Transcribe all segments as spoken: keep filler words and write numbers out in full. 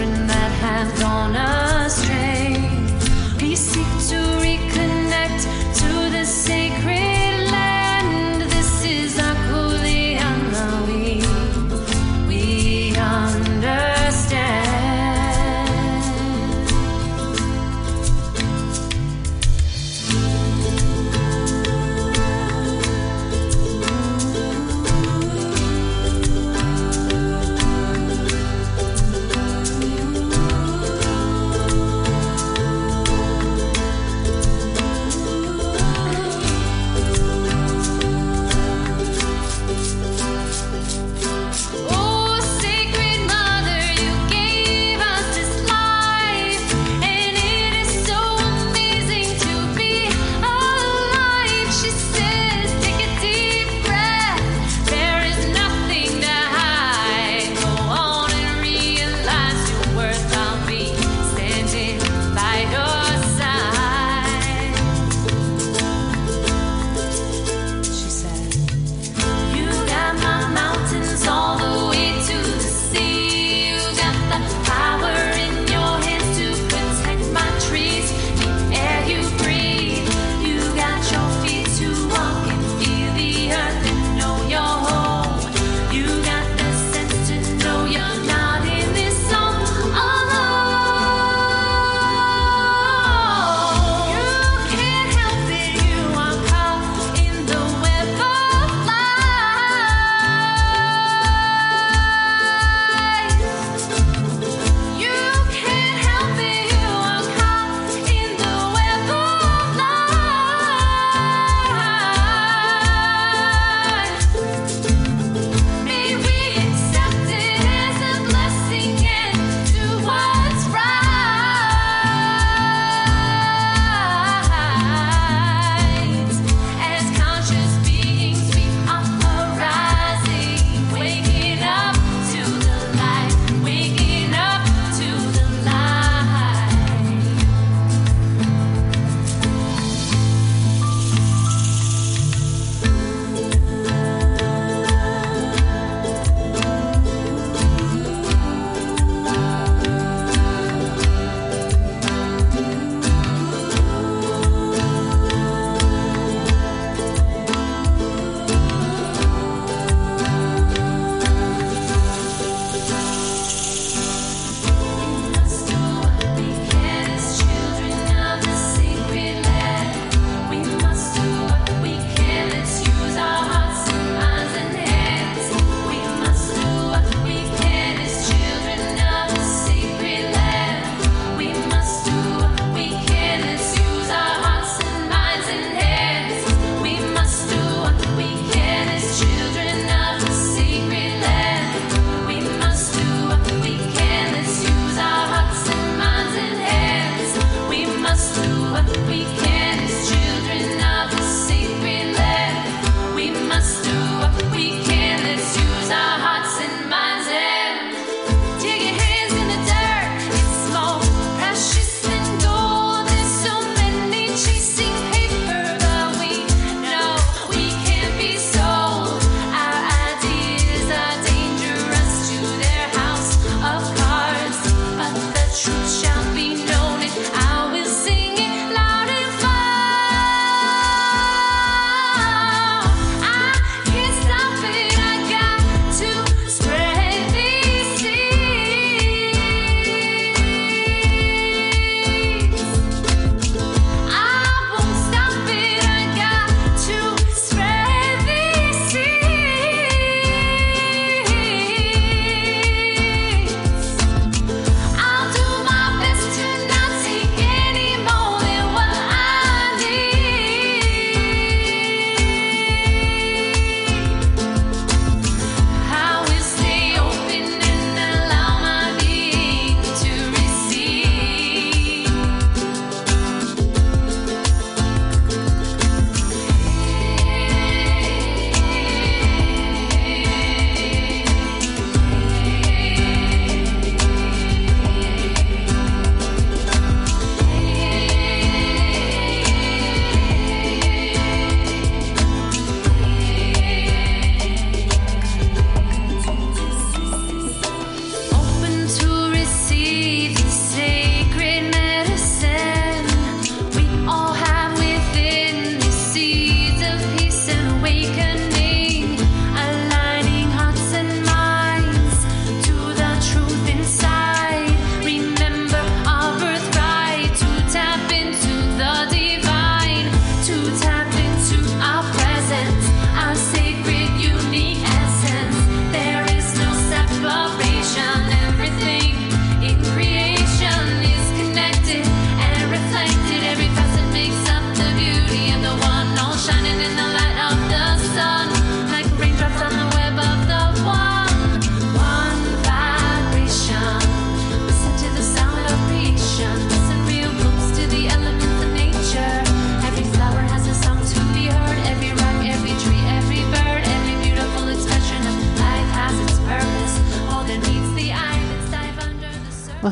That have gone astray. We seek to reconnect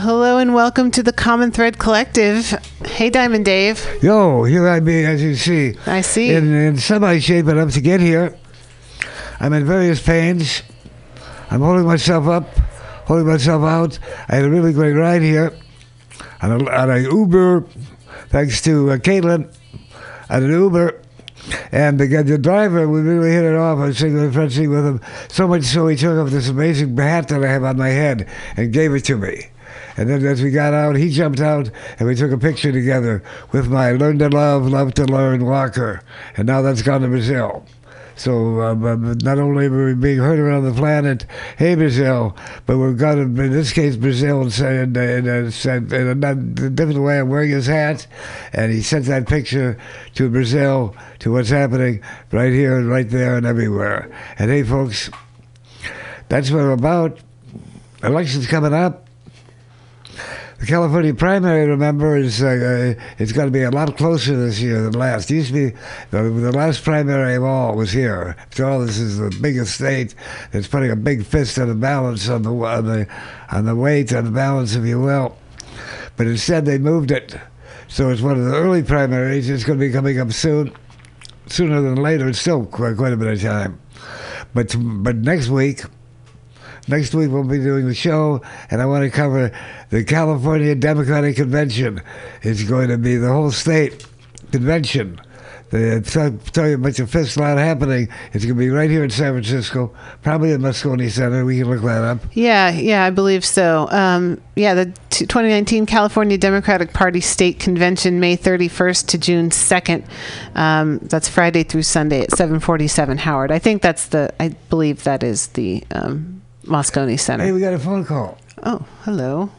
Hello and welcome to the Common Thread Collective. Hey, Diamond Dave. Yo, here I be, as you see. I see. In, in semi shape enough to get here. I'm in various pains. I'm holding myself up, holding myself out. I had a really great ride here on a, on a Uber, thanks to uh, Caitlin, on an Uber. And the, the driver, we really hit it off. I was singing in Frenchie with him. So much so he took off this amazing hat that I have on my head and gave it to me. And then as we got out, he jumped out, and we took a picture together with my Learn to Love, Love to Learn walker. And now that's gone to Brazil. So um, not only are we being heard around the planet, hey, Brazil, but we've got, in this case, Brazil, and said, in a different way, I'm wearing his hat, and he sent that picture to Brazil, to what's happening right here and right there and everywhere. And hey, folks, that's what I'm about. Election's coming up. The California primary, remember, is uh, it's going to be a lot closer this year than last. It used to be the, the last primary of all was here. After all, this is the biggest state that's putting a big fist on the balance, on the on the on the weight, on the balance, if you will. But instead, they moved it, so it's one of the early primaries. It's going to be coming up soon, sooner than later. It's still quite, quite a bit of time, but but next week. Next week we'll be doing the show, and I want to cover the California Democratic Convention. It's going to be the whole state convention. They tell you a bunch of fist lot happening. It's going to be right here in San Francisco, probably at Moscone Center. We can look that up. Yeah, yeah, I believe so. Um, yeah, the t- twenty nineteen California Democratic Party State Convention, May thirty-first to June second. Um, that's Friday through Sunday at seven forty-seven Howard. I think that's the, I believe that is the... Um, Moscone Center. Hey, we got a phone call. Oh, hello.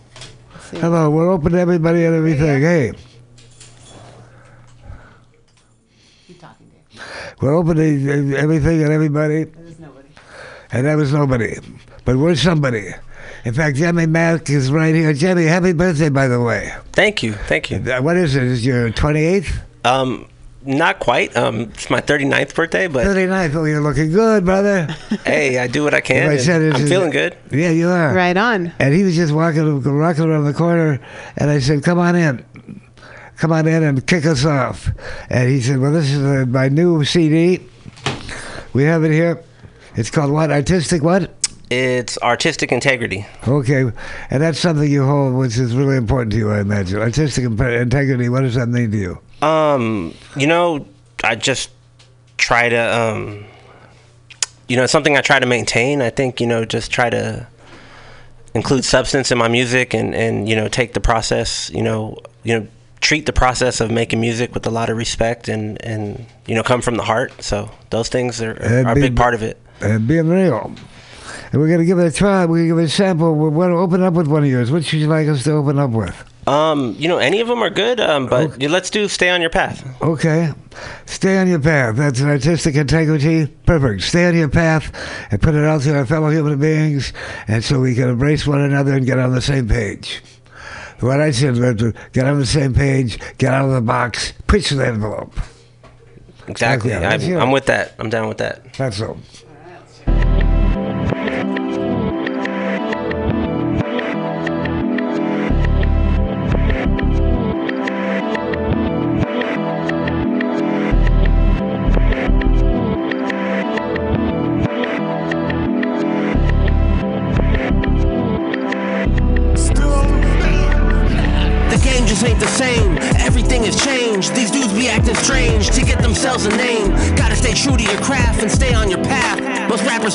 Hello, we're open to everybody and everything. Yeah. Hey. Keep talking, Dave. We're open to everything and everybody. That was nobody. And that was nobody. But we're somebody. In fact, Jemmy Mac is right here. Jemmy, happy birthday, by the way. Thank you. Thank you. What is it? Is your twenty-eighth? Um... Not quite. Um, it's my thirty-ninth birthday, but thirty-ninth. Oh, you're looking good, brother. Hey, I do what I can. I said, I'm feeling good. Yeah, you are. Right on. And he was just walking, rocking around the corner, and I said, "Come on in, come on in, and kick us off." And he said, "Well, this is uh, my new C D. We have it here. It's called what? Artistic what?" It's artistic integrity. Okay, and that's something you hold, which is really important to you, I imagine. Artistic integrity. What does that mean to you? Um, you know, I just try to, um, you know, it's something I try to maintain. I think, you know, just try to include substance in my music and, and, you know, take the process, you know, you know, treat the process of making music with a lot of respect and, and, you know, come from the heart. So those things are, are, are be, a big part of it. And being real. And we're going to give it a try. We're going to give it a sample. We're going to open up with one of yours. What should you like us to open up with? Um, you know, any of them are good, um, but okay. Let's do Stay on Your Path. Okay. Stay on Your Path. That's an artistic integrity. Perfect. Stay on your path and put it out to our fellow human beings, and so we can embrace one another and get on the same page. What I said, get on the same page, get out of the box, push the envelope. Exactly. I'm, you know. I'm with that. I'm down with that. That's all.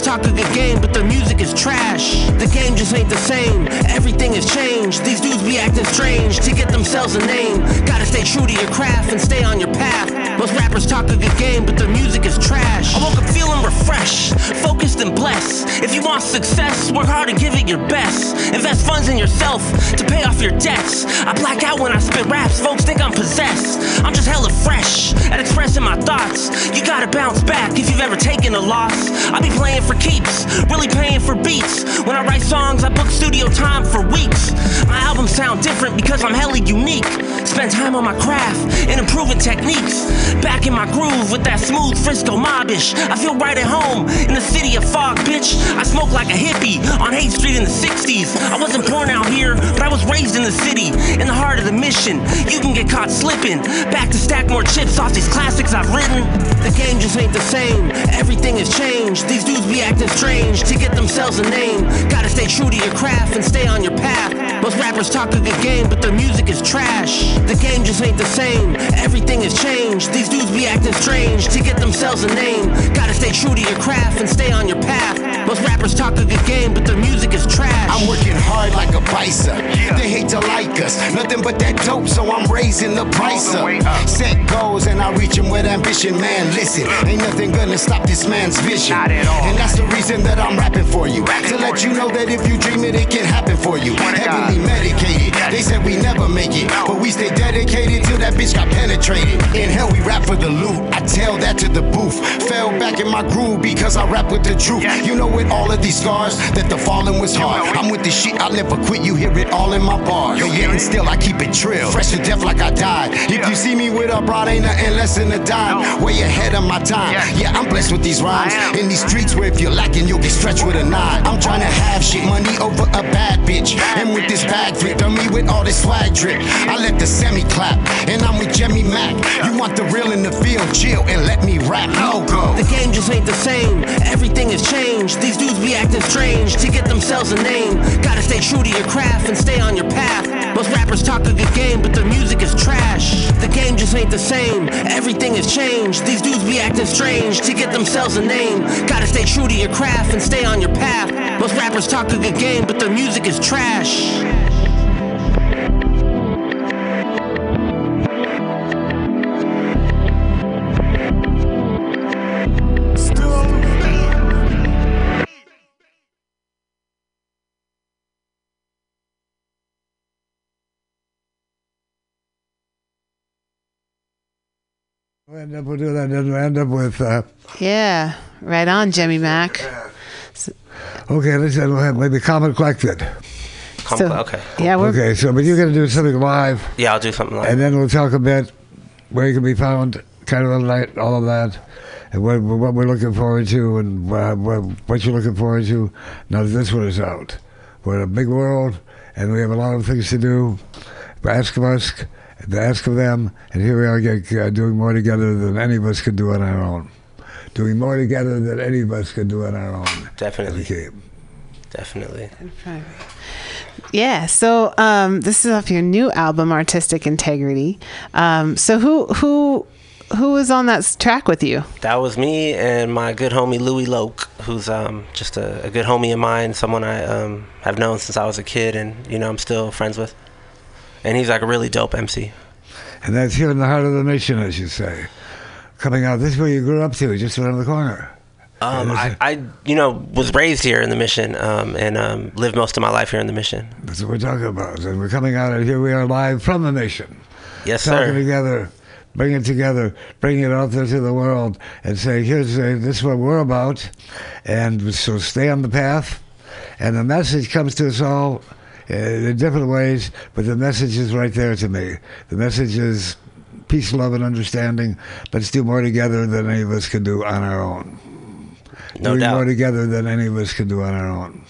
Talk a good game, but their music is trash. The game just ain't the same. Everything has changed. These dudes be acting strange to get themselves a name. Gotta stay true to your craft and stay on your path. Most rappers talk a good game, but their music is trash. I woke up feeling refreshed, focused and blessed. If you want success, work hard and give it your best. Invest funds in yourself to pay off your debts. I black out when I spit raps, folks think I'm possessed. I'm just hella fresh at expressing my thoughts. You gotta bounce back if you've ever taken a loss. I be playing for keeps, really paying for beats. When I write songs, I book studio time for weeks. My albums sound different because I'm hella unique. Spend time on my craft and improving techniques. Back in my groove with that smooth Frisco mobbish. I feel right at home in the city of fog, bitch. I smoke like a hippie on eighth Street in the sixties. I wasn't born out here, but I was raised in the city, in the heart of the mission. You can get caught slipping. Back to stack more chips off these classics I've written. The game just ain't the same. Everything has changed. These dudes be acting strange to get themselves a name. Gotta stay true to your craft and stay on your path. Most rappers talk a good game, but their music is trash. The game just ain't the same. Everything has changed. These dudes be acting strange to get themselves a name. Gotta stay true to your craft and stay on your path. Most rappers talk a good game, but their music is trash. I'm working hard like a bison. Yeah. They hate to like us. Nothing but that dope, so I'm raising the price up. up. Set goals and I reach them with ambition. Man, listen, ain't nothing gonna stop this man's vision. Not at all. And that's the reason that I'm rapping for you. Rapping to let you, you know that if you dream it, it can happen for you. Heavily medicated. Yes. They said we never make it, no. But we stay dedicated till that bitch got penetrated. In hell, we rap for the loot. I tell that to the booth. Fell back in my groove because I rap with the truth. Yes. You know with all of these scars that the falling was hard. I'm with this shit, I'll never quit. You hear it all in my bars. Yo, yeah, and still I keep it trill. Fresh to death like I died. If yeah. you see me with a broad, ain't nothing less than a dime. No. Way ahead of my time. Yes. Yeah, I'm blessed with these rhymes. In these streets where if you're lacking, you'll get stretched with a nine. I'm trying to have shit, money over a bad bitch. Bad and with bitch. This bag flip, done me with all this swag drip. I let the semi clap, and I'm with Jemmy Mac. You want the real in the field, chill and let me rap. No go. The game just ain't the same. Everything has changed. These dudes be acting strange to get themselves a name. Gotta stay true to your craft and stay on your path. Most rappers talk a good game, but their music is trash. The game just ain't the same. Everything has changed. These dudes be acting strange to get themselves a name. Gotta stay true to your craft and stay on your path. Most rappers talk a good game, but their music is trash. End up with that. End up with. Uh, yeah, right on, Jemmy Mac. Okay, let's I don't have maybe Common Collected. Com- so, okay. Yeah. We're, okay. So, but you're going to do something live. Yeah, I'll do something live. And then we'll talk a bit where you can be found, kind of night, all of that, and what, what we're looking forward to, and uh, what you're looking forward to. Now that this one is out, we're in a big world, and we have a lot of things to do. Ask of us. To ask of them, and here we are get, uh, doing more together than any of us could do on our own. Doing more together than any of us could do on our own. Definitely. Okay. Definitely. Yeah, so um, this is off your new album, Artistic Integrity. Um, so who who who was on that track with you? That was me and my good homie Louis Loke, who's um, just a, a good homie of mine, someone I um, have known since I was a kid, and you know I'm still friends with. And he's like a really dope M C. And that's here in the heart of the nation, as you say. Coming out, this is where you grew up to, just around the corner. Um, I, I, you know, was raised here in the Mission um, and um, lived most of my life here in the Mission. That's what we're talking about. And we're coming out, and here we are live from the Mission. Yes, sir. Talking together, bring it together, bring it out there to the world, and say, here's uh, this is what we're about. And so stay on the path. And the message comes to us all in different ways, but the message is right there to me. The message is peace, love, and understanding. Let's do more together than any of us can do on our own. No doubt. More together than any of us can do on our own.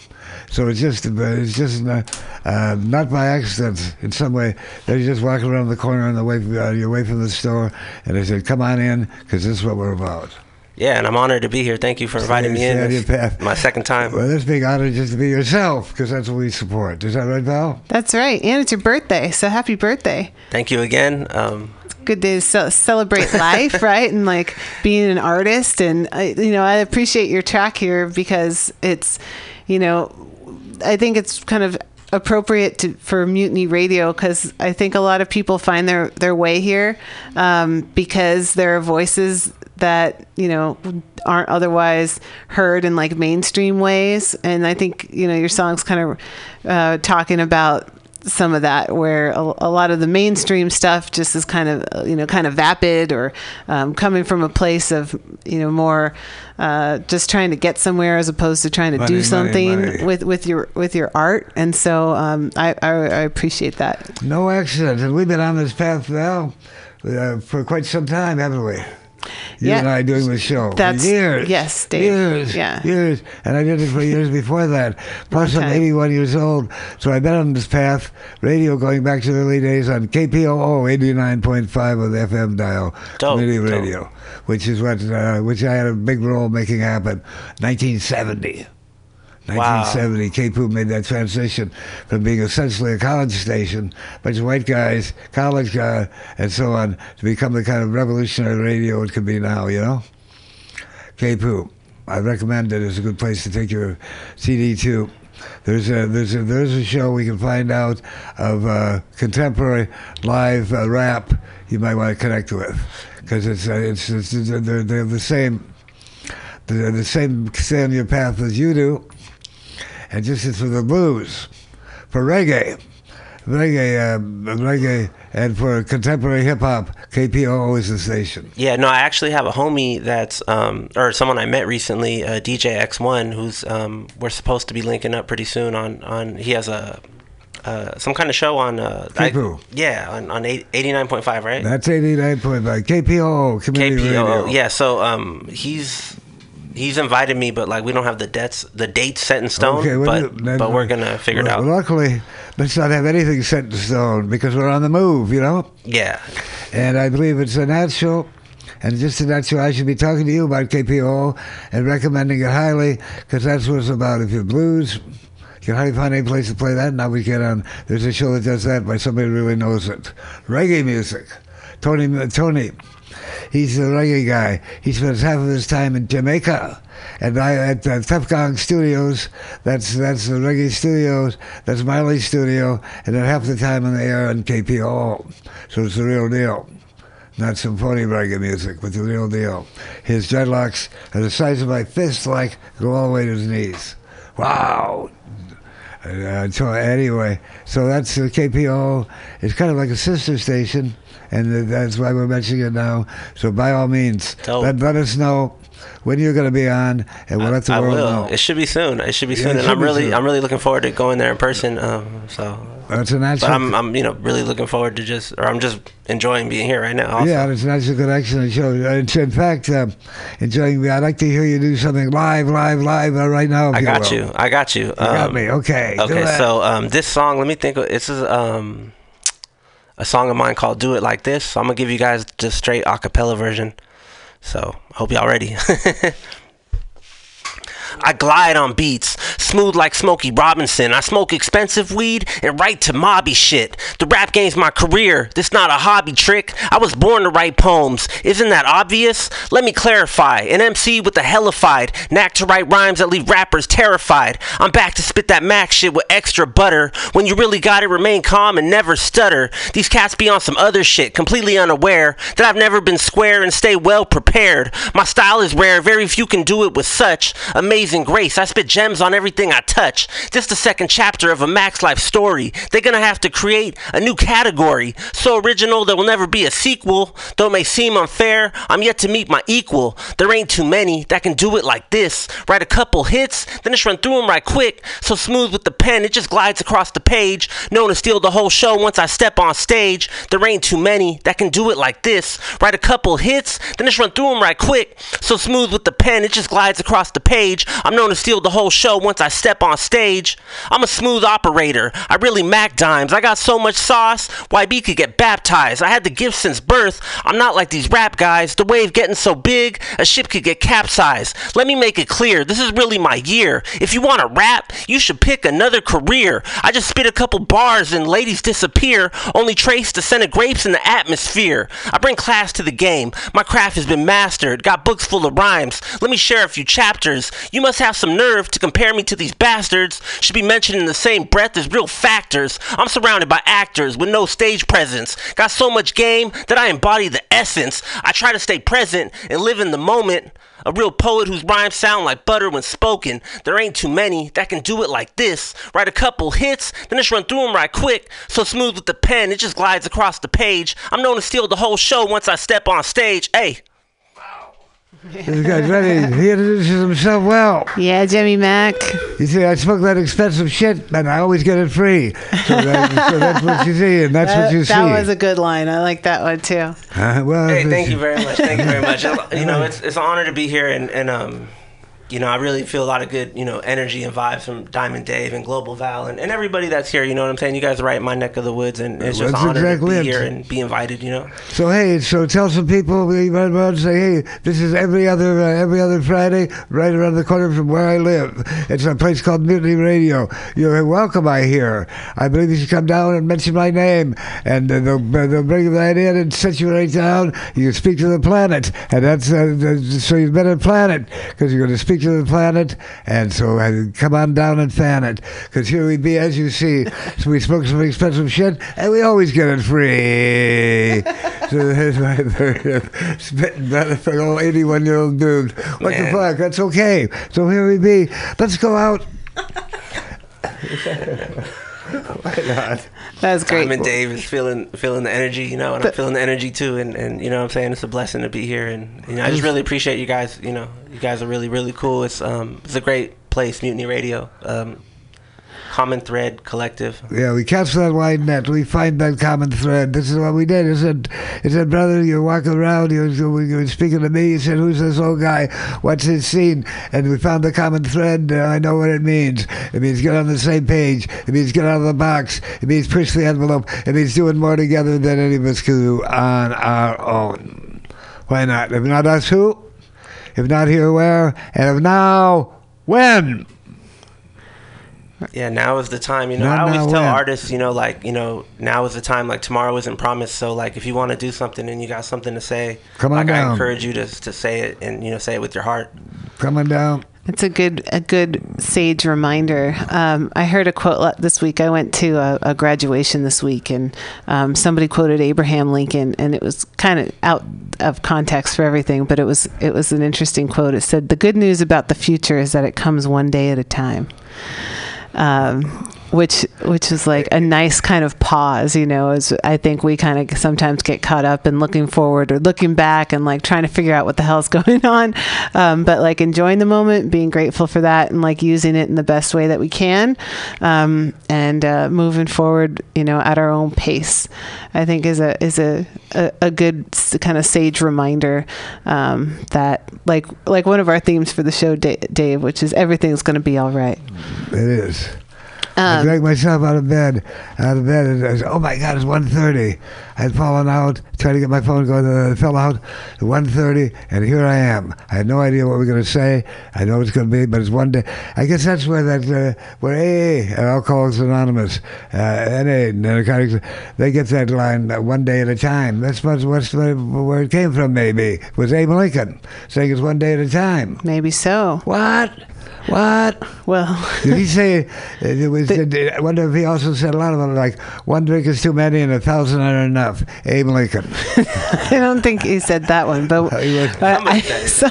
So it's just it's just not, uh, not by accident in some way. They're just walking around the corner on the way uh, you're away from the store, and they said, "Come on in, because this is what we're about." Yeah, and I'm honored to be here. Thank you for inviting me in. My second time. Well, it's being honored just to be yourself, because that's what we support. Is that right, Val? That's right. And it's your birthday, so happy birthday. Thank you again. Um, it's a good day to ce- celebrate life, right? And, like, being an artist. And, I, you know, I appreciate your track here because it's, you know, I think it's kind of appropriate to, for Mutiny Radio, because I think a lot of people find their, their way here um, because there are voices that, you know, aren't otherwise heard in like mainstream ways. And I think, you know, your song's kind of uh, talking about some of that, where a, a lot of the mainstream stuff just is kind of, you know, kind of vapid, or um, coming from a place of, you know, more uh, just trying to get somewhere as opposed to trying to money, do something money, money. with with your with your art. And so um, I, I I appreciate that. No accident. And we've been on this path now uh, for quite some time, haven't we? You yeah. and I doing the show That's, for years. Yes, Dave. Years, yeah. years. And I did it for years before that. Plus, okay. I'm eighty-one years old, so I've been on this path, radio going back to the early days on K P O O eighty-nine point five on the F M dial, dope, Community dope. Radio, which is what uh, which I had a big role making happen, nineteen seventy. nineteen seventy, K P O O made that transition from being essentially a college station, bunch of white guys, college guys, and so on, to become the kind of revolutionary radio it could be now, you know? K P O O, I recommend it. It's a good place to take your C D to. There's a there's a, there's a show we can find out of uh, contemporary live uh, rap you might want to connect with, because it's, uh, it's, it's, it's they're, they're the same they're the same stay on your path as you do. And just as for the blues, for reggae, reggae, uh, reggae, and for contemporary hip hop, K P O O is the station. Yeah, no, I actually have a homie that's, um, or someone I met recently, uh, D J X one, who's um, we're supposed to be linking up pretty soon on. on he has a uh, some kind of show on. Uh, I, yeah, on, on eighty-nine point five, right? That's eighty-nine point five. K P O O, Community Radio. Yeah, so um, he's. He's invited me, but like we don't have the dates, the date set in stone. Okay, well, but then, but we're gonna figure well, it out. Luckily, let's not have anything set in stone because we're on the move, you know. Yeah. And I believe it's a natural, and just a natural. I should be talking to you about K P O O and recommending it highly because that's what it's about. If you're blues, you can hardly find any place to play that. Now we get on. There's a show that does that by somebody who really knows it. Reggae music, Tony Tony. He's a reggae guy. He spends half of his time in Jamaica, and I at uh, Tuff Gong Studios. That's that's the reggae studios. That's Miley's studio, and then half the time on the air on K P O O. So it's the real deal, not some phony reggae music, but the real deal. His dreadlocks are the size of my fist, like go all the way to his knees. Wow. Uh, so anyway, so that's the K P O O. It's kind of like a sister station. And that's why we're mentioning it now. So by all means, let, let us know when you're going to be on, and we'll I, let the I world will. know. It should be soon. It should be soon, yeah, and I'm really, soon. I'm really looking forward to going there in person. Um, so that's a nice. But I'm, I'm, you know, really looking forward to just, or I'm just enjoying being here right now. Also. Yeah, it's a nice connection and show. In fact, um, enjoying. I'd like to hear you do something live, live, live uh, right now. If I you got will. you. I got you. Um, you got me. Okay. Okay. So um, this song, let me think. This is. Um, A song of mine called Do It Like This. So I'm going to give you guys just straight a cappella version. So I hope y'all ready. I glide on beats, smooth like Smokey Robinson. I smoke expensive weed and write to mobby shit. The rap game's my career, this not a hobby trick. I was born to write poems, isn't that obvious? Let me clarify, an M C with a hellified knack to write rhymes that leave rappers terrified. I'm back to spit that Mac shit with extra butter. When you really got it, remain calm and never stutter. These cats be on some other shit, completely unaware that I've never been square and stay well prepared. My style is rare, very few can do it with such amazing grace. I spit gems on everything I touch. This the second chapter of a Max life story. They're gonna have to create a new category. So original there will never be a sequel. Though it may seem unfair, I'm yet to meet my equal. There ain't too many that can do it like this. Write a couple hits, then just run through them right quick. So smooth with the pen, it just glides across the page. Known to steal the whole show once I step on stage. There ain't too many that can do it like this. Write a couple hits, then just run through them right quick. So smooth with the pen, it just glides across the page. I'm known to steal the whole show once I step on stage. I'm a smooth operator. I really mac dimes. I got so much sauce, Y B could get baptized. I had the gift since birth. I'm not like these rap guys. The wave getting so big, a ship could get capsized. Let me make it clear. This is really my year. If you want to rap, you should pick another career. I just spit a couple bars and ladies disappear. Only trace the scent of grapes in the atmosphere. I bring class to the game. My craft has been mastered. Got books full of rhymes. Let me share a few chapters. You must have some nerve to compare me to to these bastards should be mentioned in the same breath as real factors. I'm surrounded by actors with no stage presence. Got so much game that I embody the essence. I try to stay present and live in the moment. A real poet whose rhymes sound like butter when spoken. There ain't too many that can do it like this. Write a couple hits, then just run through them right quick. So smooth with the pen, it just glides across the page. I'm known to steal the whole show once I step on stage. Hey. Wow. This guy's ready. He introduces himself well. Yeah, Jemmy Mac. You see, I smoke that expensive shit, and I always get it free. So, that, so that's what you see, and that's that, what you that see. That was a good line. I like that one, too. Uh, well, hey, thank you very much. Thank you very much. You know, it's it's an honor to be here, and, and um, you know, I really feel a lot of good, you know, energy and vibes from Diamond Dave and Global Val and, and everybody that's here. You know what I'm saying? You guys are right in my neck of the woods, and it's just an honor exactly to be here and be invited. You know. So hey, so tell some people we might want to say, hey, this is every other uh, every other Friday, right around the corner from where I live. It's a place called Mutiny Radio. You're welcome, I hear. I believe you should come down and mention my name, and uh, they'll uh, they'll bring you right in and set you right down. You speak to the planet, and that's uh, so you better plan it because you're going to speak to the planet, and so uh, come on down and fan it, because here we be, as you see. So we smoke some expensive shit, and we always get it free. So that's my spitting that for an old eighty-one-year-old dude. What Man. The fuck? That's okay. So here we be. Let's go out. Why not? That was great. I'm and Dave is feeling feeling the energy, you know, and I'm feeling the energy too, and, and you know what I'm saying, it's a blessing to be here, and you know, I just really appreciate you guys, you know. You guys are really, really cool. It's um it's a great place, Mutiny Radio. Um Common Thread Collective. Yeah, we catch that wide net. We find that common thread. This is what we did. It said, it said, brother, you're walking around. You're, you're speaking to me. You said, who's this old guy? What's his scene? And we found the common thread. Uh, I know what it means. It means get on the same page. It means get out of the box. It means push the envelope. It means doing more together than any of us could do on our own. Why not? If not us, who? If not here, where? And if now, when? Yeah, now is the time, you know. Not I always tell when. Artists, you know, like, you know, now is the time, like, tomorrow isn't promised. So, like, if you want to do something and you got something to say, come on like, down. I encourage you to to say it and, you know, say it with your heart. Come on down. It's a good a good sage reminder. Um, I heard a quote this week. I went to a, a graduation this week, and um, somebody quoted Abraham Lincoln, and it was kind of out of context for everything, but it was it was an interesting quote. It said, "The good news about the future is that it comes one day at a time." Um, which which is like a nice kind of pause, you know, as I think we kind of sometimes get caught up in looking forward or looking back and like trying to figure out what the hell's going on. Um, but like enjoying the moment, being grateful for that, and like using it in the best way that we can, um, and uh, moving forward, you know, at our own pace, I think is a is a, a, a good kind of sage reminder um, that like like one of our themes for the show, Dave, which is everything's going to be all right. It is. Um, I dragged myself out of bed, out of bed, and I said, oh my God, it's one thirty. I'd fallen out, tried to get my phone going, and I fell out at one thirty, and here I am. I had no idea what we were going to say. I know it's going to be, but it's one day. I guess that's where that, uh, where A A, Alcoholics Anonymous, uh, N A, Narcotics, they get that line, uh, one day at a time. That's what's, what's where it came from, maybe, was Abe Lincoln, saying it's one day at a time. Maybe so. What? What? Well, did he say? It was, the, I wonder if he also said a lot of them, like one drink is too many and a thousand are enough. Abe Lincoln. I don't think he said that one, but, but I, so,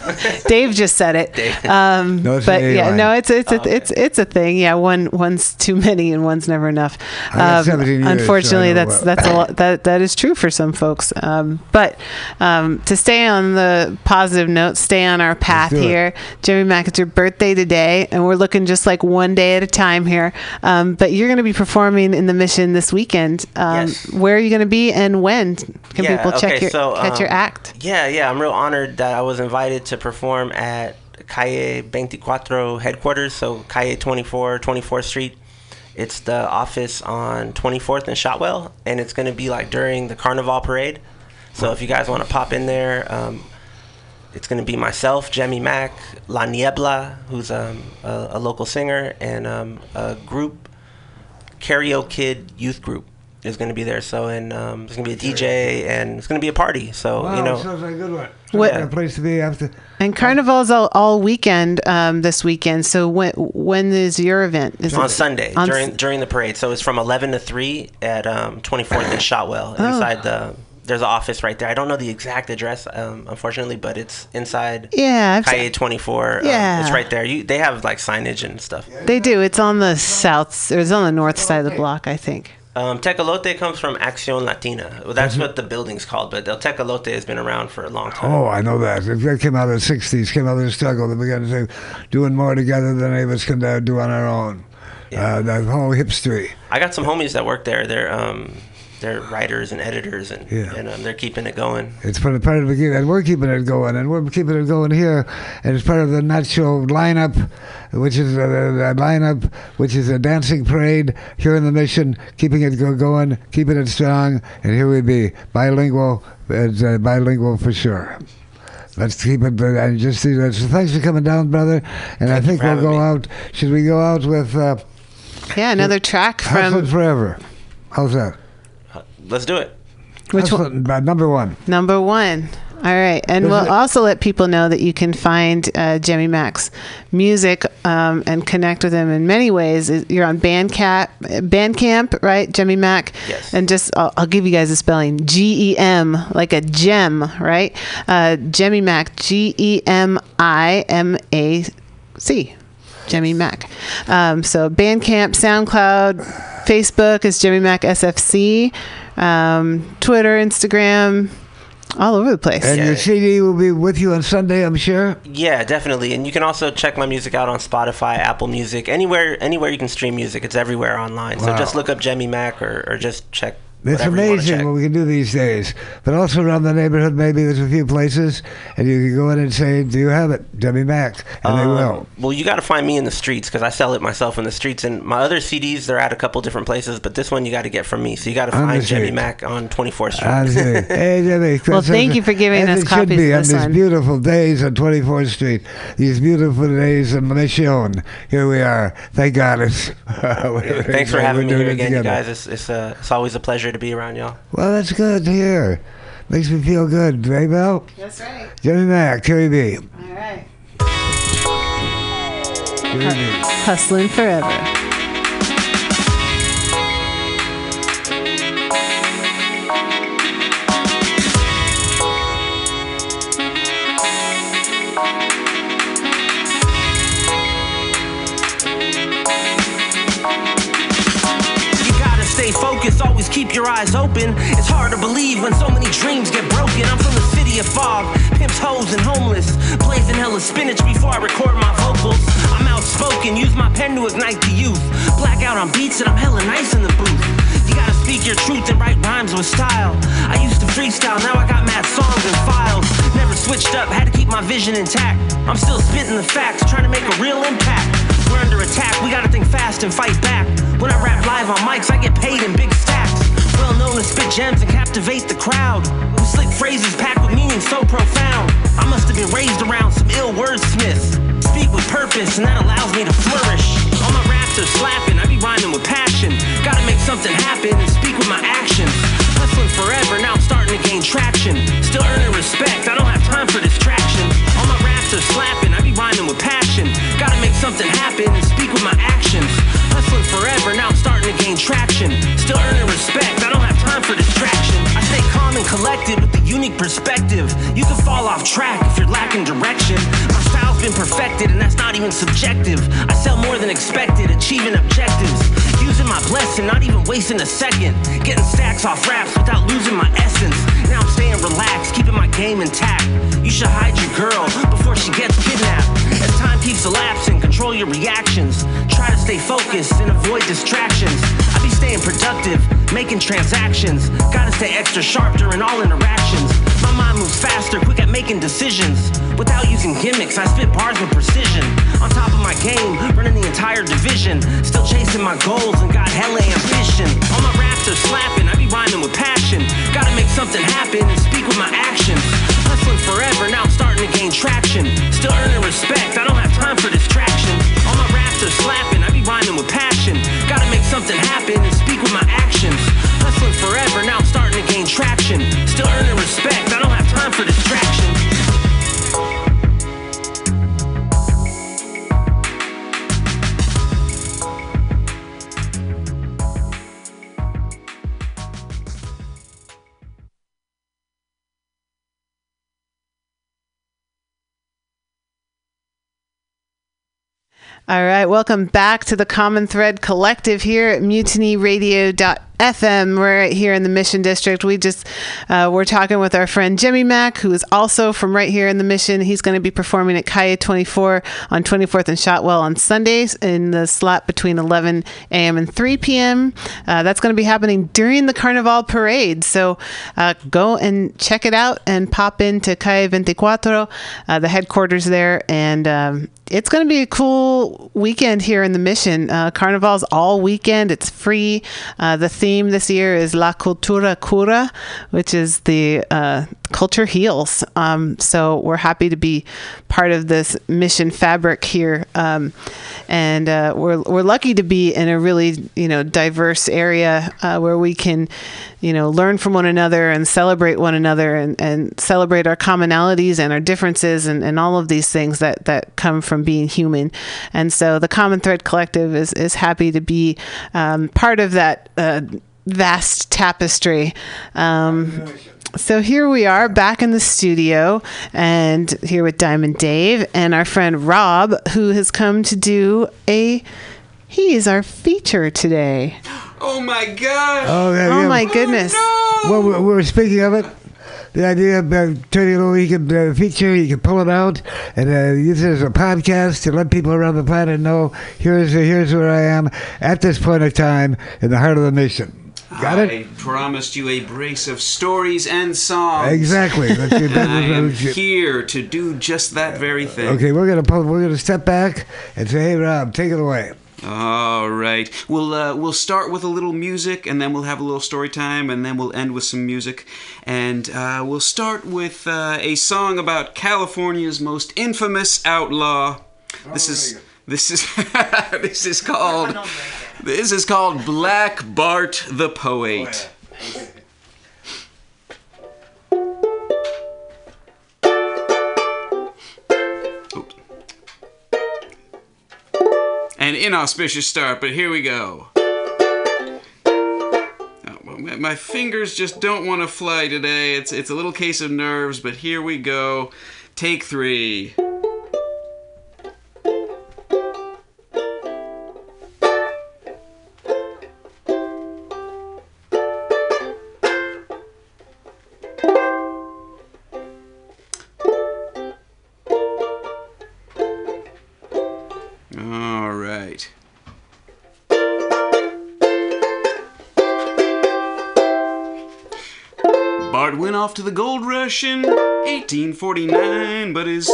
Dave just said it. Um, no, but yeah, line. no, it's it's oh, a, it's okay. it's a thing. Yeah, one one's too many and one's never enough. Um, years, unfortunately, so that's that's a lot, that that is true for some folks. Um, but um, to stay on the positive note, stay on our path here. Jemmy Mac, it's your birthday today. And we're looking just like one day at a time here. Um, but you're going to be performing in the Mission this weekend. Um, yes. Where are you going to be and when? Can yeah, people check okay, your, so, catch um, your act? Yeah, yeah. I'm real honored that I was invited to perform at Calle twenty-four headquarters. So Calle twenty-four, twenty-fourth Street. It's the office on twenty-fourth and Shotwell. And it's going to be like during the Carnival Parade. So if you guys want to pop in there, um, it's going to be myself, Jemmy Mac, La Niebla, who's um, a, a local singer, and um, a group, Karaoke Kid Youth Group. is going to be there. So, and um, there's going to be a D J, and it's going to be a party. So, wow, you know, sounds like a good one. What a place to be after. And Carnival's all, all weekend um, this weekend. So when when is your event? Is on it, Sunday on during s- during the parade. So it's from eleven to three at um, twenty-fourth and Shotwell oh. inside the. There's an office right there. I don't know the exact address, um, unfortunately, but it's inside yeah, Calle twenty-four. Yeah. Um, it's right there. You, they have, like, signage and stuff. They do. It's on the south, or it's on the north side of the block, I think. Um, Tecolote comes from Acción Latina. Well, that's mm-hmm. what the building's called, but El Tecolote has been around for a long time. Oh, I know that. That came out of the sixties, came out of the struggle. They began to say, doing more together than any of us can do on our own. Yeah. Uh, that whole hipstery. I got some homies that work there. They're... Um, They're writers and editors, and, yeah. and um, they're keeping it going. It's part of, part of the beginning, and we're keeping it going, and we're keeping it going here. And it's part of the Nacho lineup, which is a, a lineup, which is a dancing parade here in the Mission, keeping it go- going, keeping it strong. And here we be, bilingual, it's, uh, bilingual for sure. Let's keep it. And just see that. So thanks for coming down, brother. And Thank I think we'll go me. out. Should we go out with? Uh, yeah, another with track from Hustling Forever. How's that? Let's do it. Which one? Number one. Number one. All right. And There's we'll a, also let people know that you can find uh, Jemmy Mac's music um, and connect with him in many ways. You're on Bandcamp, Bandcamp, right, Jemmy Mac? Yes. And just, I'll, I'll give you guys the spelling. G E M, like a gem, right? Uh, Jemmy Mac, G E M I M A C. Jemmy Mac. Um, so Bandcamp, SoundCloud, Facebook is Jemmy Mac S F C, um, Twitter, Instagram, all over the place. And yeah. your C D will be with you on Sunday, I'm sure? Yeah, definitely. And you can also check my music out on Spotify, Apple Music, anywhere anywhere you can stream music. It's everywhere online. Wow. So just look up Jemmy Mac or, or just check. It's amazing what we can do these days. But also around the neighborhood, maybe there's a few places, and you can go in and say, do you have it? Jemmy Mac. And um, they will. Well, you got to find me in the streets, because I sell it myself in the streets. And my other C Ds, they're at a couple different places, but this one you got to get from me. So you got to find Jemmy Mac on twenty-fourth Street. Hey, Jemmy. Well, thank you for giving us copies of this one. On these beautiful days on twenty-fourth Street, these beautiful days in Mission. Here we are. Thank God. Thanks for having me here again, you guys. It's, it's, uh, it's always a pleasure to be around y'all. Well, that's good to hear. Makes me feel good, right, Belle? That's right. Jemmy Mac, Carrie B. All right. Hustling Forever. Focus, always keep your eyes open. It's hard to believe when so many dreams get broken. I'm from the city of fog, pimps, hoes, and homeless. Blazing hella spinach before I record my vocals. I'm outspoken, use my pen to ignite the youth. Black out on beats and I'm hella nice in the booth. You gotta speak your truth and write rhymes with style. I used to freestyle, now I got mad songs and files. Never switched up, had to keep my vision intact. I'm still spitting the facts, trying to make a real impact. We're under attack, we gotta think fast and fight back. When I rap live on mics, I get paid in big stacks. Well known to spit gems and captivate the crowd. With slick phrases packed with meaning so profound. I must have been raised around some ill wordsmiths. Speak with purpose and that allows me to flourish. All my raps are slapping, I be rhyming with passion. Gotta make something happen and speak with my actions. Hustling forever, now I'm starting to gain traction. Still earning respect, I don't have time for distraction. All my raps are slapping, I be rhyming with passion. Gotta make something happen and speak with my actions. Hustling forever, now I'm starting to gain traction. Still earning respect, I don't have time for distraction. I stay calm and collected with a unique perspective. You can fall off track if you're lacking direction. My style's been perfected and that's not even subjective. I sell more than expected, achieving objectives. Using my blessing, not even wasting a second. Getting stacks off raps without losing my essence. Now I'm staying relaxed, keeping my game intact. You should hide your girl before she gets kidnapped. As time keeps elapsing, control your reactions. Try to stay focused and avoid distractions. I be staying productive, making transactions. Gotta stay extra sharp during all interactions. My mind moves faster, quick at making decisions. Without using gimmicks, I spit bars with precision. On top of my game, running the entire division. Still chasing my goals and got hella ambition. All my raps are slapping, I be rhyming with passion. Gotta make something happen and speak with my actions. Hustling forever, now I'm starting to gain traction. Still earning respect, I don't have time for distraction. All my raps are slapping, I be rhyming with passion. Gotta make something happen and speak with my actions. Hustling All right. Welcome back to the Common Thread Collective here at mutiny radio dot f m. We're right here in the Mission District. We just uh, we're talking with our friend Jemmy Mac, who is also from right here in the Mission. He's going to be performing at Calle twenty-four on twenty-fourth and Shotwell on Sundays in the slot between eleven a m and three p m Uh, that's going to be happening during the Carnival Parade. So uh, go and check it out and pop into Calle twenty-four, uh, the headquarters there. And um, it's going to be a cool weekend here in the Mission. Uh, Carnival's all weekend. It's free. Uh, the theme Theme this year is La Cultura Cura, which is the uh, culture heals. Um, so we're happy to be part of this Mission fabric here, um, and uh, we're we're lucky to be in a really you know diverse area uh, where we can you know learn from one another and celebrate one another and, and celebrate our commonalities and our differences and, and all of these things that that come from being human. And so the Common Thread Collective is is happy to be um, part of that. Uh, vast tapestry. Um, so here we are back in the studio and here with Diamond Dave and our friend Rob, who has come to do a, he is our feature today. Oh my gosh. Oh, yeah, oh yeah. my goodness. Oh, no. Well, we were speaking of it. The idea of uh, turning it over, you can uh, feature, you can pull it out, and uh, use it as a podcast to let people around the planet know, here's here's where I am at this point of time in the heart of the Mission. Got it? I promised you a brace of stories and songs. Exactly. That's your, that's I am here to do just that very thing. Okay, we're gonna pull, we're gonna step back and say, hey, Rob, take it away. All right. We'll uh, we'll start with a little music, and then we'll have a little story time, and then we'll end with some music. And uh, we'll start with uh, a song about California's most infamous outlaw. This is this is this is called this is called Black Bart the Poet. An inauspicious start, but here we go. Oh, my fingers just don't want to fly today. It's it's a little case of nerves, but here we go. Take three. Off to the gold rush in eighteen forty-nine, but his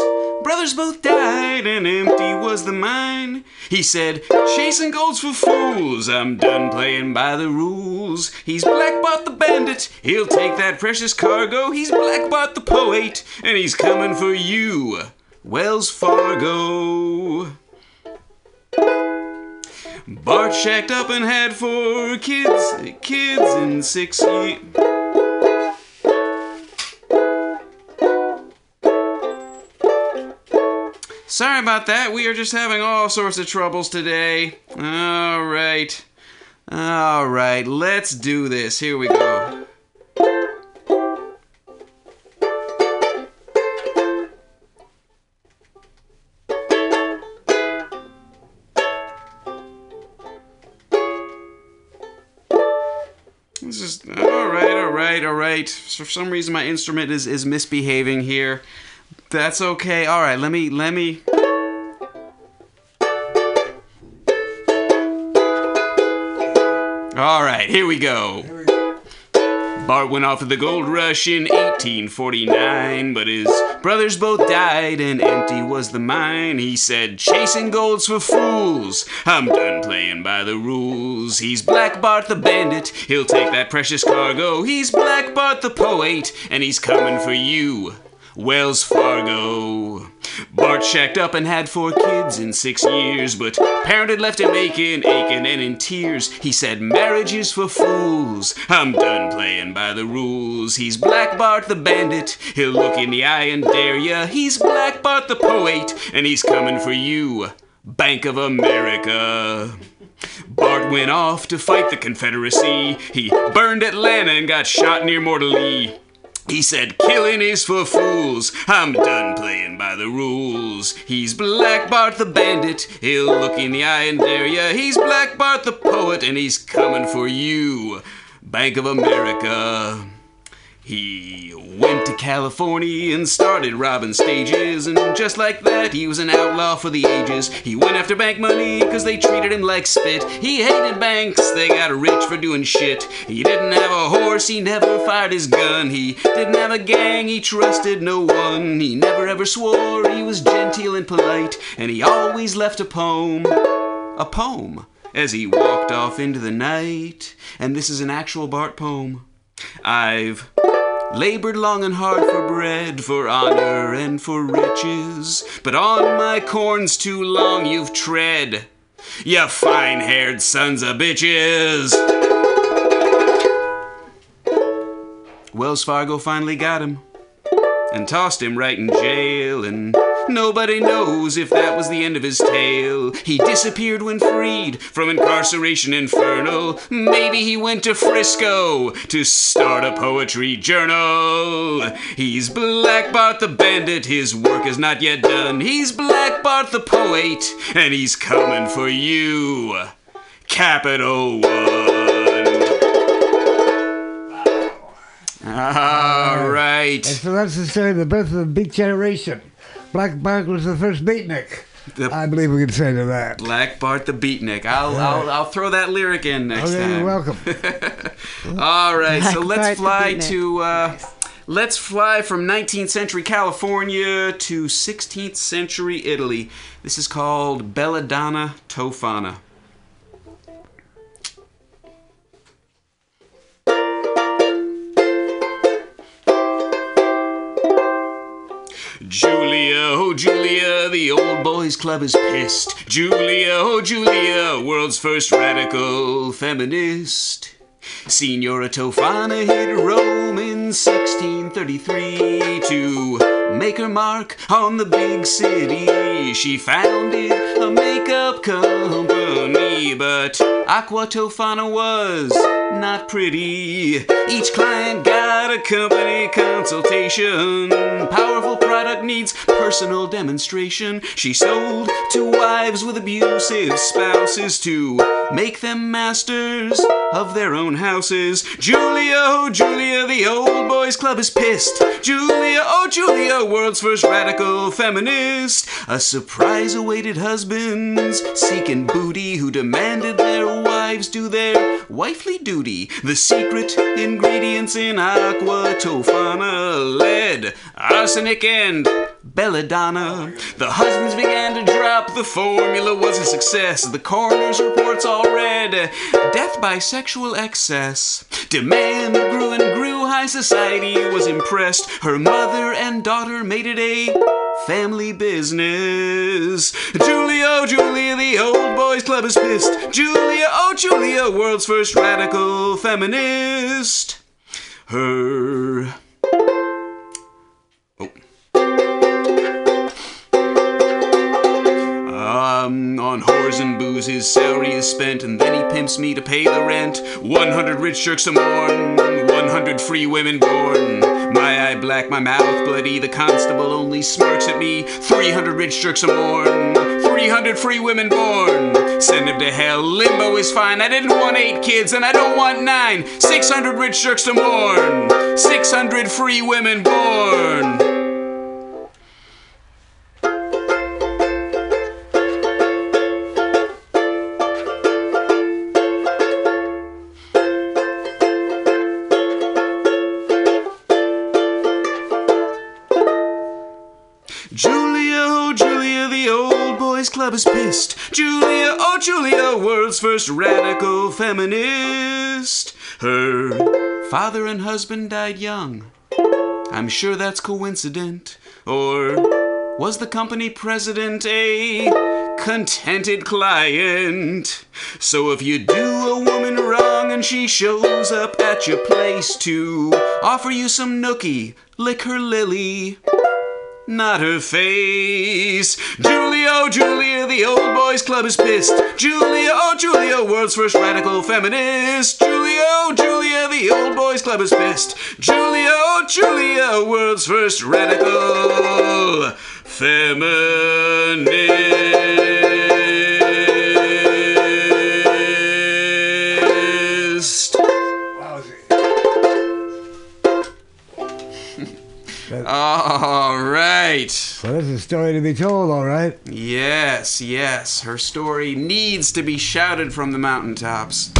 brothers both died and empty was the mine. He said, chasing gold's for fools, I'm done playing by the rules. He's Black Bart the bandit, he'll take that precious cargo. He's Black Bart the poet, and he's coming for you, Wells Fargo. Bart shacked up and had four kids, kids in six years. Sorry about that. We are just having all sorts of troubles today. All right. All right. Let's do this. Here we go. This is all right. All right. All right. For some reason, my instrument is, is misbehaving here. That's okay. All right, let me, let me. All right, here we go. Here we go. Bart went off at the gold rush in eighteen forty-nine, but his brothers both died and empty was the mine. He said, chasing gold's for fools. I'm done playing by the rules. He's Black Bart the bandit. He'll take that precious cargo. He's Black Bart the poet, and he's coming for you, Wells Fargo. Bart shacked up and had four kids in six years, but parent had left him aching, aching, and in tears. He said, marriage is for fools. I'm done playing by the rules. He's Black Bart the bandit. He'll look in the eye and dare ya. He's Black Bart the poet, and he's coming for you, Bank of America. Bart went off to fight the Confederacy. He burned Atlanta and got shot near Mortally. He said, "Killing is for fools. I'm done playing by the rules. He's Black Bart the bandit. He'll look in the eye and dare ya. He's Black Bart the poet, and he's coming for you. Bank of America." He went to California and started robbing stages, and just like that, he was an outlaw for the ages. He went after bank money because they treated him like spit. He hated banks, they got rich for doing shit. He didn't have a horse, he never fired his gun. He didn't have a gang, he trusted no one. He never ever swore, he was genteel and polite, and he always left a poem, a poem, as he walked off into the night. And this is an actual Bart poem. I've labored long and hard for bread, for honor and for riches, but on my corns too long you've tread, you fine-haired sons of bitches. Wells Fargo finally got him and tossed him right in jail, and nobody knows if that was the end of his tale. He disappeared when freed from incarceration infernal. Maybe he went to Frisco to start a poetry journal. He's Black Bart the bandit, his work is not yet done. He's Black Bart the poet, and he's coming for you. Capital One. All right. And so that's the story of the birth of the beat generation. Black Bart was the first beatnik. The I believe we could say to that. Black Bart the beatnik. I'll right. I'll, I'll throw that lyric in next okay, time. You're welcome. All right, Black so let's Bart fly to uh, nice. let's fly from nineteenth century California to sixteenth century Italy. This is called Belladonna Tofana. Giulia, oh Giulia, the old boys club is pissed. Giulia, oh Giulia, world's first radical feminist. Signora Tofana hit Rome in sixteen thirty-three to make her mark on the big city. She founded a makeup company, but Aqua Tofana was not pretty. Each client got a company consultation. Powerful product needs personal demonstration. She sold to wives with abusive spouses to make them masters of their own houses. Giulia, oh Giulia, the old boys club is pissed. Giulia, oh Giulia, world's first radical feminist. A surprise awaited husbands seeking booty who demanded their wives do their wifely duty. The secret ingredients in Aqua Tofana: lead, arsenic, and belladonna. The husbands began to drop, the formula was a success. The coroner's reports all read death by sexual excess. Demand grew and grew, high society was impressed. Her mother and daughter made it a family business. Giulia, oh Giulia, the old boys club is pissed. Giulia, oh Giulia, world's first radical feminist. Her... Um, on whores and booze his salary is spent, and then he pimps me to pay the rent. one hundred rich jerks a morn, one hundred free women born. My eye black, my mouth bloody, the constable only smirks at me. three hundred rich jerks a morn, three hundred free women born. Send him to hell, limbo is fine. I didn't want eight kids and I don't want nine. six hundred rich jerks a morn, six hundred free women born. Club is pissed. Giulia, oh Giulia, world's first radical feminist. Her father and husband died young. I'm sure that's coincident. Or was the company president a contented client? So if you do a woman wrong and she shows up at your place to offer you some nookie, lick her lily, not her face. Giulia, oh Giulia, the old boys club is pissed. Giulia, oh Giulia, world's first radical feminist. Giulia, oh Giulia, the old boys club is pissed. Giulia, oh Giulia, world's first radical feminist. All right. So this is a story to be told, all right? Yes, yes. Her story needs to be shouted from the mountaintops.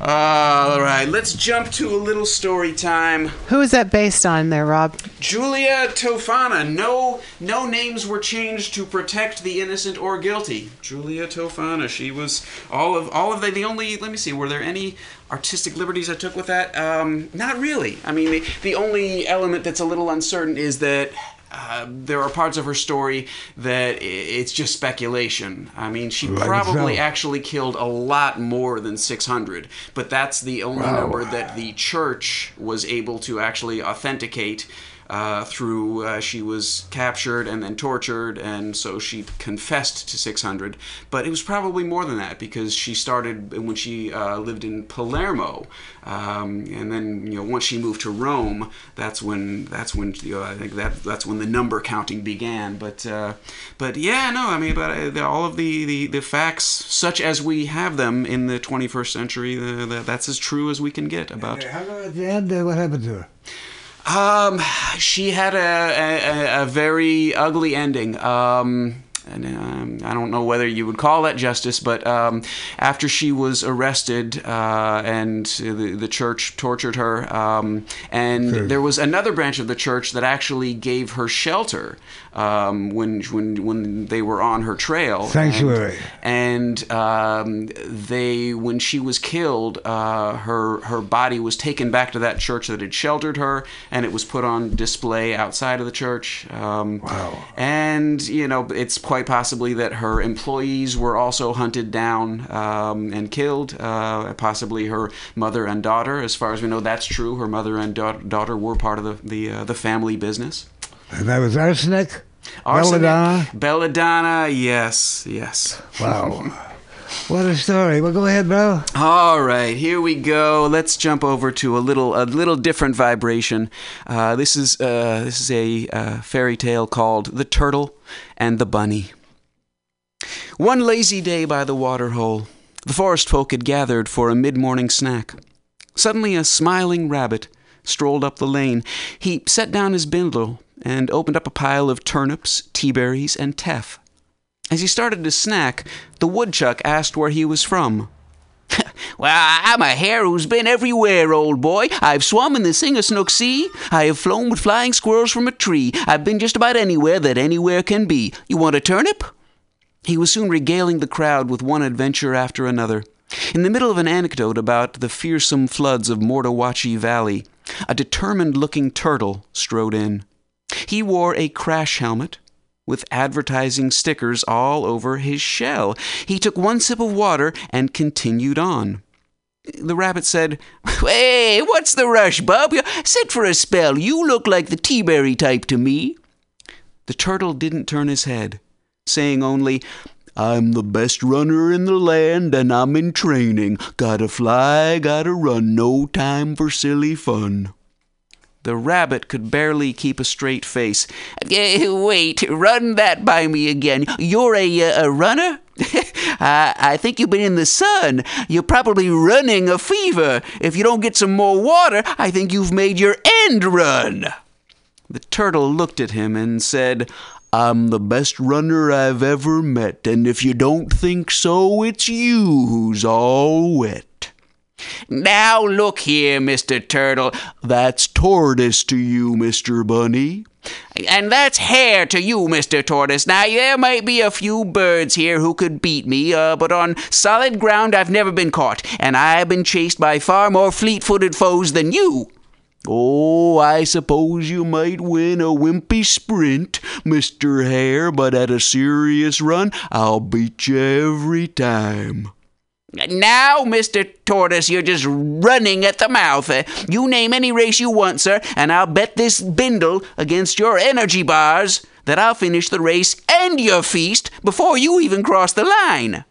All right, let's jump to a little story time. Who is that based on there, Rob? Giulia Tofana. No, no names were changed to protect the innocent or guilty. Giulia Tofana. She was all of all of the, the only. Let me see. Were there any artistic liberties I took with that? Um, not really. I mean, the, the only element that's a little uncertain is that. Uh, there are parts of her story that it's just speculation. I mean, she like probably itself. actually killed a lot more than six hundred, but that's the only wow. number that the church was able to actually authenticate uh, through uh, she was captured and then tortured, and so she confessed to six hundred, but it was probably more than that because she started when she uh, lived in Palermo. Um, and then, you know, once she moved to Rome, that's when that's when you know, I think that that's when the number counting began. But uh, but yeah, no, I mean, but uh, all of the, the, the facts, such as we have them in the twenty-first century, the, the, that's as true as we can get about. How about at the end? What happened to her? Um, she had a a, a very ugly ending. Um. And um, I don't know whether you would call that justice, but um, after she was arrested uh, and the, the church tortured her, um, and sure. there was another branch of the church that actually gave her shelter um, when when when they were on her trail. Sanctuary. And, and um, they, when she was killed, uh, her her body was taken back to that church that had sheltered her, and it was put on display outside of the church. Um, wow. And you know, it's quite. Quite possibly that her employees were also hunted down um, and killed, uh, possibly her mother and daughter. As far as we know, that's true. Her mother and da- daughter were part of the the, uh, the family business. And that was arsenic? Arsenic. Belladonna? Belladonna, yes, yes. Wow. What a story. Well, go ahead, bro. All right, here we go. Let's jump over to a little a little different vibration. Uh, this is uh, this is a uh, fairy tale called The Turtle and the Bunny. One lazy day by the waterhole, the forest folk had gathered for a mid-morning snack. Suddenly, a smiling rabbit strolled up the lane. He set down his bindle and opened up a pile of turnips, tea-berries, and teff. As he started to snack, the woodchuck asked where he was from. Well, I'm a hare who's been everywhere, old boy. I've swum in the Singasnook Sea. I have flown with flying squirrels from a tree. I've been just about anywhere that anywhere can be. You want a turnip? He was soon regaling the crowd with one adventure after another. In the middle of an anecdote about the fearsome floods of Mortawachi Valley, a determined-looking turtle strode in. He wore a crash helmet with advertising stickers all over his shell. He took one sip of water and continued on. The rabbit said, Hey, what's the rush, bub? Sit for a spell. You look like the tea-berry type to me. The turtle didn't turn his head, saying only, I'm the best runner in the land and I'm in training. Gotta fly, gotta run, no time for silly fun. The rabbit could barely keep a straight face. Wait, run that by me again. You're a, a runner? I, I think you've been in the sun. You're probably running a fever. If you don't get some more water, I think you've made your end run. The turtle looked at him and said, I'm the best runner I've ever met, and if you don't think so, it's you who's all wet. Now look here, Mister Turtle. That's tortoise to you, Mister Bunny. And that's hare to you, Mister Tortoise. Now, there might be a few birds here who could beat me, uh, but on solid ground I've never been caught, and I've been chased by far more fleet-footed foes than you. Oh, I suppose you might win a wimpy sprint, Mister Hare, but at a serious run, I'll beat you every time. Now, Mister Tortoise, you're just running at the mouth. You name any race you want, sir, and I'll bet this bindle against your energy bars that I'll finish the race and your feast before you even cross the line.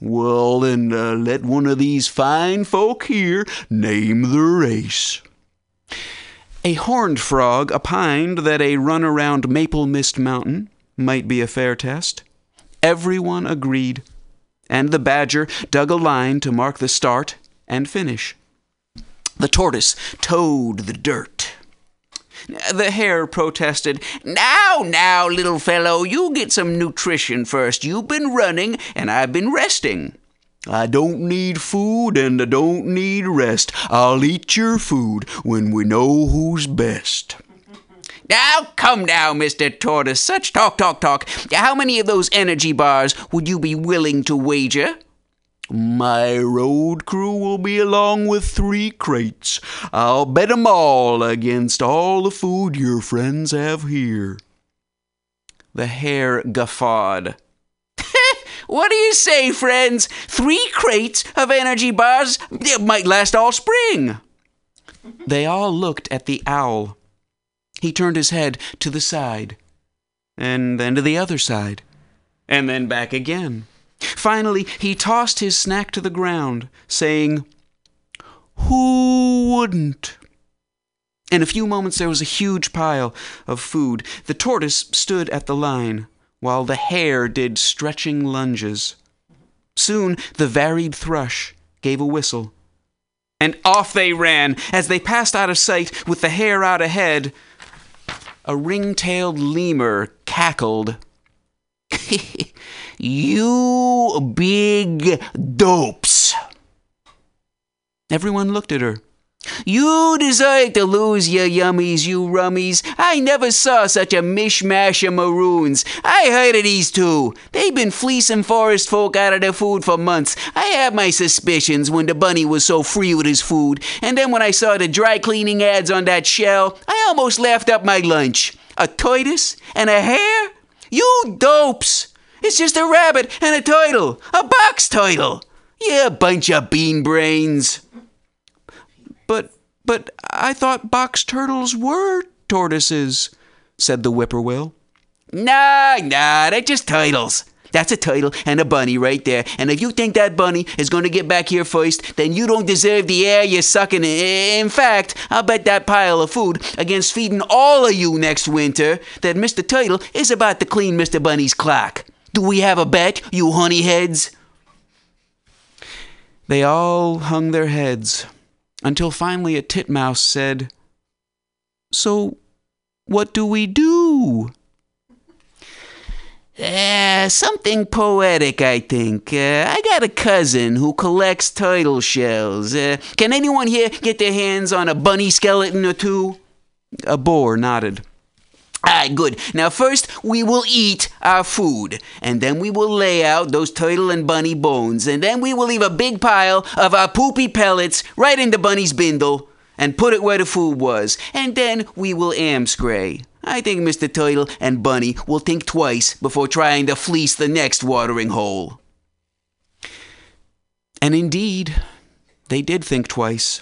Well, then uh, let one of these fine folk here name the race. A horned frog opined that a run around Maple Mist Mountain might be a fair test. Everyone agreed, and the badger dug a line to mark the start and finish. The tortoise toed the dirt. The hare protested, "Now, now, little fellow, you get some nutrition first. You've been running, and I've been resting." "I don't need food, and I don't need rest. I'll eat your food when we know who's best." "Now, come now, Mister Tortoise, such talk, talk, talk. How many of those energy bars would you be willing to wager?" "My road crew will be along with three crates. I'll bet 'em all against all the food your friends have here." The hare guffawed. "What do you say, friends? Three crates of energy bars might last all spring." They all looked at the owl. He turned his head to the side, and then to the other side, and then back again. Finally, he tossed his snack to the ground, saying, "Who wouldn't?" In a few moments, there was a huge pile of food. The tortoise stood at the line, while the hare did stretching lunges. Soon, the varied thrush gave a whistle, and off they ran. As they passed out of sight, with the hare out ahead, a ring-tailed lemur cackled. "You big dopes." Everyone looked at her. "You deserve to lose, you yummies, you rummies. I never saw such a mishmash of maroons. I heard of these two. They've been fleecing forest folk out of their food for months. I had my suspicions when the bunny was so free with his food. And then when I saw the dry cleaning ads on that shell, I almost laughed up my lunch. A tortoise and a hare? You dopes! It's just a rabbit and a turtle, a box turtle. You bunch of bean brains." But, but I thought box turtles were tortoises," said the whippoorwill. "Nah, nah, they're just turtles. That's a turtle and a bunny right there. And if you think that bunny is going to get back here first, then you don't deserve the air you're sucking. In fact, I'll bet that pile of food against feeding all of you next winter that Mister Turtle is about to clean Mister Bunny's clock. Do we have a bet, you honey heads?" They all hung their heads, until finally a titmouse said, "So what do we do?" Uh, something poetic, I think. Uh, I got a cousin who collects turtle shells. Uh, can anyone here get their hands on a bunny skeleton or two?" A boar nodded. "All right, good. Now first, we will eat our food, and then we will lay out those turtle and bunny bones, and then we will leave a big pile of our poopy pellets right in the bunny's bindle and put it where the food was, and then we will amscray. I think Mister Turtle and Bunny will think twice before trying to fleece the next watering hole." And indeed, they did think twice.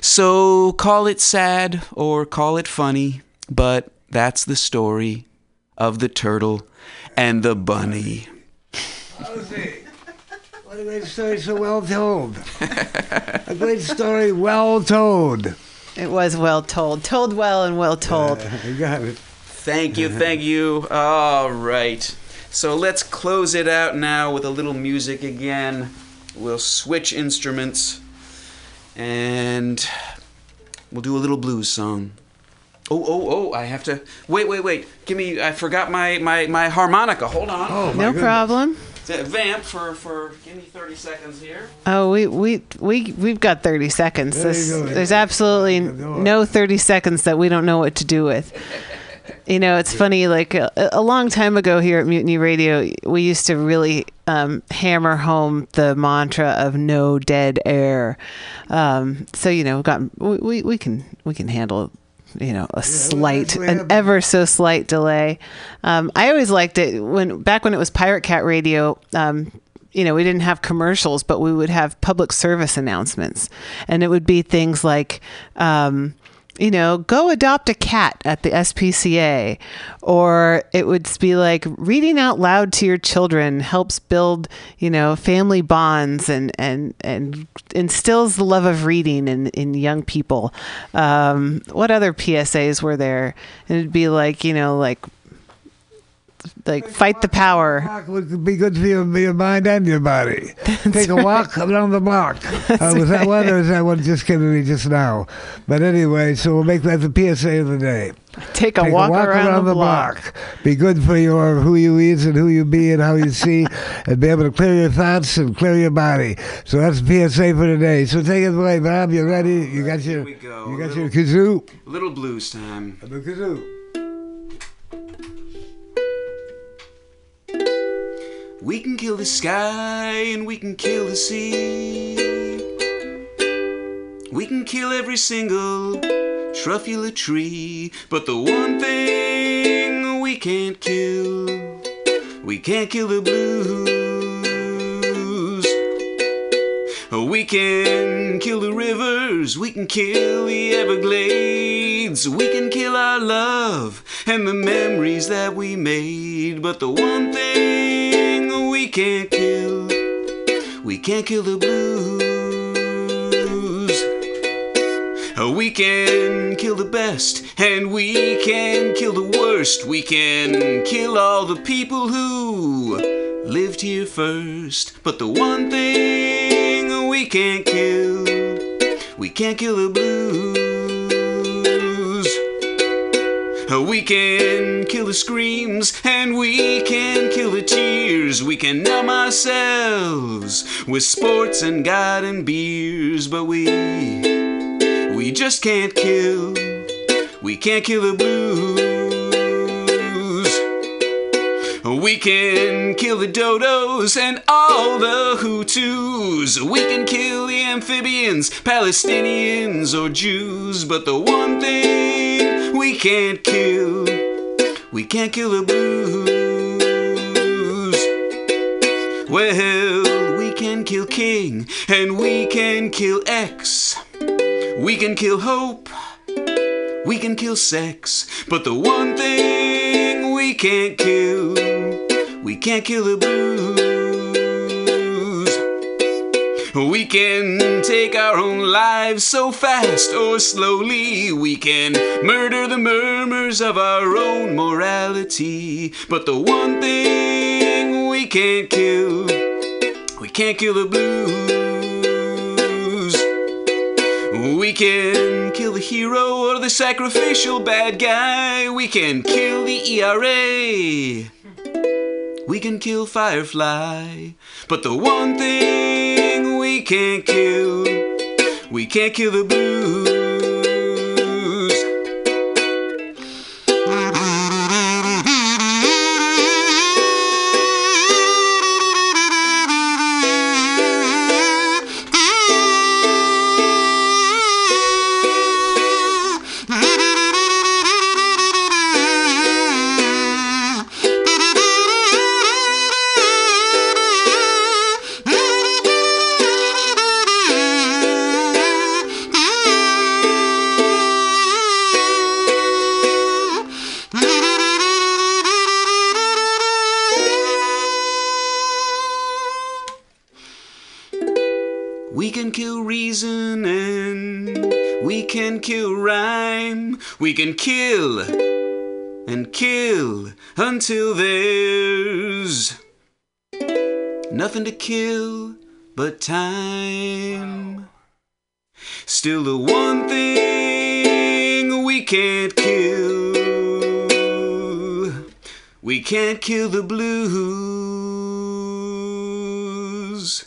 So call it sad or call it funny, but that's the story of the turtle and the bunny. What a great story, so well told. A great story, well told. It was well told. Told well and well told. Uh, you got it. Thank you, thank you. All right. So let's close it out now with a little music again. We'll switch instruments, and we'll do a little blues song. Oh, oh, oh, I have to... Wait, wait, wait. Give me... I forgot my, my, my harmonica. Hold on. Oh, my no goodness. Problem. Vamp for, for give me thirty seconds here. Oh, we we we we've got thirty seconds. There this, go, there's absolutely no thirty seconds that we don't know what to do with. You know, it's funny. Like a, a long time ago here at Mutiny Radio, we used to really um, hammer home the mantra of no dead air. Um, so you know, we've got we, we we can we can handle, you know, a yeah, slight, an ever so slight delay. Um, I always liked it when, back when it was Pirate Cat Radio, um, you know, we didn't have commercials, but we would have public service announcements. And it would be things like, um, you know, go adopt a cat at the S P C A. Or it would be like reading out loud to your children helps build, you know, family bonds and, and, and instills the love of reading in, in young people. Um, what other P S As were there? And it'd be like, you know, like, like Take fight the power. Walk would be good for your, your mind and your body. That's Take right. a walk along the block. Uh, was right. that one or is that one just came to me just now? But anyway, so we'll make that the P S A of the day. Take a, Take walk, a walk around, around the, the block. block. Be good for your who you is and who you be and how you see, and be able to clear your thoughts and clear your body. So that's the P S A for today. So take it away, Bob. You ready? You got your, Here we go. You got little, your kazoo. Little blues time. A little kazoo. We can kill the sky and we can kill the sea. We can kill every single truffula tree. But the one thing we can't kill, we can't kill the blues. We can kill the rivers, we can kill the Everglades. We can kill our love and the memories that we made. But the one thing we can't kill, we can't kill the blues. We can kill the best and we can kill the worst. We can kill all the people who lived here first. But the one thing we can't kill, we can't kill the blues. We can kill the screams and we can kill the tears. We can numb ourselves with sports and God and beers. But we, we just can't kill, we can't kill the blues. We can kill the dodos and all the Hutus. We can kill the amphibians, Palestinians or Jews. But the one thing we can't kill, we can't kill the blues. Well, we can kill King, and we can kill X. We can kill hope, we can kill sex. But the one thing we can't kill, we can't kill the blues. We can take our own lives so fast or slowly. We can murder the murmurs of our own morality. But the one thing we can't kill, we can't kill the blues. We can kill the hero or the sacrificial bad guy. We can kill the E R A. We can kill Firefly. But the one thing we can't kill, we can't kill the blues. We can kill and kill until there's nothing to kill but time. Wow. Still the one thing we can't kill, we can't kill the blues.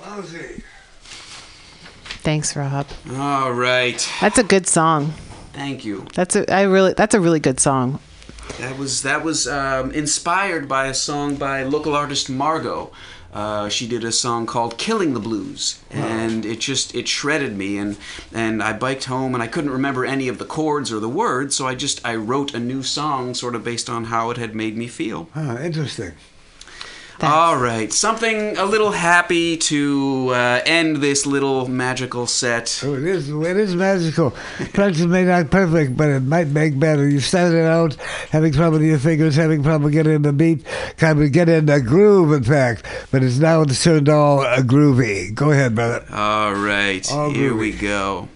Lousy. Thanks, Rob. All right. That's a good song. Thank you. That's a I really that's a really good song. That was that was um, inspired by a song by local artist Margot. Uh, she did a song called "Killing the Blues," and wow. it just it shredded me. And and I biked home, and I couldn't remember any of the chords or the words, so I just I wrote a new song, sort of based on how it had made me feel. Ah, interesting. That's... All right. Something a little happy to uh, end this little magical set. Oh, it is, it is magical. Practice may not perfect, but it might make better. You started out having trouble with your fingers, having trouble getting in the beat, kind of get in the groove, in fact. But it's now turned all uh, groovy. Go ahead, brother. All right. All Here groovy. we go.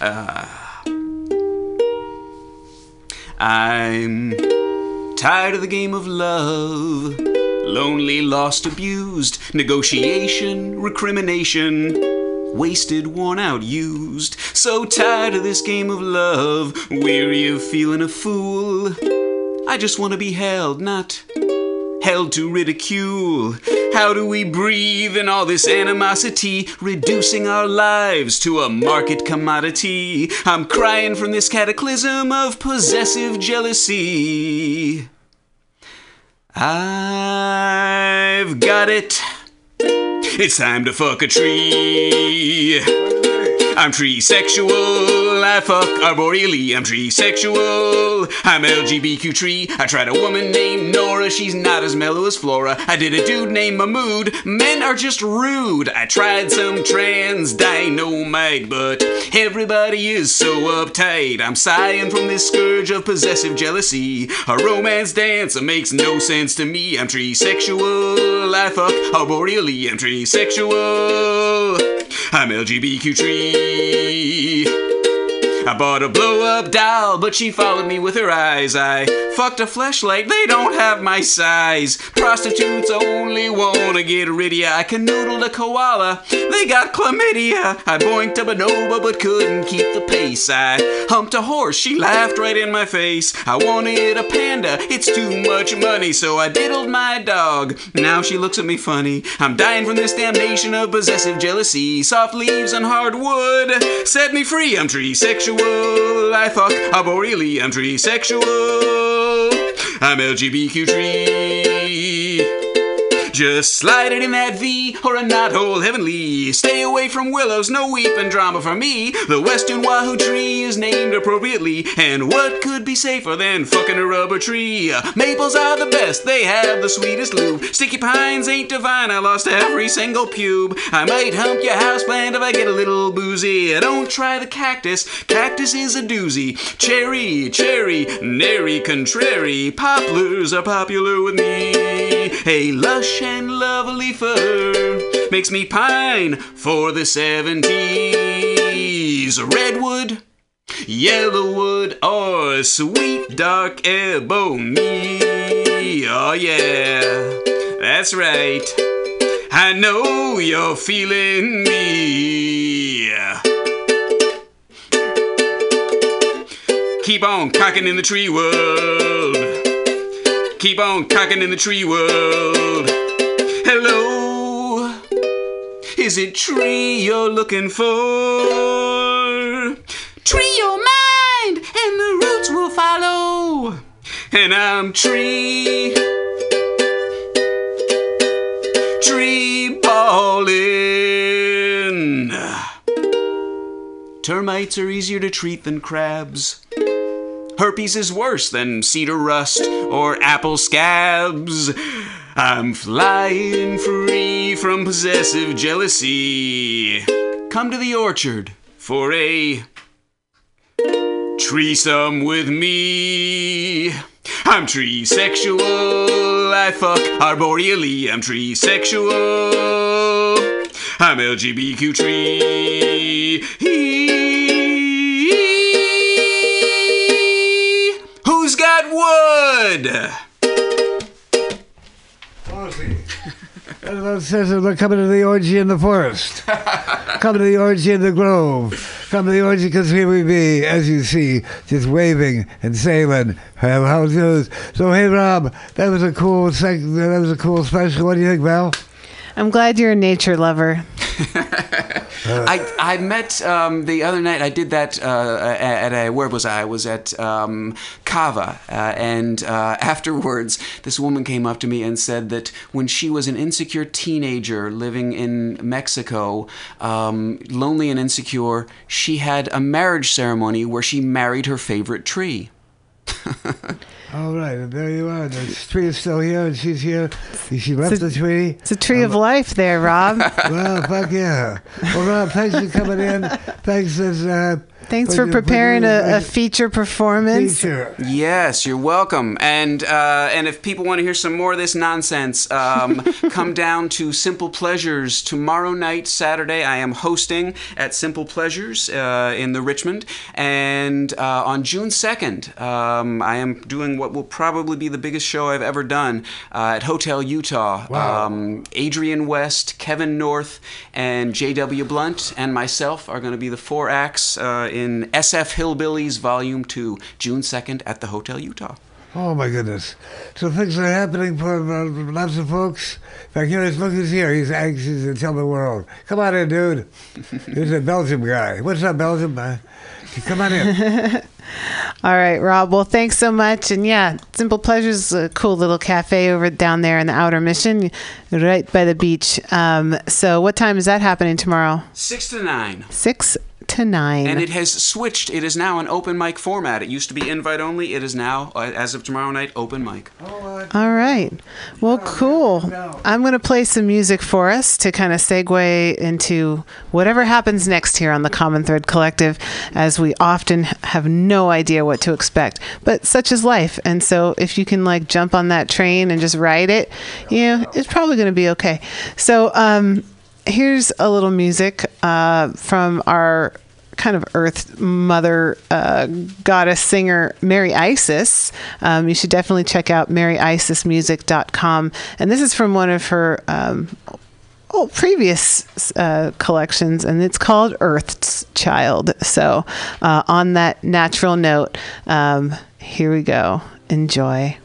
Uh, I'm tired of the game of love. Lonely, lost, abused, negotiation, recrimination, wasted, worn out, used. So tired of this game of love, weary of feeling a fool. I just want to be held, not held to ridicule. How do we breathe in all this animosity, reducing our lives to a market commodity? I'm crying from this cataclysm of possessive jealousy. I've got it. It's time to fuck a tree. I'm tree sexual. I fuck arboreally. I'm tree sexual. I'm L G B T Q tree. I tried a woman named Nora. She's not as mellow as Flora. I did a dude named Mahmood. Men are just rude. I tried some trans dynamite, but everybody is so uptight. I'm sighing from this scourge of possessive jealousy. A romance dance that makes no sense to me. I'm tree sexual. I fuck arboreally. I'm tree sexual. I'm L G B T Q tree. I bought a blow-up doll, but she followed me with her eyes. I fucked a fleshlight, they don't have my size. Prostitutes only wanna get rid of ya. I canoodled a koala, they got chlamydia. I boinked a bonobo, but couldn't keep the pace. I humped a horse, she laughed right in my face. I wanted a panda, it's too much money, so I diddled my dog. Now she looks at me funny. I'm dying from this damnation of possessive jealousy. Soft leaves and hard wood set me free. I'm tree sexual. I fuck arboreally. I'm tree sexual. I'm L G B T Q tree. Just slide it in that V or a knothole heavenly. Stay away from willows, no weeping drama for me. The western wahoo tree is named appropriately. And what could be safer than fucking a rubber tree? Maples are the best, they have the sweetest lube. Sticky pines ain't divine, I lost every single pube. I might hump your houseplant if I get a little boozy. Don't try the cactus, cactus is a doozy. Cherry, cherry, nary contrary. Poplars are popular with me. A lush and lovely fir makes me pine for the seventies. Redwood, yellowwood, or sweet dark ebony. Oh yeah, that's right. I know you're feeling me. Keep on cocking in the tree world. Keep on cocking in the tree world. Hello. Is it tree you're looking for? Tree your mind, and the roots will follow. And I'm tree, tree ballin'. Termites are easier to treat than crabs. Herpes is worse than cedar rust or apple scabs. I'm flying free from possessive jealousy. Come to the orchard for a threesome with me. I'm tree sexual. I fuck arboreally. I'm tree sexual. I'm L G B T Q tree. Who's got wood? Says they're coming to the orgy in the forest. Come to the orgy in the grove. Come to the orgy, because here we be, as you see, just waving and sailing. How's yours? So hey, Rob, that was a cool sec- that was a cool special. What do you think, Val? I'm glad you're a nature lover. I I met um, the other night. I did that uh, at, at a, where was I? I was at um, Kava, uh, and uh, afterwards, this woman came up to me and said that when she was an insecure teenager living in Mexico, um, lonely and insecure, she had a marriage ceremony where she married her favorite tree. All right, and there you are. The tree is still here, and she's here. She left it's the tree. It's a tree um, of life there, Rob. Well, fuck yeah. Well, Rob, thanks for coming in. Thanks as... Uh, Thanks for preparing a, a feature performance. Feature. Yes, you're welcome. And uh, and if people want to hear some more of this nonsense, um, come down to Simple Pleasures tomorrow night, Saturday. I am hosting at Simple Pleasures uh, in the Richmond. And uh, on June second, um, I am doing what will probably be the biggest show I've ever done uh, at Hotel Utah. Wow. Um, Adrian West, Kevin North, and J W. Blunt and myself are going to be the four acts uh, in S F Hillbillies Volume two, June second at the Hotel Utah. Oh, my goodness. So things are happening for uh, lots of folks. In fact, you know, look who's here. He's anxious to tell the world. Come on in, dude. He's a Belgium guy. What's up, Belgium? Uh, come on in. All right, Rob. Well, thanks so much. And yeah, Simple Pleasure's a cool little cafe over down there in the Outer Mission, right by the beach. Um, so what time is that happening tomorrow? Six to nine. Six to nine. And it has switched. It is now an open mic format. It used to be invite only. It is now, uh, as of tomorrow night, open mic. All right. Well, cool. I'm going to play some music for us to kind of segue into whatever happens next here on the Common Thread Collective, as we often have no idea what to expect. But such is life. And so if you can like jump on that train and just ride it, you know, it's probably going to be okay. So, um, here's a little music uh, from our kind of Earth Mother uh, goddess singer, Mary Isis. Um, you should definitely check out mary isis music dot com. And this is from one of her um, old previous uh, collections, and it's called Earth's Child. So uh, on that natural note, um, here we go. Enjoy.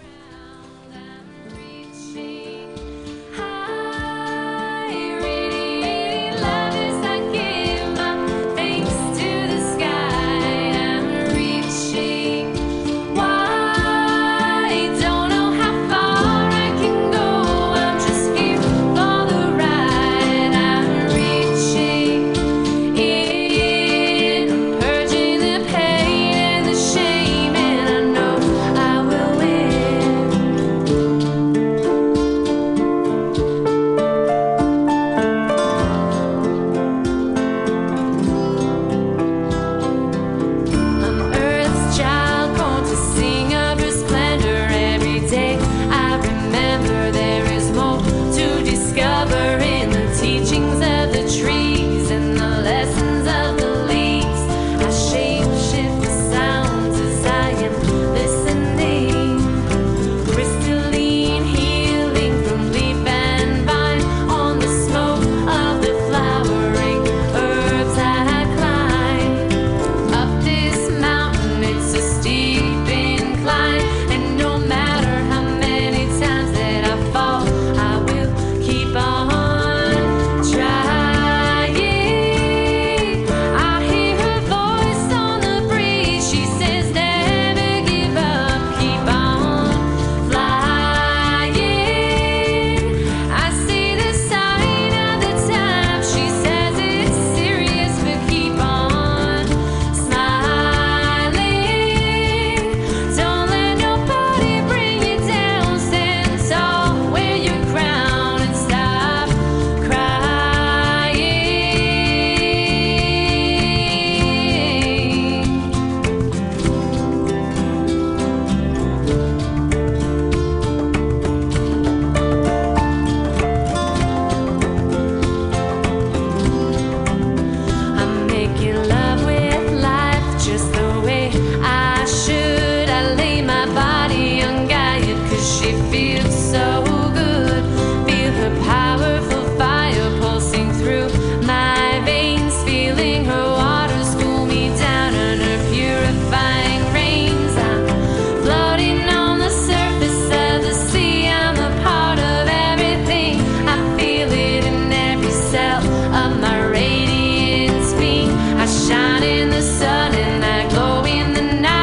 In the sun and I glow in the night.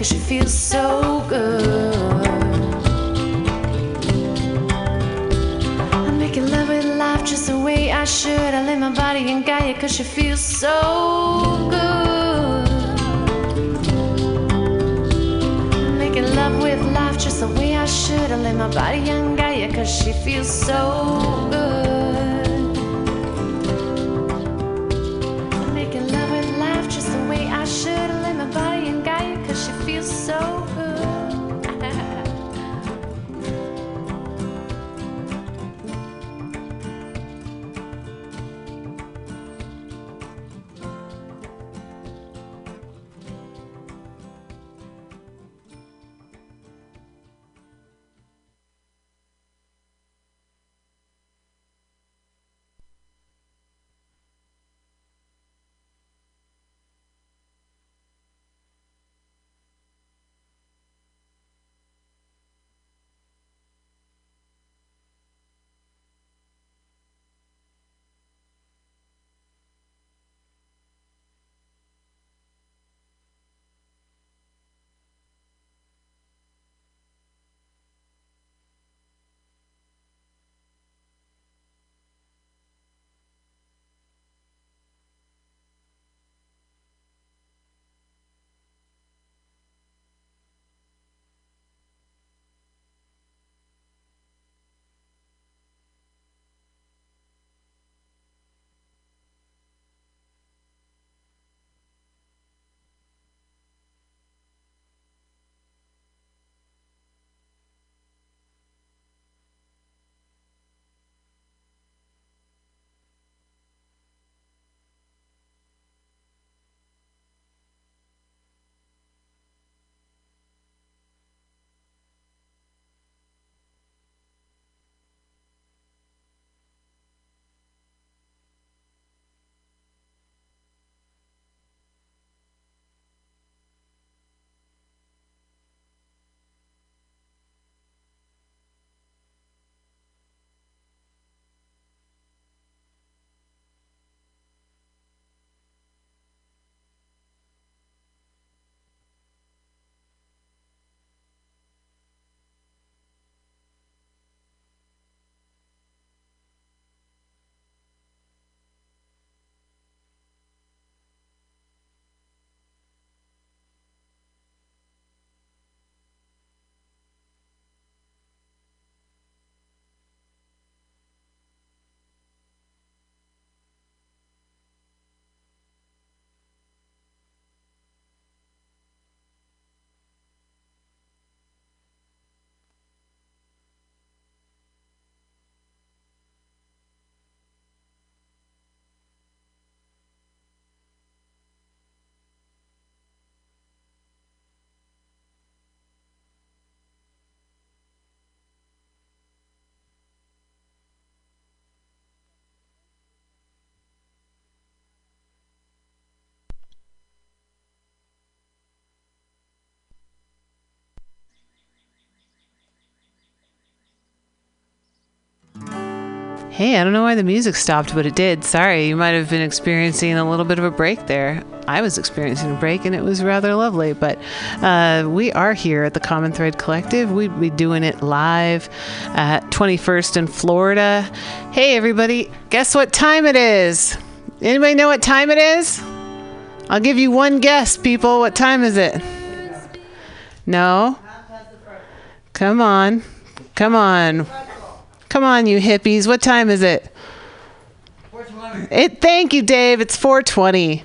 'cause she feels so good. I'm making love with life just the way I should. I lay my body in Gaia 'cause she feels so good. I'm making love with life just the way I should. I lay my body in Gaia 'cause she feels so good. So good. Hey, I don't know why the music stopped, but it did. Sorry, you might have been experiencing a little bit of a break there. I was experiencing a break, and it was rather lovely. But uh, we are here at the Common Thread Collective. We'd be doing it live at twenty-first in Florida. Hey, everybody, guess what time it is? Anybody know what time it is? I'll give you one guess, people. What time is it? No? Come on. Come on. Come on, you hippies. What time is it? four twenty. It, thank you, Dave. It's four twenty.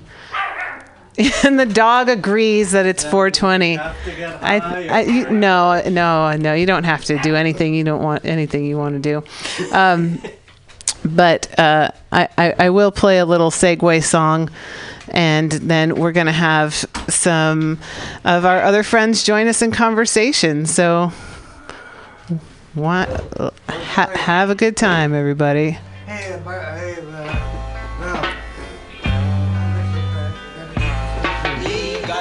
And the dog agrees that it's four twenty. I, I, you, no, no, no. You don't have to do anything you don't want, anything you want to do. Um, but uh, I, I, I will play a little segue song. And then we're going to have some of our other friends join us in conversation. So... Why, uh, ha, have a good time, everybody. Hey, uh, hey, uh, no.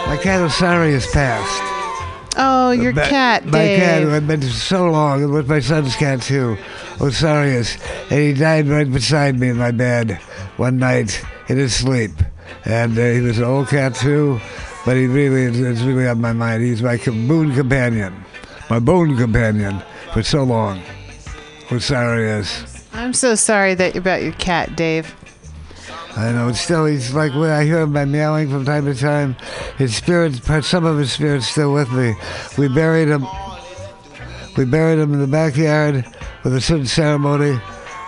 My cat Osiris passed. Oh, your my, cat, Dave. My cat, who I've been so long, it was my son's cat too, Osiris, and he died right beside me in my bed one night in his sleep. And uh, he was an old cat too, but he really is, is really on my mind. He's my boon companion, my boon companion for so long. What sorry is. I'm so sorry that about your cat, Dave. I know. Still, he's like when I hear him by meowing from time to time. His spirit, some of his spirit's still with me. We buried him. We buried him in the backyard with a certain ceremony.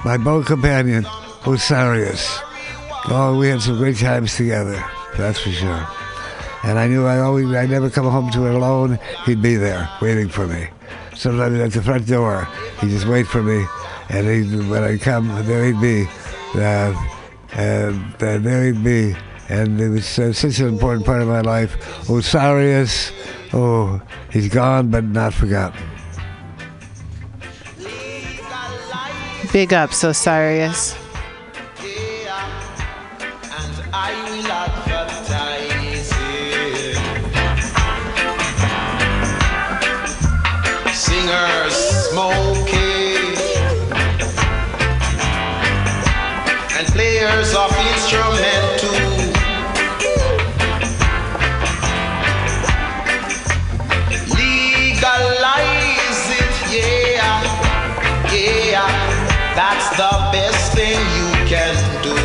My boon companion, Osiris. Oh, we had some great times together. That's for sure. And I knew I always, I never come home to it alone. He'd be there waiting for me. Sometimes at the front door, he'd just wait for me. And he'd, when I come, there he'd be. Uh, and uh, there he'd be. And it was uh, such an important part of my life. Osiris, oh, he's gone but not forgotten. Big ups, Osiris. Singer smoking and players of the instrument too. Legalize it, yeah, yeah. That's the best thing you can do.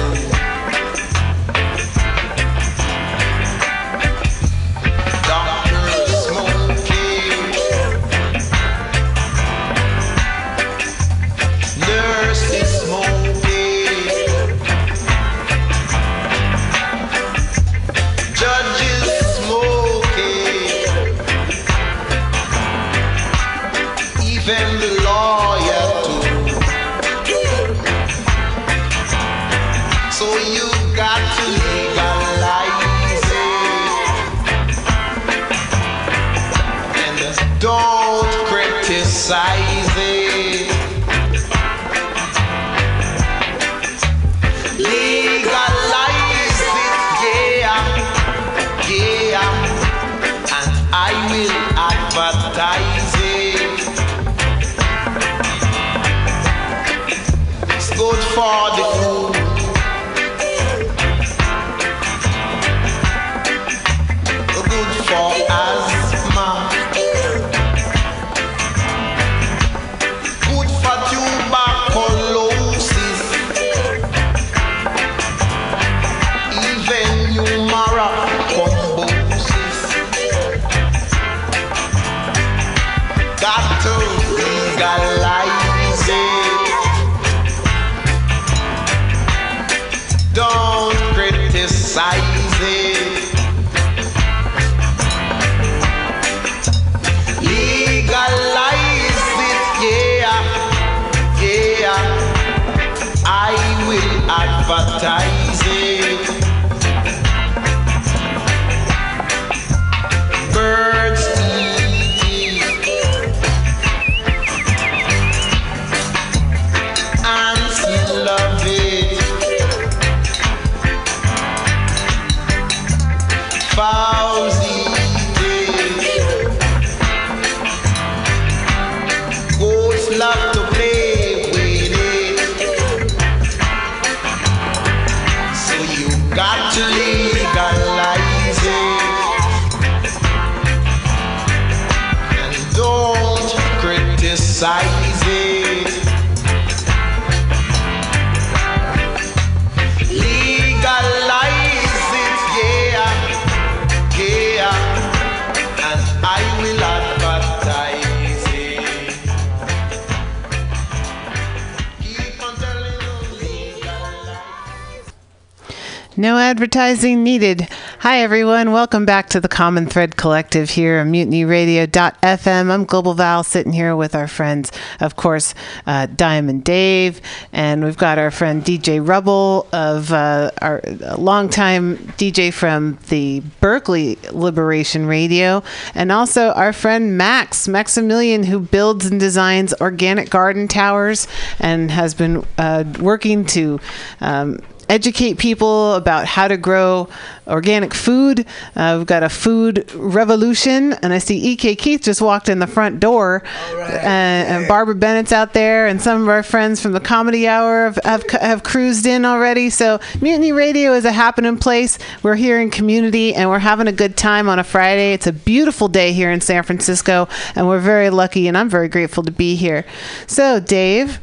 No advertising needed. Hi, everyone. Welcome back to the Common Thread Collective here on mutiny radio dot f m. I'm Global Val, sitting here with our friends, of course, uh, Diamond Dave, and we've got our friend D J Rubble, of uh, our longtime D J from the Berkeley Liberation Radio, and also our friend Max, Maximilian, who builds and designs organic garden towers and has been uh, working to... Um, educate people about how to grow organic food. Uh, we've got a food revolution, and I see E K Keith just walked in the front door. All right. and, and Barbara Bennett's out there, and some of our friends from the Comedy Hour have, have, have cruised in already. So Mutiny Radio is a happening place. We're here in community, and we're having a good time on a Friday. It's a beautiful day here in San Francisco, and we're very lucky, and I'm very grateful to be here. So Dave,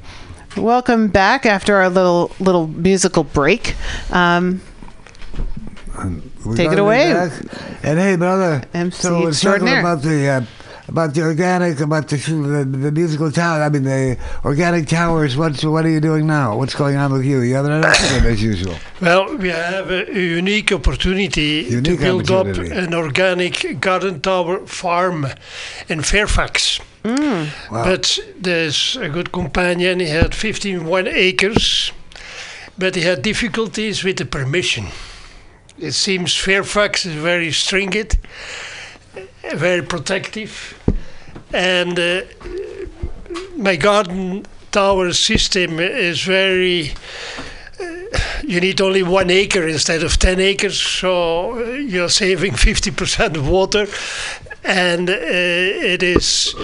welcome back after our little little musical break. Um, take it away. And hey, brother. M C so we're talking about the uh, about the organic, about the, the the musical tower. I mean, the organic towers. What what are you doing now? What's going on with you? You have an announcement as usual. Well, we have a unique opportunity unique to build opportunity. up an organic garden tower farm in Fairfax. Mm. Wow. But there's a good companion. He had fifteen point one acres, but he had difficulties with the permission. It seems Fairfax is very stringent, very protective, and uh, my garden tower system is very. You need only one acre instead of ten acres, so you're saving fifty percent of water, and uh, it is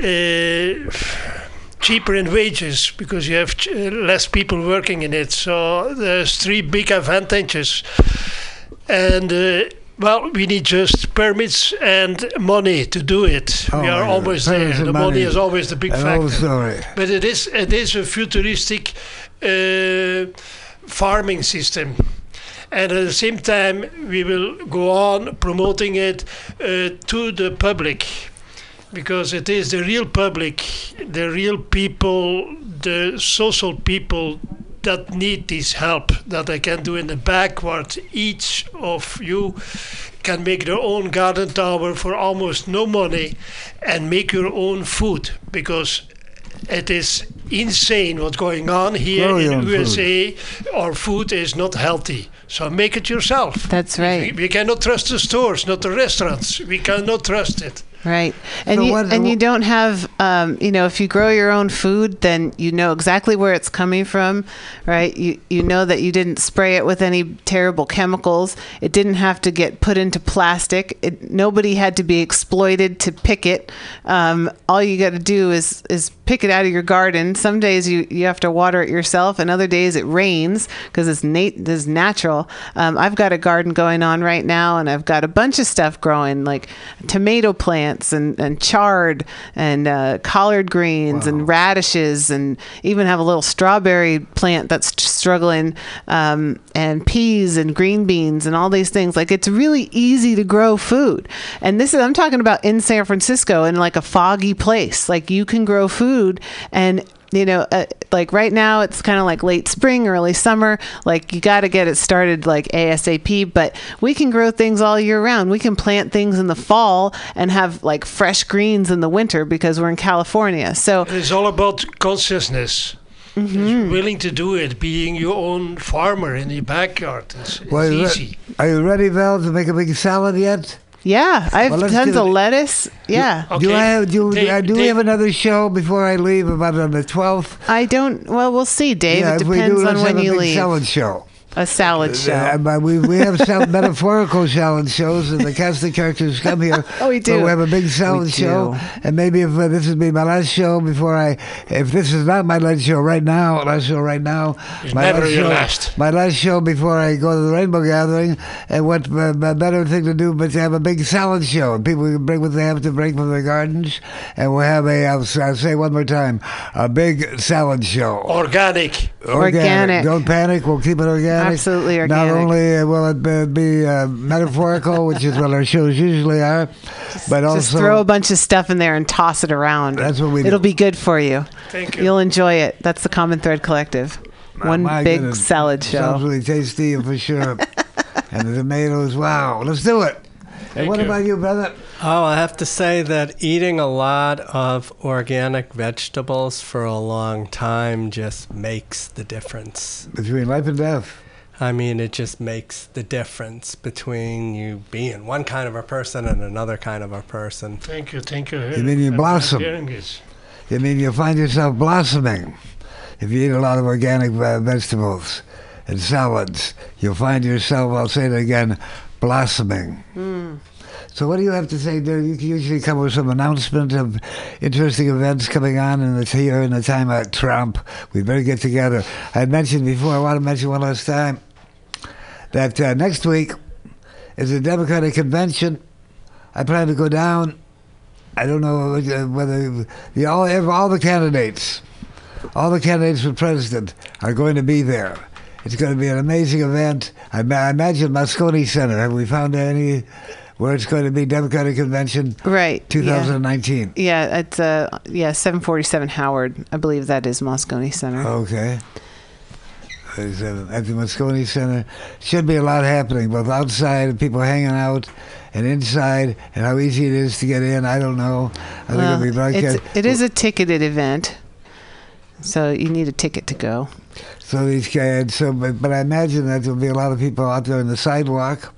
uh, cheaper in wages because you have ch- less people working in it. So there's three big advantages, and uh, well, we need just permits and money to do it. Oh, we are yeah. always permits there. The money. money is always the big factor. Oh, sorry. But it is it is a futuristic Uh, farming system, and at the same time we will go on promoting it uh, to the public, because it is the real public, the real people, the social people that need this help that I can do in the backward. Each of you can make their own garden tower for almost no money and make your own food, because it is insane what's going on here Very in the U S A. Food. Our food is not healthy, so make it yourself. That's right. We, we cannot trust the stores, not the restaurants. We cannot trust it. Right, and so you what, and what, you don't have, um, you know, if you grow your own food, then you know exactly where it's coming from, right? You you know that you didn't spray it with any terrible chemicals. It didn't have to get put into plastic. It, nobody had to be exploited to pick it. Um, all you got to do is is pick it out of your garden. Some days you, you have to water it yourself, and other days it rains because it's nat- it's natural. Um, I've got a garden going on right now, and I've got a bunch of stuff growing, like tomato plants. And, and chard and uh, collard greens wow. and radishes, and even have a little strawberry plant that's struggling, um, and peas and green beans and all these things. Like, it's really easy to grow food. And this is, I'm talking about in San Francisco, in like a foggy place. Like, you can grow food, and you know, uh, like right now it's kind of like late spring, early summer. Like, you got to get it started like ASAP, but we can grow things all year round. We can plant things in the fall and have like fresh greens in the winter because we're in California. So it's all about consciousness. Mm-hmm. Willing to do it, being your own farmer in your backyard. It's, it's well, are easy. Re- are you ready, Val, to make a big salad yet? Yeah, I have well, tons of lettuce. Yeah. Do, okay. do I have, do, Dave, I do we have another show before I leave, about on the twelfth? I don't. Well, we'll see, Dave. Yeah, it depends do, on when you leave. Salad show. A salad show. Uh, we, we have some metaphorical salad shows, and the casting characters come here. Oh, we do. So we have a big salad show, and maybe if uh, this would be my last show before I, if this is not my last show right now, last show right now, it's my never last your show, last. My last show before I go to the Rainbow Gathering, and what uh, better thing to do but to have a big salad show. People can bring what they have to bring from their gardens, and we'll have a. I'll, I'll say one more time, a big salad show. Organic. Organic. Organic. Don't panic. We'll keep it organic. Absolutely organic. Not only will it be uh, metaphorical, which is what our shows usually are, just, but also just throw a bunch of stuff in there and toss it around. That's what we do. It'll be good for you. Thank you. You'll enjoy it. That's the Common Thread Collective. Oh, one big goodness. Salad show. Sounds really tasty for sure. And the tomatoes. Wow. Let's do it. Thank and what you. About you, brother? Oh, I have to say that eating a lot of organic vegetables for a long time just makes the difference between life and death. I mean, it just makes the difference between you being one kind of a person and another kind of a person. Thank you, thank you. You mean you blossom. You mean you find yourself blossoming if you eat a lot of organic uh, vegetables. and salads, you'll find yourself, I'll say it again, blossoming. Mm. So what do you have to say, dude? You can usually come with some announcement of interesting events coming on in the year and the time at Trump. We better get together. I mentioned before, I want to mention one last time, that uh, next week is the Democratic Convention. I plan to go down. I don't know whether the, all, all the candidates, all the candidates for president are going to be there. It's going to be an amazing event. I, I imagine Moscone Center. Have we found any where it's going to be? Democratic Convention, right? twenty nineteen. Yeah, yeah it's uh, yeah seven forty-seven Howard. I believe that is Moscone Center. Okay. At the Moscone Center, should be a lot happening, both outside and people hanging out, and inside, and how easy it is to get in. I don't know. I well, think it'll be broadcast. It is a ticketed event, so you need a ticket to go. So these guys, so but, but I imagine that there'll be a lot of people out there on the sidewalk,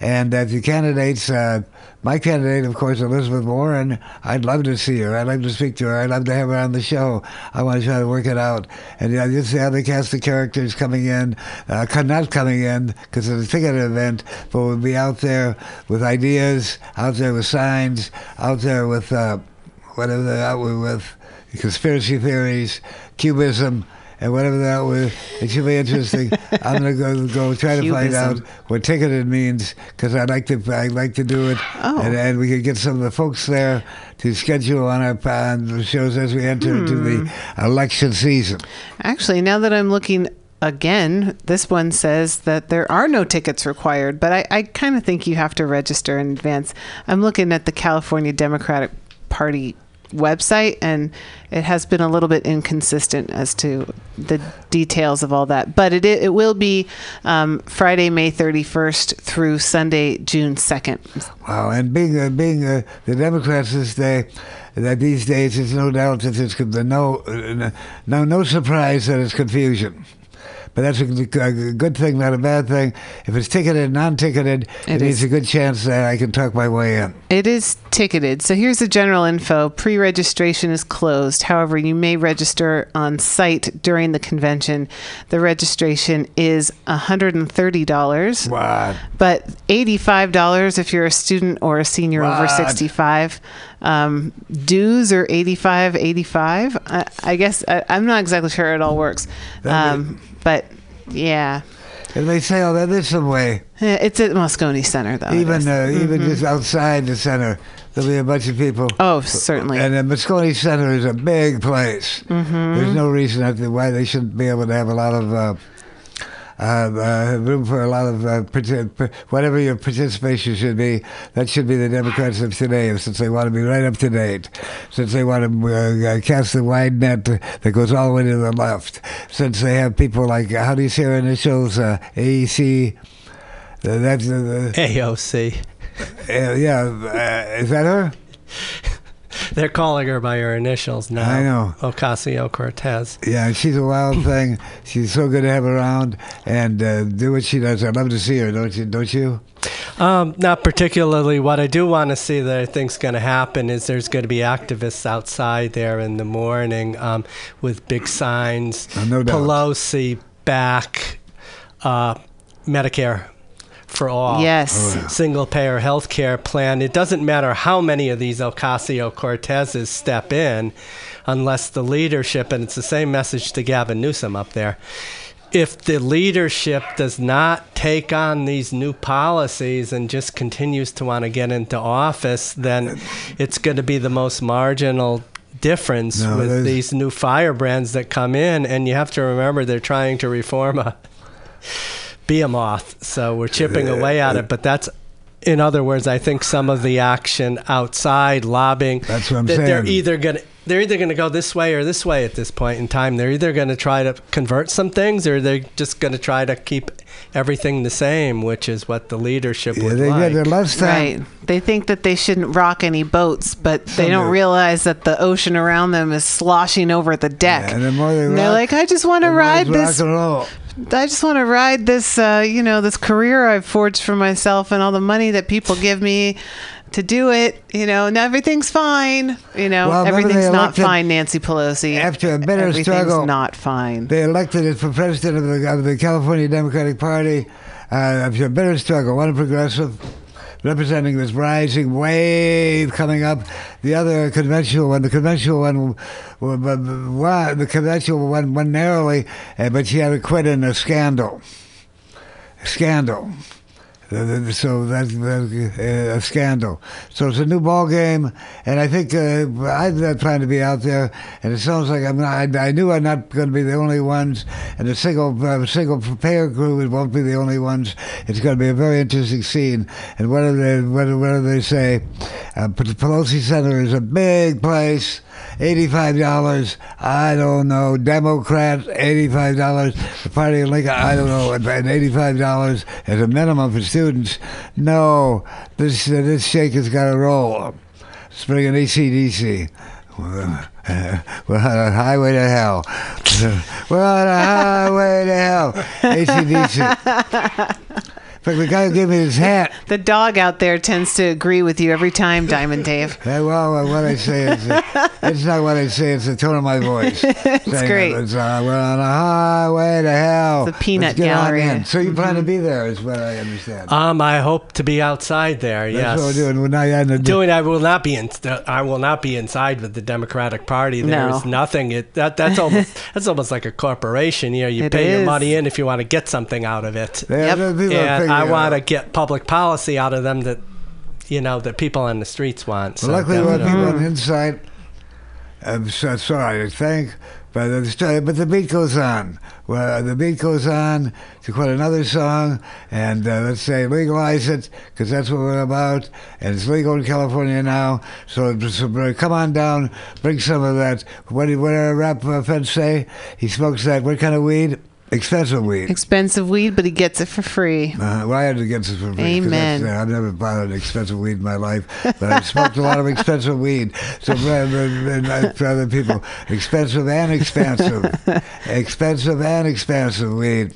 and that the candidates. Uh, My candidate, of course, Elizabeth Warren, I'd love to see her. I'd love to speak to her. I'd love to have her on the show. I want to try to work it out. And you know, just the other cast of characters coming in, uh, not coming in, because it's a ticket event, but we'll be out there with ideas, out there with signs, out there with uh, whatever they're out with, conspiracy theories, cubism, and whatever that was. It should be interesting. I'm going to go go try to Cubism. Find out what ticketed means, because I'd like to I'd like to do it. Oh. And, and we could get some of the folks there to schedule on our on the shows as we enter hmm. into the election season. Actually, now that I'm looking again, this one says that there are no tickets required, but I, I kind of think you have to register in advance. I'm looking at the California Democratic Party website, and it has been a little bit inconsistent as to the details of all that, but it it will be um, Friday, May thirty-first through Sunday, June second. Wow. And being uh, being uh, the Democrats this day, that these days, it's no doubt that there's no no no surprise that it's confusion. But that's a good thing, not a bad thing. If it's ticketed, non-ticketed, it is a good chance that I can talk my way in. It is ticketed. So here's the general info. Pre-registration is closed. However, you may register on site during the convention. The registration is one hundred thirty dollars. Wow. But eighty-five dollars if you're a student or a senior what? Over sixty-five. Um, dues are eighty-five dollars, eighty-five. I, I guess I, I'm not exactly sure how it all works. Um, but yeah. And they say all that is some way. Yeah, it's at Moscone Center, though. Even uh, mm-hmm. even just outside the center, there'll be a bunch of people. Oh, certainly. And the Moscone Center is a big place. Mm-hmm. There's no reason after why they shouldn't be able to have a lot of uh, uh, uh, room for a lot of uh, partic- whatever your participation should be. That should be the Democrats of today, since they want to be right up to date, since they want to uh, cast the wide net that goes all the way to the left, since they have people like, how do you say her initials, uh, A E C, Uh, that's uh, the A O C. Uh, yeah, uh, is that her? They're calling her by her initials now. I know. Ocasio-Cortez. Yeah, she's a wild thing. She's so good to have around and uh, do what she does. I'd love to see her, don't you? Don't you? Um, not particularly. What I do want to see that I think's going to happen is there's going to be activists outside there in the morning um, with big signs. Oh, no doubt. Pelosi back, uh, Medicare for all. Yes. Oh, yeah. Single payer health care plan. It doesn't matter how many of these Ocasio-Cortezes step in unless the leadership, and it's the same message to Gavin Newsom up there, if the leadership does not take on these new policies and just continues to want to get into office, then it's going to be the most marginal difference no, with these new firebrands that come in. And you have to remember they're trying to reform a behemoth, so we're chipping away at it, but that's, in other words, I think some of the action outside lobbying. That's what I'm that saying. They're either going to they're either going to go this way or this way at this point in time. They're either going to try to convert some things, or they're just going to try to keep everything the same, which is what the leadership yeah, would they like. Their right. They think that they shouldn't rock any boats, but they Somewhere. Don't realize that the ocean around them is sloshing over the deck. Yeah, and the more they rock, they're like, I just want to ride this. I just want to ride this, uh, you know, this career I've forged for myself and all the money that people give me. to do it, you know, and everything's fine, you know, well, everything's elected, not fine, Nancy Pelosi. After a bitter everything's struggle. Everything's not fine. They elected it for president of the, of the California Democratic Party. Uh, after a bitter struggle, one progressive representing this rising wave coming up, the other conventional one, the conventional one, the conventional one won narrowly, but she had to quit in a scandal. Scandal. So that's, that's a scandal. So it's a new ball game, and I think uh, I'm not trying to be out there. And it sounds like I'm not. I, I knew I'm not going to be the only ones, and the single uh, single payer crew won't be the only ones. It's going to be a very interesting scene. And what do they what, what do they say? Uh, Pelosi Center is a big place. eighty-five dollars, I don't know. Democrat, eighty-five dollars. The Party of Lincoln, I don't know. And eighty-five dollars as a minimum for students. No, this uh, this shake has got to roll. Spring an A C D C. We're, uh, we're on a highway to hell. We're on a highway to hell. A C D C. In fact, the guy who gave me his hat. The dog out there tends to agree with you every time, Diamond Dave. Hey, well, what I say is, uh, it's not what I say, it's the tone of my voice. It's saying, great. It's, uh, we're on a highway to hell. The peanut gallery. So you mm-hmm. plan to be there, is what I understand. Um, I hope to be outside there. Yes. That's what we're doing. We're not in the doing. I will not be in. I will not be inside with the Democratic Party. There no. is nothing. It, that that's almost that's almost like a corporation. You know, you it pay is. your money in if you want to get something out of it. Yep. And I want to get public policy out of them that, you know, that people on the streets want. So well, luckily, a lot of people on inside. I'm so sorry to think, but but the beat goes on. Well, the beat goes on to quote another song, and uh, let's say legalize it, because that's what we're about, and it's legal in California now. So, so come on down, bring some of that. What did a rap fence say? He smokes that. What kind of weed? Expensive weed. Expensive weed, but he gets it for free. Uh, well, I had to get it for free. Amen. Uh, I've never bought an expensive weed in my life, but I've smoked a lot of expensive weed. So, uh, for other people, expensive and expensive. Expensive and expensive weed.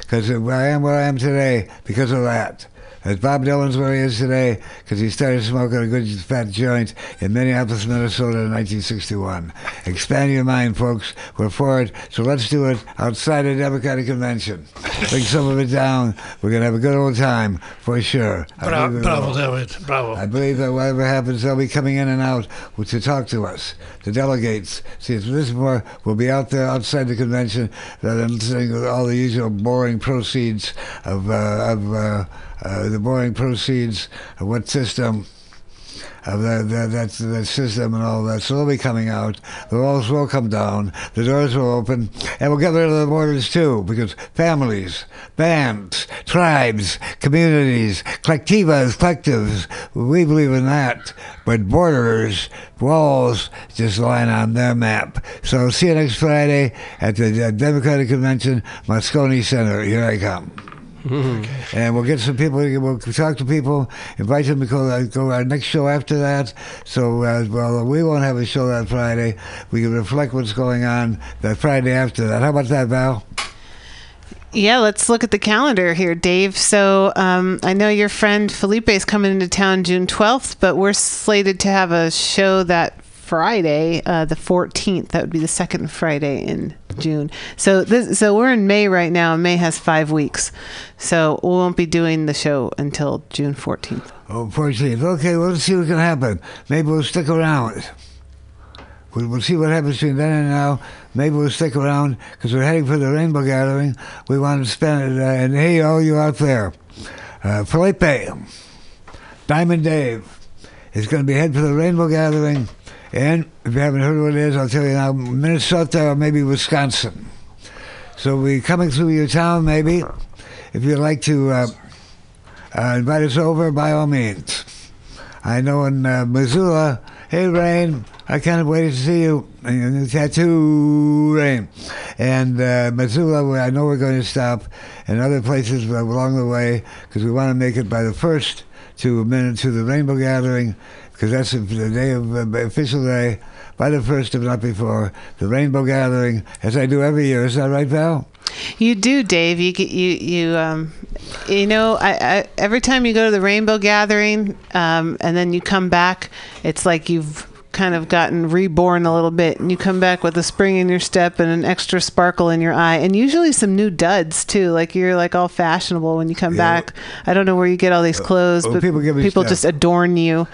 Because I am where I am today because of that. As Bob Dylan's where he is today because he started smoking a good fat joint in Minneapolis, Minnesota in nineteen sixty-one. Expand your mind, folks. We're for it. So let's do it outside a Democratic convention. Bring some of it down. We're going to have a good old time for sure. Bra- bravo, David. Bravo. I believe that whatever happens, they'll be coming in and out to talk to us, the delegates. See, if this is more, we'll be out there outside the convention rather than sitting with all the usual boring proceeds of... Uh, of uh, Uh, the boring proceeds of what system, of the, the, that, that system and all that. So they'll be coming out. The walls will come down. The doors will open. And we'll get rid of the borders, too, because families, bands, tribes, communities, collectivas, collectives, we believe in that. But borders, walls, just lying on their map. So see you next Friday at the Democratic Convention, Moscone Center. Here I come. Mm-hmm. And we'll get some people, we'll talk to people, invite them to go, go our next show after that. So, uh, well, we won't have a show that Friday. We can reflect what's going on that Friday after that. How about that, Val? Yeah, let's look at the calendar here, Dave. So um, I know your friend Felipe is coming into town June twelfth, but we're slated to have a show that Friday, uh, the fourteenth. That would be the second Friday in June. So this, so we're in May right now. May has five weeks, so we won't be doing the show until June fourteenth. Oh, fourteenth. Okay, well, let's see what can happen. Maybe we'll stick around. We'll, we'll see what happens between then and now. Maybe we'll stick around because we're heading for the Rainbow Gathering. We want to spend it. Uh, and hey, all you out there, uh, Felipe, Diamond Dave is going to be heading for the Rainbow Gathering. And if you haven't heard what it is, I'll tell you now, Minnesota or maybe Wisconsin. So we're coming through your town, maybe. If you'd like to uh, uh, invite us over, by all means. I know in uh, Missoula, hey, Rain, I kind of waited to see you. Your new tattoo, Rain. And uh, Missoula, I know we're going to stop, and other places along the way, because we want to make it by the first to, to the Rainbow Gathering. because that's the day of uh, official day, by the first, if not before, the Rainbow Gathering, as I do every year. Is that right, Val? You do, Dave. You you you um, you know. I, I every time you go to the Rainbow Gathering, um, and then you come back, it's like you've kind of gotten reborn a little bit, and you come back with a spring in your step and an extra sparkle in your eye, and usually some new duds too. Like you're like all fashionable when you come yeah. back. I don't know where you get all these clothes, oh, but people, give me people just adorn you.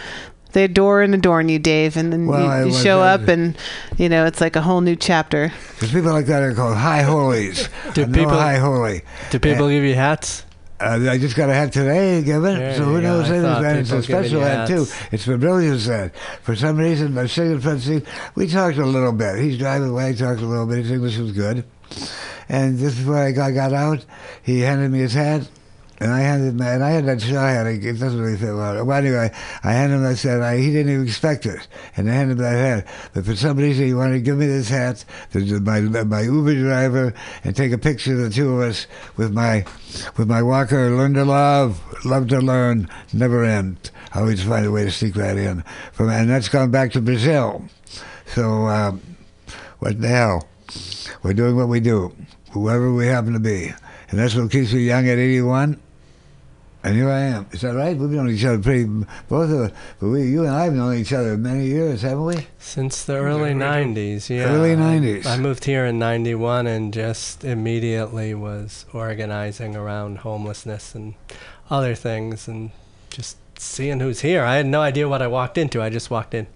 They adore and adorn you, Dave, and then well, you, you show up, and you know it's like a whole new chapter. Because people like that are called high holies. Do I'm people no high holy? Do people and, give you hats? Uh, I just got a hat today, given. There so who knows? That it's a special hat too. It's Vermilion's hat. For some reason, my second friend, Steve, we talked a little bit. He's driving away. I talked a little bit. His English was good, and just before I got, got out, he handed me his hat. And I handed my, and I had that shell hat. It doesn't really fit well. Well, anyway, I handed him that said I, he didn't even expect it, and I handed him that hat. But for some reason, he wanted to give me this hat, to my my Uber driver, and take a picture of the two of us with my with my walker. Learn to love, love to learn, never end. I always find a way to sneak that in. From and that's gone back to Brazil. So um, what the hell? We're doing what we do, whoever we happen to be, and that's what keeps me young at eighty-one. And here I am. Is that right? We've known each other pretty, both of us. But we, you and I have known each other many years, haven't we? Since the early nineties, yeah. Early nineties. I moved here in ninety-one and just immediately was organizing around homelessness and other things and just seeing who's here. I had no idea what I walked into. I just walked in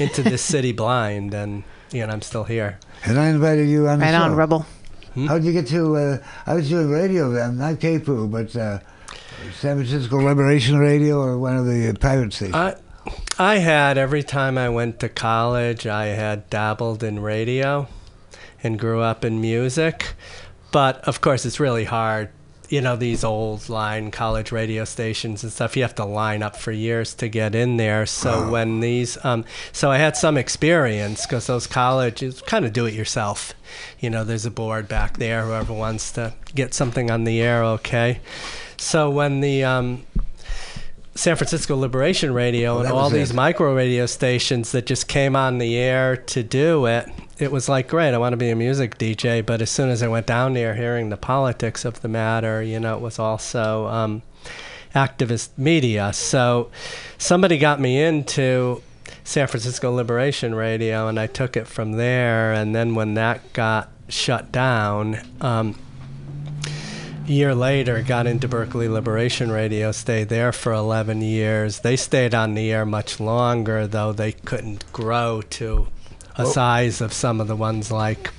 into this city blind, and you know, I'm still here. And I invited you on the right show. Right on, Rebel. Hmm? How did you get to, uh, I was doing radio then, not K P O O, but... Uh, San Francisco Liberation Radio or one of the private stations? I, I had, every time I went to college, I had dabbled in radio and grew up in music. But, of course, it's really hard. You know, these old line college radio stations and stuff, you have to line up for years to get in there. So oh. when these, um, so I had some experience because those colleges kind of do it yourself. You know, there's a board back there, whoever wants to get something on the air, okay. So when the um, San Francisco Liberation Radio well, and all these it. micro radio stations that just came on the air to do it, it was like, great, I want to be a music D J. But as soon as I went down there hearing the politics of the matter, you know, it was also um, activist media. So somebody got me into San Francisco Liberation Radio, and I took it from there. And then when that got shut down... Um, year later, got into Berkeley Liberation Radio, stayed there for eleven years. They stayed on the air much longer, though they couldn't grow to a oh. size of some of the ones like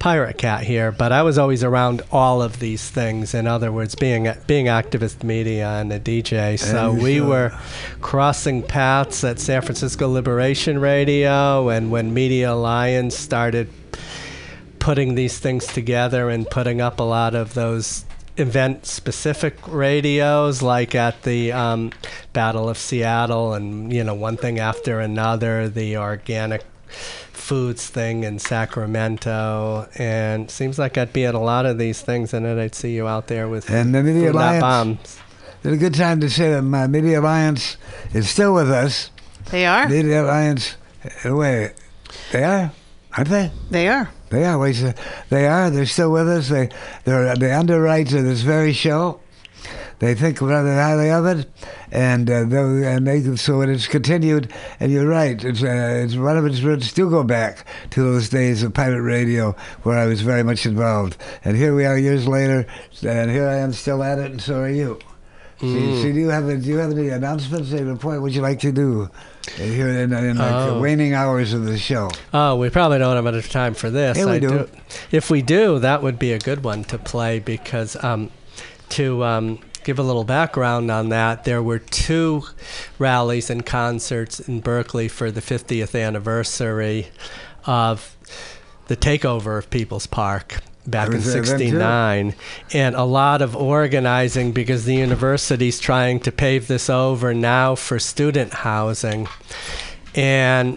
Pirate Cat here. But I was always around all of these things. In other words, being being activist media and a D J. So we sure. were crossing paths at San Francisco Liberation Radio, and when Media Alliance started putting these things together and putting up a lot of those event-specific radios, like at the um, Battle of Seattle, and you know, one thing after another, the organic foods thing in Sacramento, and seems like I'd be at a lot of these things, and then I'd see you out there with and the Media Alliance. Bombs. It's a good time to say that my Media Alliance is still with us. They are. Media Alliance, wait, they are, aren't they? They are. They are. They are. They're still with us. They they're, they underwrite this very show. They think rather highly of it, and uh, and they so it is continued. And you're right. It's uh, it's one of its roots do go back to those days of pirate radio where I was very much involved. And here we are years later, and here I am still at it, and so are you. Mm. So, so do you have a, do you have any announcements? Have a point? Would you like to do? Here in, in like oh. the waning hours of the show. Oh, we probably don't have enough time for this. Yeah, we I do. do. If we do, that would be a good one to play because um, to um, give a little background on that, there were two rallies and concerts in Berkeley for the fiftieth anniversary of the takeover of People's Park back in sixty-nine, and a lot of organizing because the university's trying to pave this over now for student housing, and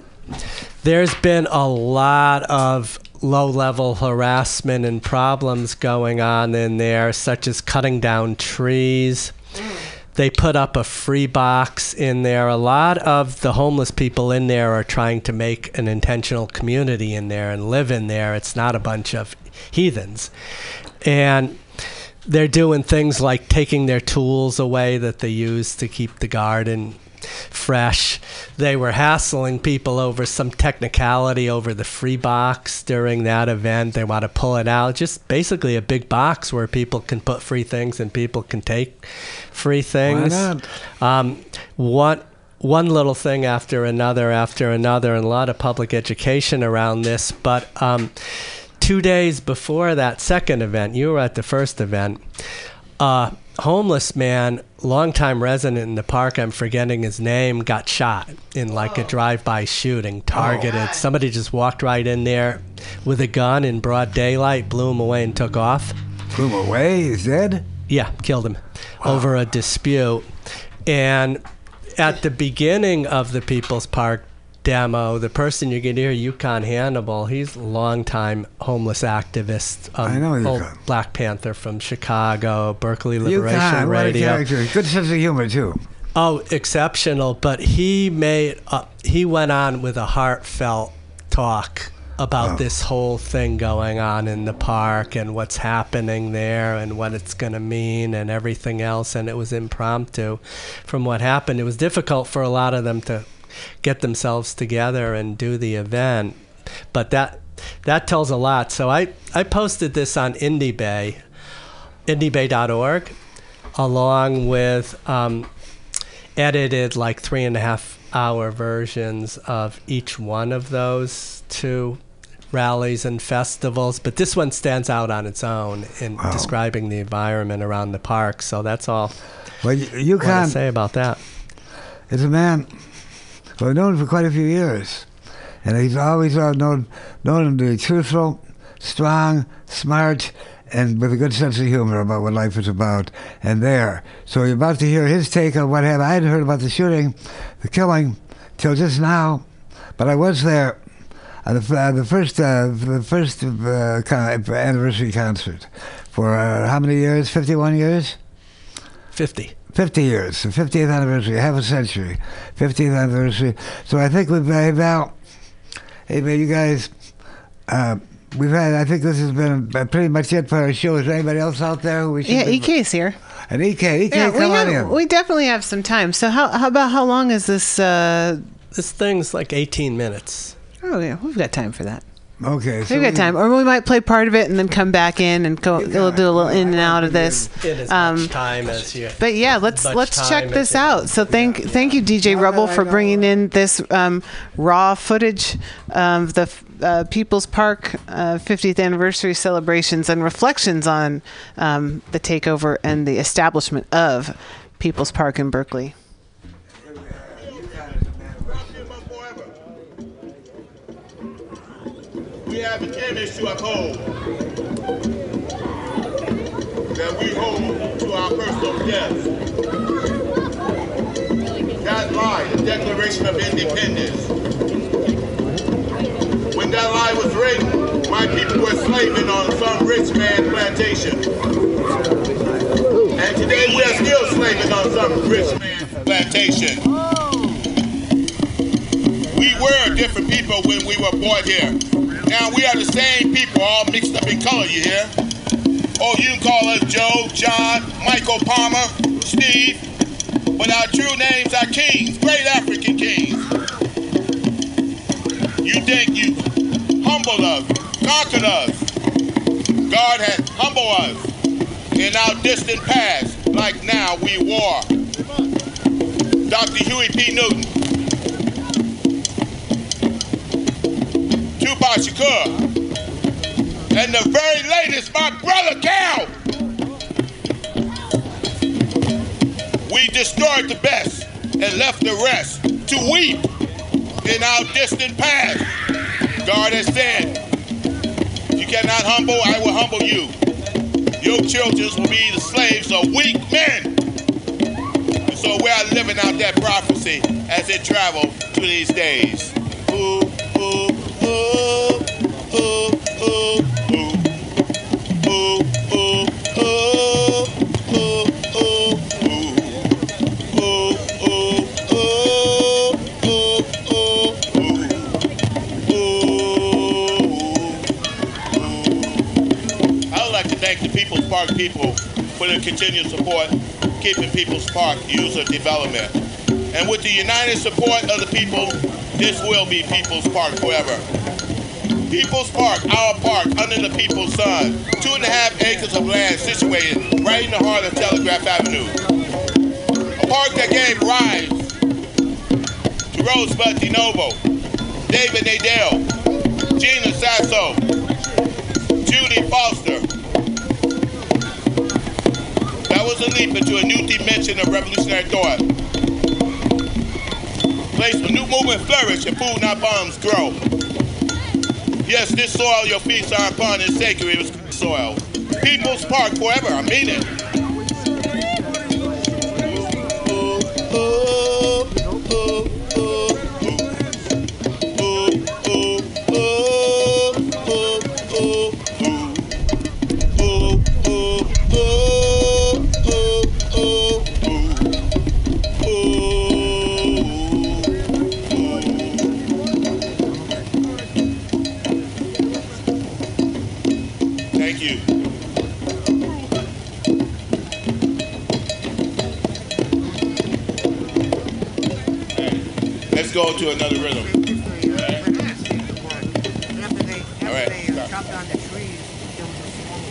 there's been a lot of low-level harassment and problems going on in there, such as cutting down trees, they put up a free box in there. A lot of the homeless people in there are trying to make an intentional community in there and live in there. It's not a bunch of heathens. And they're doing things like taking their tools away that they use to keep the garden fresh. They were hassling people over some technicality over the free box during that event. They want to pull it out. Just basically a big box where people can put free things and people can take free things. Why not? Um, what, one little thing after another after another, and a lot of public education around this. But um, two days before that second event, you were at the first event, uh, homeless man, longtime resident in the park, I'm forgetting his name, got shot in like oh. a drive-by shooting, targeted. Oh. Somebody just walked right in there with a gun in broad daylight, blew him away and took off. Blew him away? He's dead? Yeah, killed him wow. over a dispute. And at the beginning of the People's Park demo, the person you're going to hear, Yukon Hannibal, he's a longtime homeless activist. Um, I know Yukon. Black Panther from Chicago, Berkeley Liberation Yukon, Radio. What a character. Good sense of humor, too. Oh, exceptional. But he made, uh, he went on with a heartfelt talk about oh. this whole thing going on in the park and what's happening there and what it's going to mean and everything else. And it was impromptu from what happened. It was difficult for a lot of them to get themselves together and do the event, but that that tells a lot. So I, I posted this on IndieBay, IndieBay dot org, along with um, edited like three and a half hour versions of each one of those two rallies and festivals, but this one stands out on its own in wow. describing the environment around the park. So that's all well, you, you I can, want to say about that. It's a man Well, I've known him for quite a few years, and he's always uh, known, known him to be truthful, strong, smart, and with a good sense of humor about what life is about, and there. So you're about to hear his take on what happened. I hadn't heard about the shooting, the killing, till just now, but I was there on the, uh, the first, uh, the first uh, con- anniversary concert for uh, how many years, fifty-one years? fifty. fifty years, the fiftieth anniversary, half a century, fiftieth anniversary. So I think we've had, Val, hey, man, you guys, uh, we've had, I think this has been pretty much it for our show. Is there anybody else out there who we should? Yeah, E K's for? Here. And E K, E K, yeah, come on in. We definitely have some time. So how, how about, how long is this? Uh... This thing's like eighteen minutes. Oh, yeah, we've got time for that. Okay, so we've got time, or we might play part of it and then come back in and go. We'll do a little in and out of this. It is um, much time as you. But yeah, let's let's check this out. So thank yeah, thank you, D J Rubble, for bringing in this um, raw footage of the uh, People's Park uh, fiftieth anniversary celebrations and reflections on um, the takeover and the establishment of People's Park in Berkeley. We have an image to uphold that we hold to our personal death. That lie, the Declaration of Independence. When that lie was written, my people were slaving on some rich man's plantation. And today we are still slaving on some rich man's plantation. We were different people when we were born here. Now we are the same people, all mixed up in color, you hear? Oh, you can call us Joe, John, Michael, Palmer, Steve, but our true names are kings, great African kings. You think you humbled us, conquered us. God has humbled us in our distant past, like now we war. Doctor Huey P. Newton. Tupac Shakur, and the very latest, my brother Cal. We destroyed the best and left the rest to weep in our distant past. God has said, you cannot humble, I will humble you. Your children will be the slaves of weak men. And so we are living out that prophecy as it travels to these days. Ooh, ooh. Ooh, ooh, ooh, ooh, ooh, ooh, ooh, ooh, ooh. continued support keeping People's Park user development. And with the united support of the people, this will be People's Park forever. People's Park, our park, under the people's sun. Two and a half acres of land situated right in the heart of Telegraph Avenue. A park that gave rise to Rosebud DeNovo, David Nadell, Gina Sasso, Judy Foster. That was a leap into a new dimension of revolutionary thought. Place where new movement flourish and food not bombs grow. Yes, this soil your feet are upon is sacred. It was soil. People's Park forever. I mean it. Go to another rhythm. All right.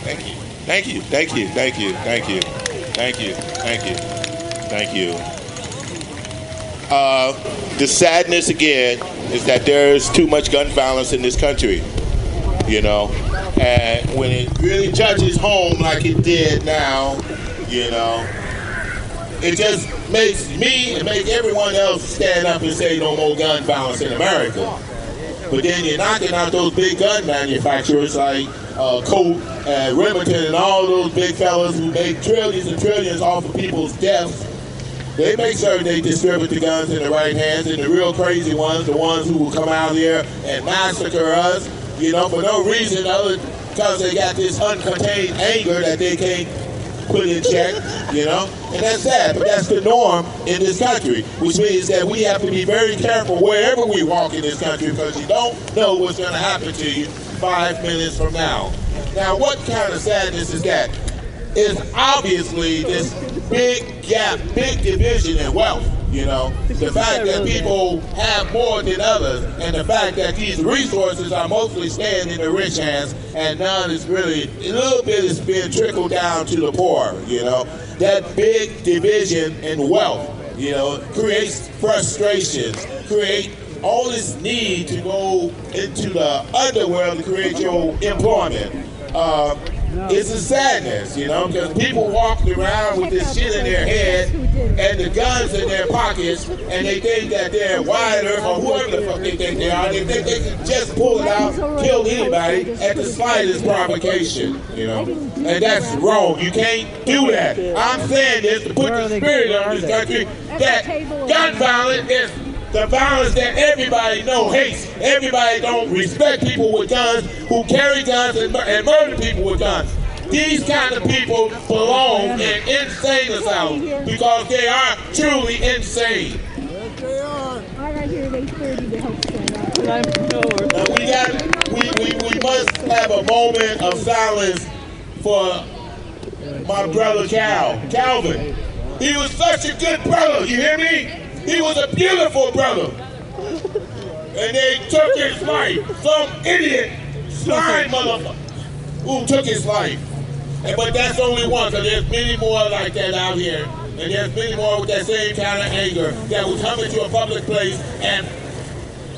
Thank you. Thank you. Thank you. Thank you. Thank you. Thank you. Thank you. Thank you. Uh, the sadness again is that there is too much gun violence in this country. You know, and when it really touches home like it did now, you know, it just makes me and make everyone else stand up and say no more gun violence in America. But then you're knocking out those big gun manufacturers like uh, Colt and Remington and all those big fellas who make trillions and trillions off of people's deaths. They make sure they distribute the guns in the right hands, and the real crazy ones, the ones who will come out here and massacre us, you know, for no reason other than because they got this uncontained anger that they can't put in check, you know, and that's sad, but that's the norm in this country, which means that we have to be very careful wherever we walk in this country, because you don't know what's going to happen to you five minutes from now. Now, what kind of sadness is that? It's obviously this big gap, big division in wealth, you know, the fact that people have more than others, and the fact that these resources are mostly staying in the rich hands, and none is really, a little bit is being trickled down to the poor, you know. That big division in wealth, you know, creates frustrations, create all this need to go into the underworld to create your employment. Uh, It's a sadness, you know, because people walk around with this shit in their head and the guns in their pockets, and they think that they're wider or whoever the fuck they think they are. They think they can just pull it out, kill anybody at the slightest provocation, you know. And that's wrong. You can't do that. I'm saying this to put the spirit on this country that gun violence is the violence that everybody know hates. Everybody don't respect people with guns, who carry guns and, mur and murder people with guns. These kind of people belong in insane asylums because they are truly insane. Yes, they are. All right, here they thirty to help stand. We got, we, we, we must have a moment of silence for my brother Cal, Calvin. He was such a good brother, you hear me? He was a beautiful brother, and they took his life. Some idiot, slime motherfucker who took his life. And, but that's only one, because there's many more like that out here. And there's many more with that same kind of anger that would come into a public place and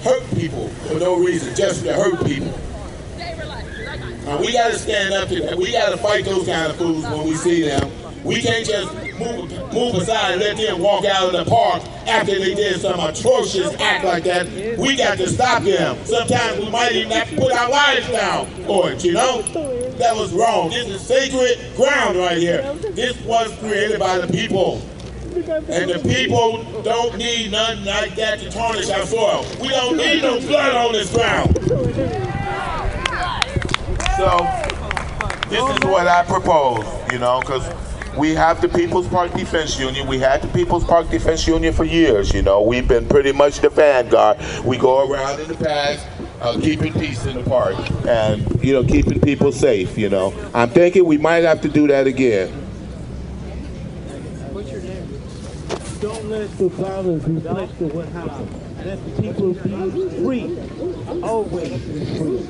hurt people for no reason, just to hurt people. And we gotta stand up to that. We gotta fight those kind of fools when we see them. We can't just move, move aside and let them walk out of the park after they did some atrocious act like that. We got to stop them. Sometimes we might even have to put our lives down for it, you know? That was wrong. This is sacred ground right here. This was created by the people. And the people don't need nothing like that to tarnish our soil. We don't need no blood on this ground. So, this is what I propose, you know, because we have the People's Park Defense Union. We had the People's Park Defense Union for years, you know. We've been pretty much the vanguard. We go around in the past, uh, keeping peace in the park and, you know, keeping people safe, you know. I'm thinking we might have to do that again. What's your name? Don't let the violence reflect on what happened. Let the people be free. Always be free.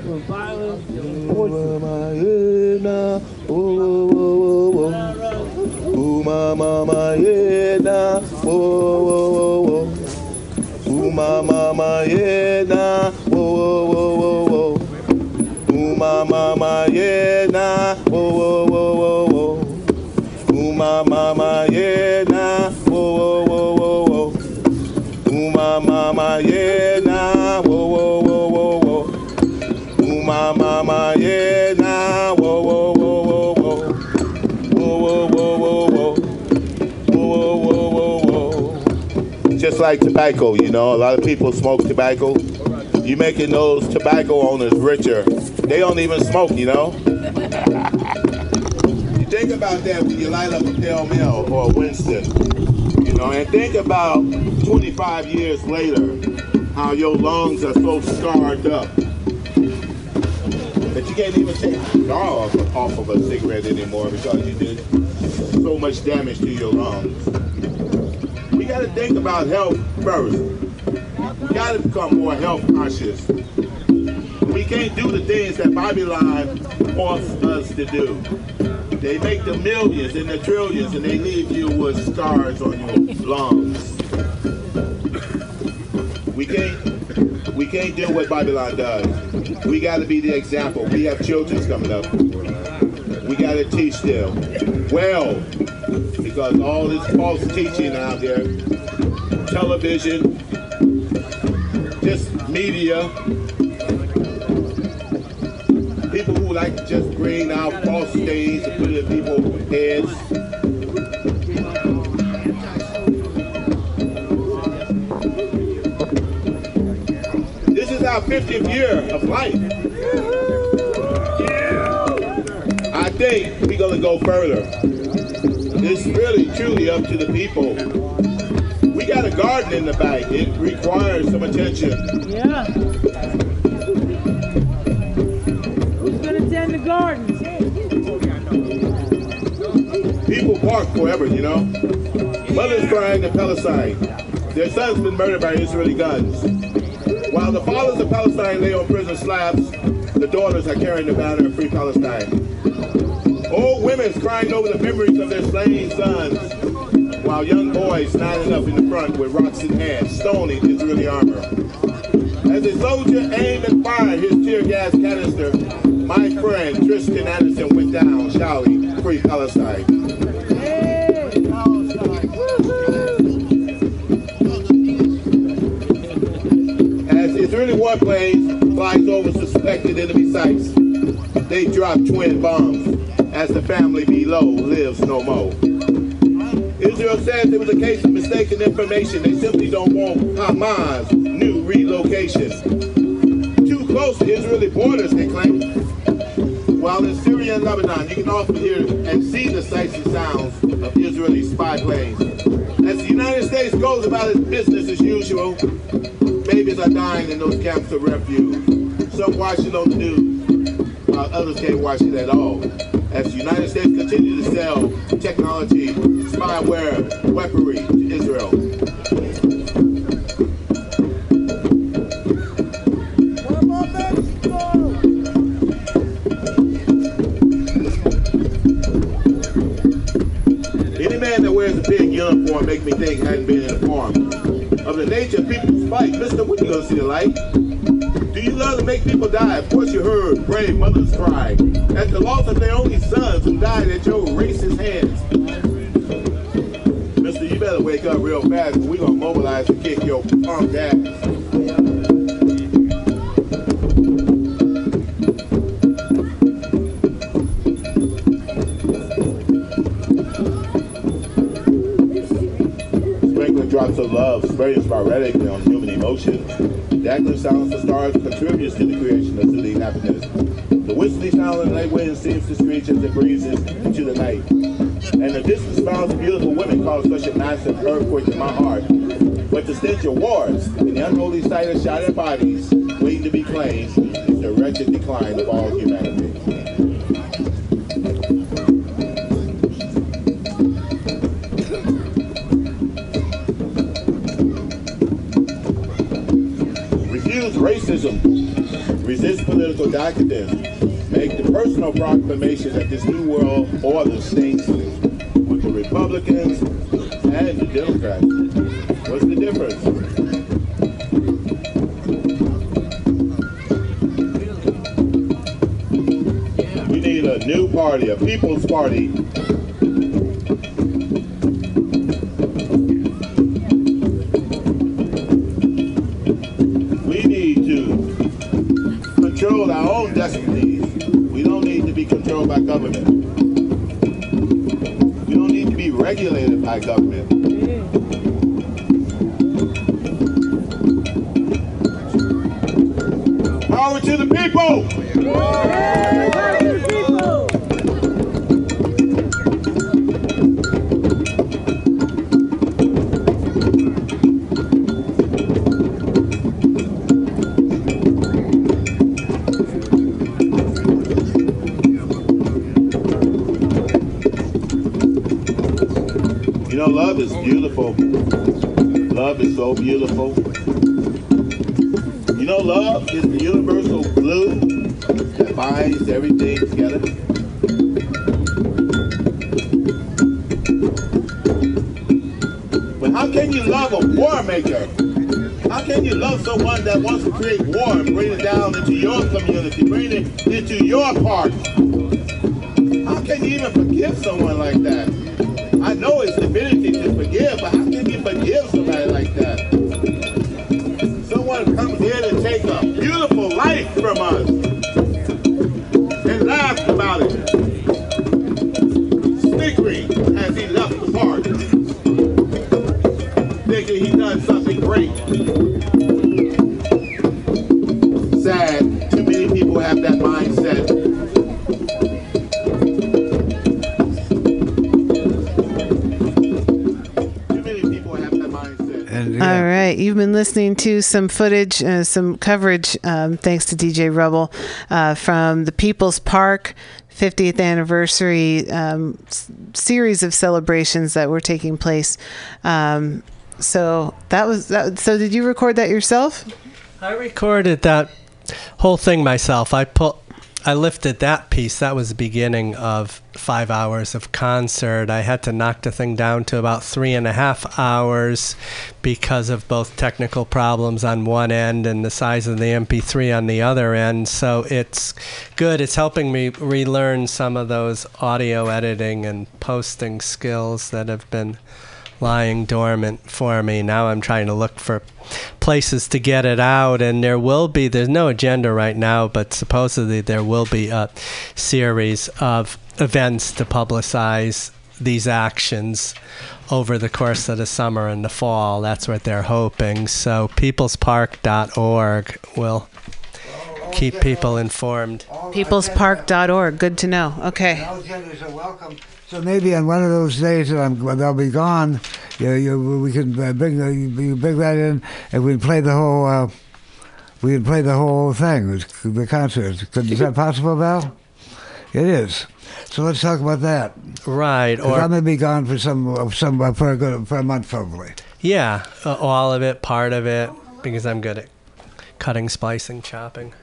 From violence and torture. Whoa, whoa, whoa, whoa, whoa. Uma mama yeah na. Whoa, whoa, whoa, whoa, whoa. Uma mama yeah na. Whoa, whoa, whoa, whoa, whoa. Whoa, whoa, whoa, whoa, whoa. Whoa, whoa, whoa, whoa. Just like tobacco, you know, a lot of people smoke tobacco. You're making those tobacco owners richer. They don't even smoke, you know. You think about that when you light up a Pell Mell or a Winston. And think about twenty-five years later, how your lungs are so scarred up that you can't even take the jar off, off of a cigarette anymore because you did so much damage to your lungs. We got to think about health first. We got to become more health conscious. We can't do the things that Bobby Live wants us to do. They make the millions and the trillions and they leave you with scars on your lungs. We can't, we can't do what Babylon does. We gotta be the example. We have children coming up. We gotta teach them well, because all this false teaching out there, television, just media, people who like to just bring out false things and put it in people's heads. This is our fiftieth year of life. Yeah. I think we're going to go further. It's really, truly up to the people. We got a garden in the back. It requires some attention. Yeah. The gardens. People park forever, you know. Mothers crying in Palestine. Their sons been murdered by Israeli guns. While the fathers of Palestine lay on prison slabs, the daughters are carrying the banner of Free Palestine. Old women's crying over the memories of their slain sons, while young boys lining up in the front with rocks in hand, stoning Israeli armor. As a soldier aimed and fired his tear gas canister, my friend Tristan Anderson went down shouting, "Free Palestine." Hey, Palestine. Woo-hoo. As Israeli warplanes flies over suspected enemy sites, they drop twin bombs as the family below lives no more. Israel says it was a case of mistaken information. They simply don't want Hamas' new relocation. Too close to Israeli borders, they claim. While in Syria and Lebanon, you can often hear and see the sights and sounds of Israeli spy planes. As the United States goes about its business as usual, babies are dying in those camps of refuge. Some watch it on the news, while others can't watch it at all. As the United States continues to sell technology, spyware, weaponry to Israel. Uniform make me think I hadn't been in the farm. Of the nature of people's fight, mister, when you gonna see the light? Do you love to make people die? Of course you heard brave mothers cry at the loss of their only sons who died at your racist hands. Mister, you better wake up real fast or we gonna mobilize and kick your punk ass. Drops of love spreading sporadically on human emotion. The active silence of stars contributes to the creation of silly happiness. The whistly sound of the night wind seems to screech as it breezes into the night. And the distant smiles of beautiful women cause such a massive earthquake in my heart. But the stench of wars and the unholy sight of shattered bodies waiting to be claimed is the wretched decline of all humanity. political decadence make the personal proclamation that this new world order stately with the Republicans and the Democrats. What's the difference? A new party, a People's Party. We need to control our own destinies. We don't need to be controlled by government. We don't need to be regulated by government. Power to the people! You know, love is beautiful. Love is so beautiful. You know, love is the universal glue that binds everything together. But how can you love a war maker? How can you love someone that wants to create war and bring it down into your community, bring it into your park? How can you even forgive someone like that? I know it's divinity to forgive, but how can you forgive somebody like that? Someone comes here to take a beautiful life from us and laughs about it, snickering as he left the park, thinking he done something great. Sad, too many people have that mindset. All right, you've been listening to some footage, uh, some coverage, um, thanks to D J Rubble, uh, from the People's Park fiftieth anniversary um, s- series of celebrations that were taking place. Um, so that was. That, so did you record that yourself? I recorded that whole thing myself. I put, I lifted that piece. That was the beginning of five hours of concert. I had to knock the thing down to about three and a half hours because of both technical problems on one end and the size of the M P three on the other end. So it's good. It's helping me relearn some of those audio editing and posting skills that have been lying dormant for me. Now I'm trying to look for places to get it out, and there will be, there's no agenda right now, but supposedly there will be a series of events to publicize these actions over the course of the summer and the fall. That's what they're hoping. So peoples park dot org will keep people informed. peoples park dot org, good to know. Okay. All agendas are welcome. So maybe on one of those days that I'm, they'll be gone, you, you, we can bring the, you bring that in, and we play the whole. Uh, we can play the whole thing, the concert. Is that possible, Val? It is. So let's talk about that. Right. Or I'm gonna be gone for some, some uh, for a good, for a month probably. Yeah, uh, all of it, part of it, because I'm good at cutting, splicing, chopping.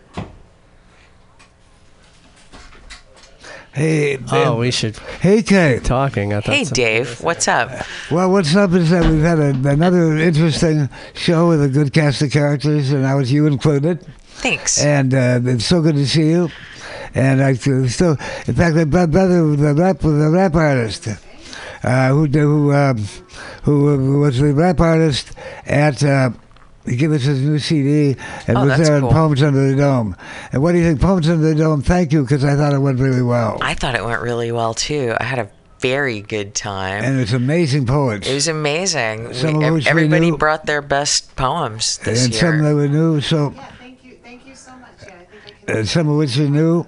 Hey, Ben. Oh, we should. Hey, Kate. Talking. I hey, Dave. What's up? Well, what's up is that we've had a, another interesting show with a good cast of characters, and I was you included. Thanks. And uh, it's so good to see you. And I still, in fact, my brother, the rap, the rap artist, uh, who who um, who was the rap artist at. Uh, He gave us his new C D and oh, was there cool. in Poems Under the Dome. And what do you think? Poems Under the Dome, thank you, because I thought it went really well. I thought it went really well, too. I had a very good time. And it's amazing poets. It was amazing. Some we, of everybody knew, brought their best poems this and year. And some that we knew. So, yeah, thank you, thank you so much. Yeah, I think I can and some of which we knew.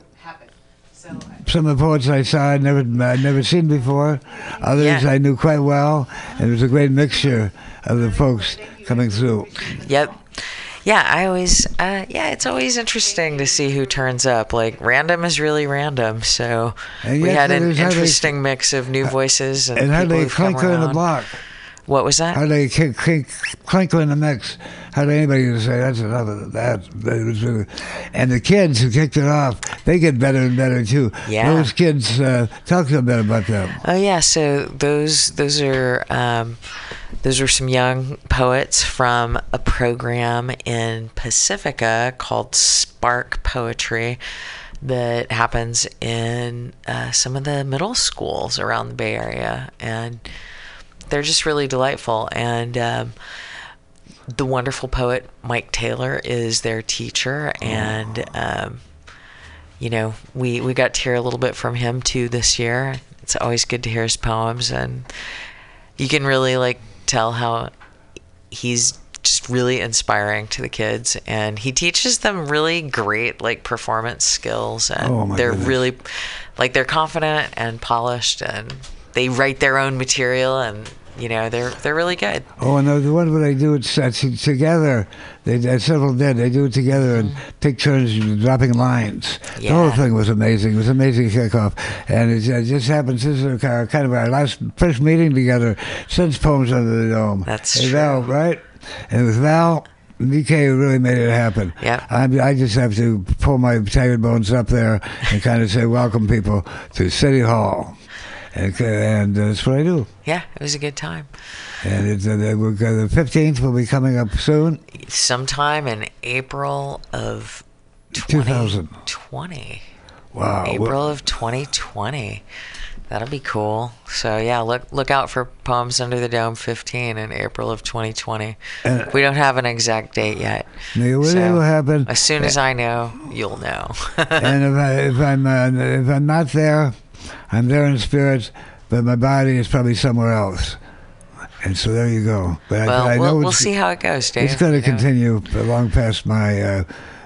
Some of the poets I saw I'd never, I'd never seen before. Others yeah. I knew quite well. And it was a great mixture of the folks coming through. Yep. Yeah, I always, uh, yeah, it's always interesting to see who turns up. Like, random is really random. So we had an interesting mix of new voices and, and people who've come around. And hardly a clunker in the block. What was that? How they kick, kick, Clinkle in the mix. How did anybody say that's enough of that? And the kids who kicked it off, they get better and better too. Yeah. Those kids, uh, talk to them a bit about them. Oh yeah, so those those are um, those are some young poets from a program in Pacifica called Spark Poetry that happens in uh, some of the middle schools around the Bay Area, and they're just really delightful. And um, the wonderful poet Mike Taylor is their teacher, and um, you know, we we got to hear a little bit from him too this year. It's always good to hear his poems, and you can really like tell how he's just really inspiring to the kids, and he teaches them really great like performance skills, and oh, they're goodness. really like they're confident and polished, and they write their own material, and you know, they're they're really good. Oh, and the one where they do it together, they several did. They do it together and take turns dropping lines. Yeah. The whole thing was amazing. It was an amazing kickoff, and it just happened. This is our, kind of our last first meeting together since Poems Under the Dome. That's hey, true, Val, right? And with Val, D K really made it happen. Yeah, I, I just have to pull my tired bones up there and kind of say, "Welcome, people, to City Hall." And, and that's what I do. Yeah, it was a good time. And it, uh, the fifteenth will be coming up soon. Sometime in April of twenty twenty. Wow. April of twenty twenty. That'll be cool. So yeah, look look out for Poems Under the Dome fifteen in April of twenty twenty. Uh, we don't have an exact date yet. No, so it will happen. As soon as I know, you'll know. And if, I, if I'm uh, if I'm not there, I'm there in spirit, but my body is probably somewhere else. And so there you go. But well, I, I know we'll, we'll see how it goes, Dave. It's going to continue long past my uh,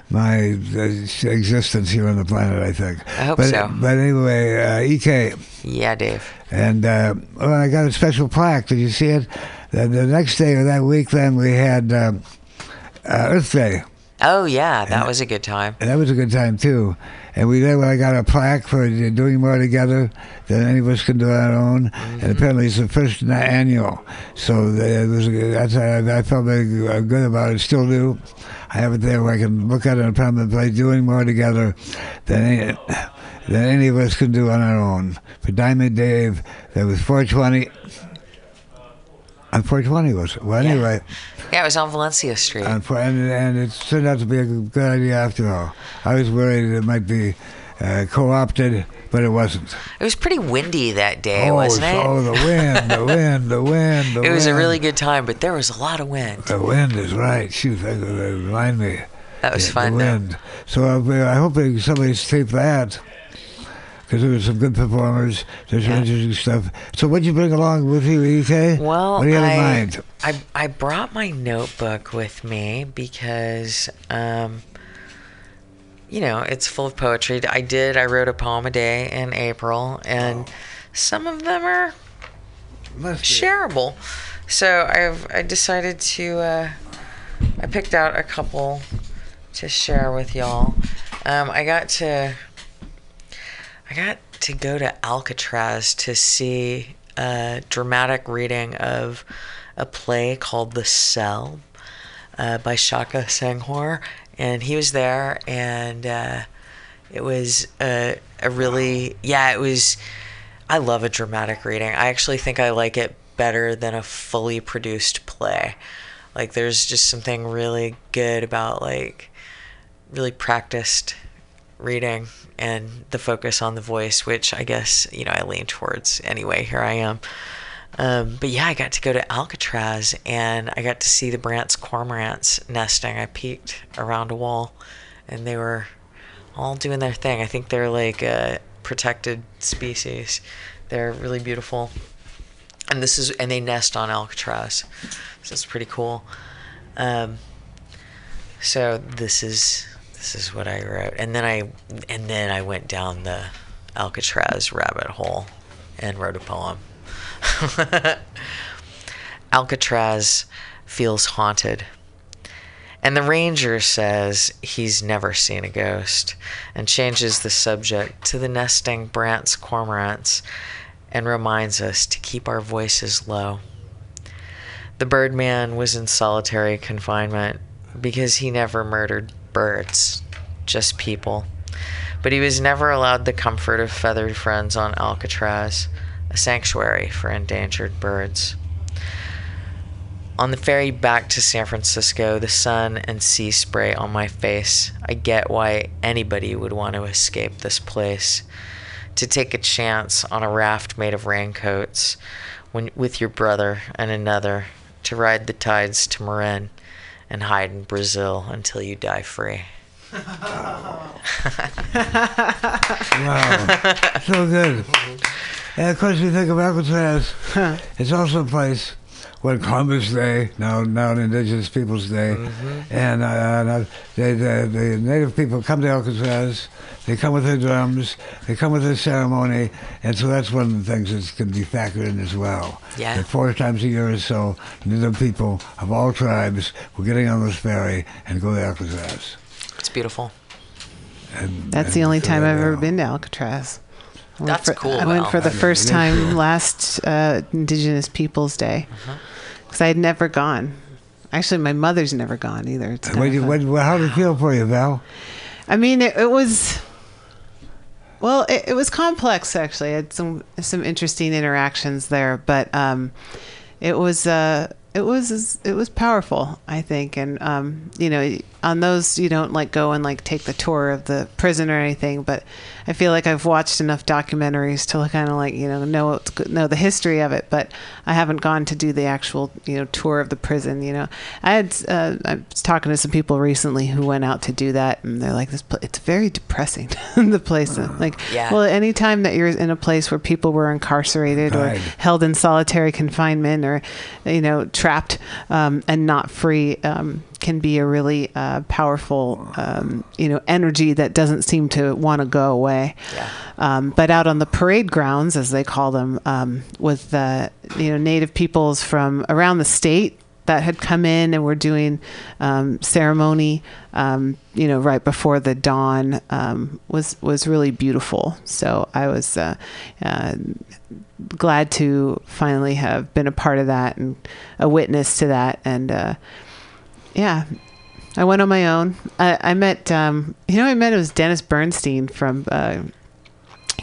my existence here on the planet, I think. I hope but, so. But anyway, uh, E K. Yeah, Dave. And uh, well, I got a special plaque. Did you see it? The, the next day or that week, then, we had uh, uh, Earth Day. Oh, yeah, that and, was a good time. And that was a good time, too. And we did, I got a plaque for doing more together than any of us can do on our own. Mm-hmm. And apparently it's the first annual. So it was, that's, I, I felt very good about it, still do. I have it there where I can look at it and probably play doing more together than any, than any of us can do on our own. For Diamond Dave, there was four twenty. On four twenty was it? Well, yeah. Anyway. Yeah, it was on Valencia Street. On, and, and it turned out to be a good idea after all. I was worried it might be uh, co-opted, but it wasn't. It was pretty windy that day, oh, wasn't it? Oh, the wind, the wind, the wind, the wind. It was wind. A really good time, but there was a lot of wind. The wind is right. Shoot, that reminded me. That was yeah, fun, the wind. So I, I hope somebody's taped that, because there were some good performers. There's yeah. some interesting stuff. So what'd you bring along with you, E K? Well, what do you have I, in mind? I, I brought my notebook with me because, um, you know, it's full of poetry. I did, I wrote a poem a day in April, and oh. some of them are shareable. So I've I decided to, uh, I picked out a couple to share with y'all. Um, I got to... I got to go to Alcatraz to see a dramatic reading of a play called The Cell uh, by Shaka Sanghor, and he was there, and uh, it was a, a really, yeah, it was, I love a dramatic reading. I actually think I like it better than a fully produced play. Like, there's just something really good about, like, really practiced reading and the focus on the voice, which I guess, you know, I lean towards anyway. Here I am. Um, but yeah, I got to go to Alcatraz, and I got to see the Brant's cormorants nesting. I peeked around a wall, and they were all doing their thing. I think they're like a protected species. They're really beautiful. And this is, and they nest on Alcatraz. So it's pretty cool. Um, so this is, This is what I wrote, and then I and then I went down the Alcatraz rabbit hole and wrote a poem. Alcatraz feels haunted, and the ranger says he's never seen a ghost, and changes the subject to the nesting Brant's cormorants, and reminds us to keep our voices low. the Birdman was in solitary confinement because he never murdered birds, just people. But he was never allowed the comfort of feathered friends on Alcatraz, a sanctuary for endangered birds. On the ferry back to San Francisco, the sun and sea spray on my face, I get why anybody would want to escape this place. To take a chance on a raft made of raincoats when, with your brother and another, to ride the tides to Marin and hide in Brazil until you die free. Wow. Wow. So good. And of course, we think of Alcatraz. It's also a place when Columbus Day, now now Indigenous Peoples Day, mm-hmm. and uh, they, they, the Native people come to Alcatraz, they come with their drums, they come with their ceremony, and so that's one of the things that's going to be factored in as well. Yeah. That four times a year or so, Native people of all tribes were getting on this ferry and go to Alcatraz. It's beautiful. And, that's and the only so time I've ever been to Alcatraz. That's for, cool. I went wow. for the first time last uh, Indigenous Peoples Day. Uh-huh. Because I had never gone. Actually, my mother's never gone either. What you, what, how did it feel for you, Val? I mean, it, it was, well, it, it was complex, actually. I had some some interesting interactions there, but um, it was uh, it was it was powerful, I think. And um, you know, on those, you don't like go and like take the tour of the prison or anything, but I feel like I've watched enough documentaries to kind of like, you know, know, know the history of it, but I haven't gone to do the actual, you know, tour of the prison, you know. I had, uh, I was talking to some people recently who went out to do that, and they're like, "This, pl- it's very depressing, the place." Uh, like, yeah. Well, any time that you're in a place where people were incarcerated right. or held in solitary confinement or, you know, trapped um, and not free, um, can be a really uh, powerful, um, you know, energy that doesn't seem to want to go away. Yeah. Um, but out on the parade grounds, as they call them, um, with the, you know, Native peoples from around the state that had come in and were doing um, ceremony, um, you know, right before the dawn, um, was was really beautiful. So I was uh, uh, glad to finally have been a part of that and a witness to that, and. Uh, Yeah, I went on my own. I, I met, um, you know, I met it was Dennis Bernstein from uh,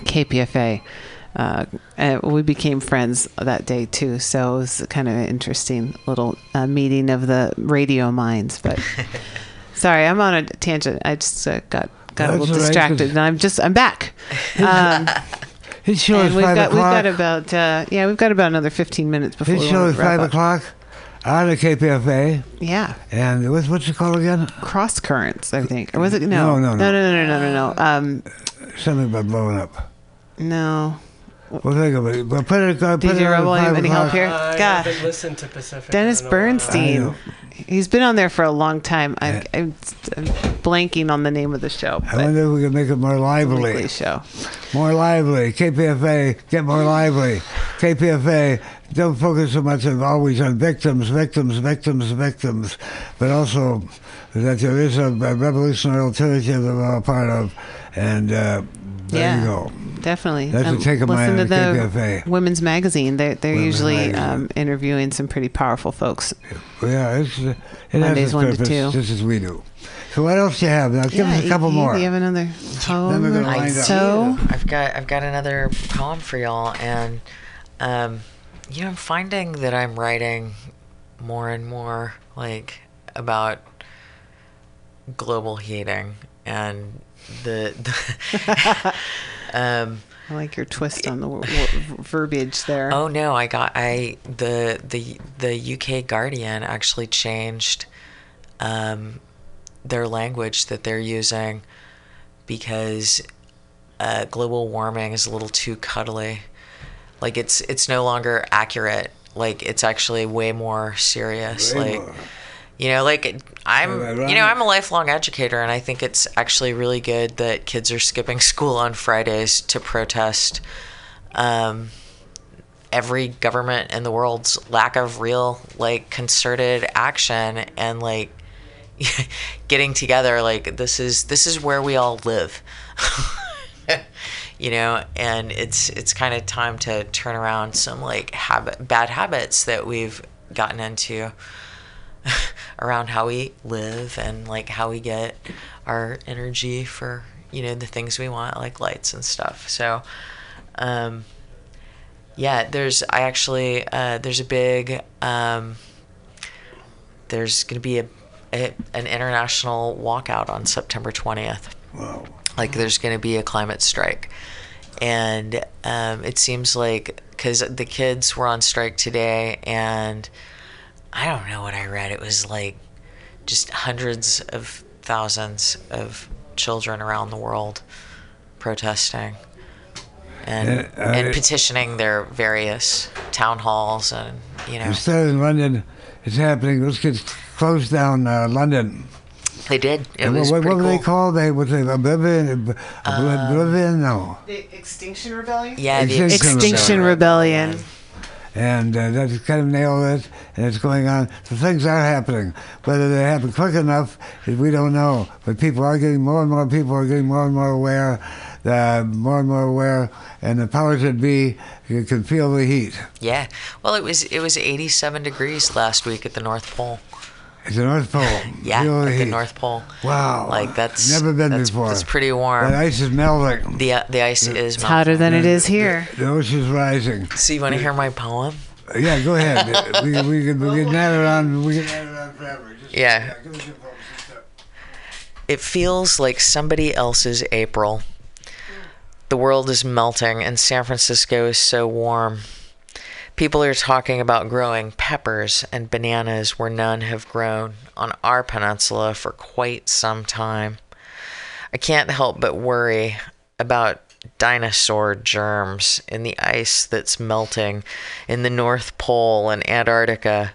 K P F A. Uh, and we became friends that day too, so it was kind of an interesting little uh, meeting of the radio minds. But sorry, I'm on a tangent. I just uh, got got That's a little right. distracted, and I'm just I'm back. Um, His show is we've five got, o'clock. We've got about uh, yeah, we've got about another fifteen minutes before. His show is five up. o'clock. Out of K P F A. Yeah. And it was, what's it called again? Cross Currents, I think. Or was it? No. No, no, no. No, no, no, no, no, no. Um, Something about blowing up. No. We'll think of it. We'll put it, uh, put D J Rebel, anybody help here? Uh, God. I listen to Pacific. Dennis Bernstein. He's been on there for a long time. I, yeah. I'm, I'm blanking on the name of the show. I wonder if we could make it more lively. Lively show. More lively. K P F A, get more lively. K P F A, don't focus so much on always on victims, victims, victims, victims, but also that there is a, a revolutionary alternative that we're a part of, and. Uh, There yeah, you go. Definitely. That's um, the take of my to K P F A. Women's Magazine. They're, they're Women's usually magazine. Um, interviewing some pretty powerful folks. Yeah, it's, it Mondays has its one purpose, to two. Just as we do. So what else do you have? Now give yeah, us a couple you, more. Do you have another poem? Then we're gonna line up. So I've got I've got another poem for y'all, and um, you know, I'm finding that I'm writing more and more like about global heating and. The, the um, I like your twist on the w- w- verbiage there. Oh no, I got I the the the U K Guardian actually changed um, their language that they're using because uh, global warming is a little too cuddly. Like it's it's no longer accurate. Like it's actually way more serious. Way like. More. You know, like I'm, you know, I'm a lifelong educator, and I think it's actually really good that kids are skipping school on Fridays to protest um, every government in the world's lack of real, like, concerted action and like getting together. Like this is this is where we all live, you know, and it's it's kind of time to turn around some like habit, bad habits that we've gotten into around how we live and like how we get our energy for, you know, the things we want, like lights and stuff. So um yeah, there's I actually uh there's a big um there's gonna be a, a an international walkout on September twentieth. Wow. Like there's gonna be a climate strike. And um it seems like, because the kids were on strike today, and I don't know what I read. It was like just hundreds of thousands of children around the world protesting and uh, uh, and petitioning their various town halls, and you know. Instead of London, it's happening. Those kids closed down uh, London. They did. It and was what, what were cool. they called? They was it Oblivion? Oblivion? Um, no. The Extinction Rebellion. Yeah, the Extinction, Extinction Rebellion. Rebellion. And uh, that's kind of nailed it, and it's going on. So things are happening. Whether they happen quick enough, we don't know. But people are getting more and more, people are getting more and more aware, uh, more and more aware, and the powers that be, you can feel the heat. Yeah. Well, it was it was eighty-seven degrees last week at the North Pole. At the North Pole. Yeah, feel the at heat. the North Pole. Wow. Like that's never been that's, before. It's pretty warm. The ice is melting. The uh, the ice the, is melting. Hotter than it is here. The, the ocean's rising. So you want to hear my poem? Yeah, go ahead. we we can we can natter on we can natter on forever. Just, yeah. yeah give poem, it feels like somebody else's April. The world is melting, and San Francisco is so warm. People are talking about growing peppers and bananas where none have grown on our peninsula for quite some time. I can't help but worry about dinosaur germs in the ice that's melting in the North Pole and Antarctica,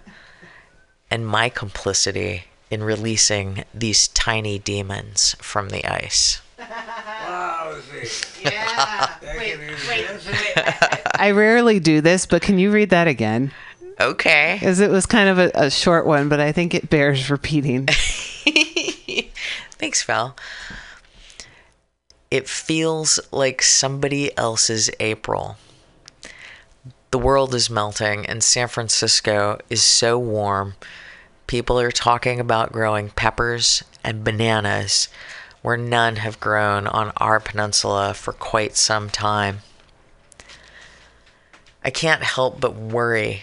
and my complicity in releasing these tiny demons from the ice. Wow, see. Yeah. wait, wait, wait, wait. I rarely do this, but can you read that again? Okay. Because it was kind of a, a short one, but I think it bears repeating. Thanks, Val. It feels like somebody else's April. The world is melting, and San Francisco is so warm. People are talking about growing peppers and bananas where none have grown on our peninsula for quite some time. I can't help but worry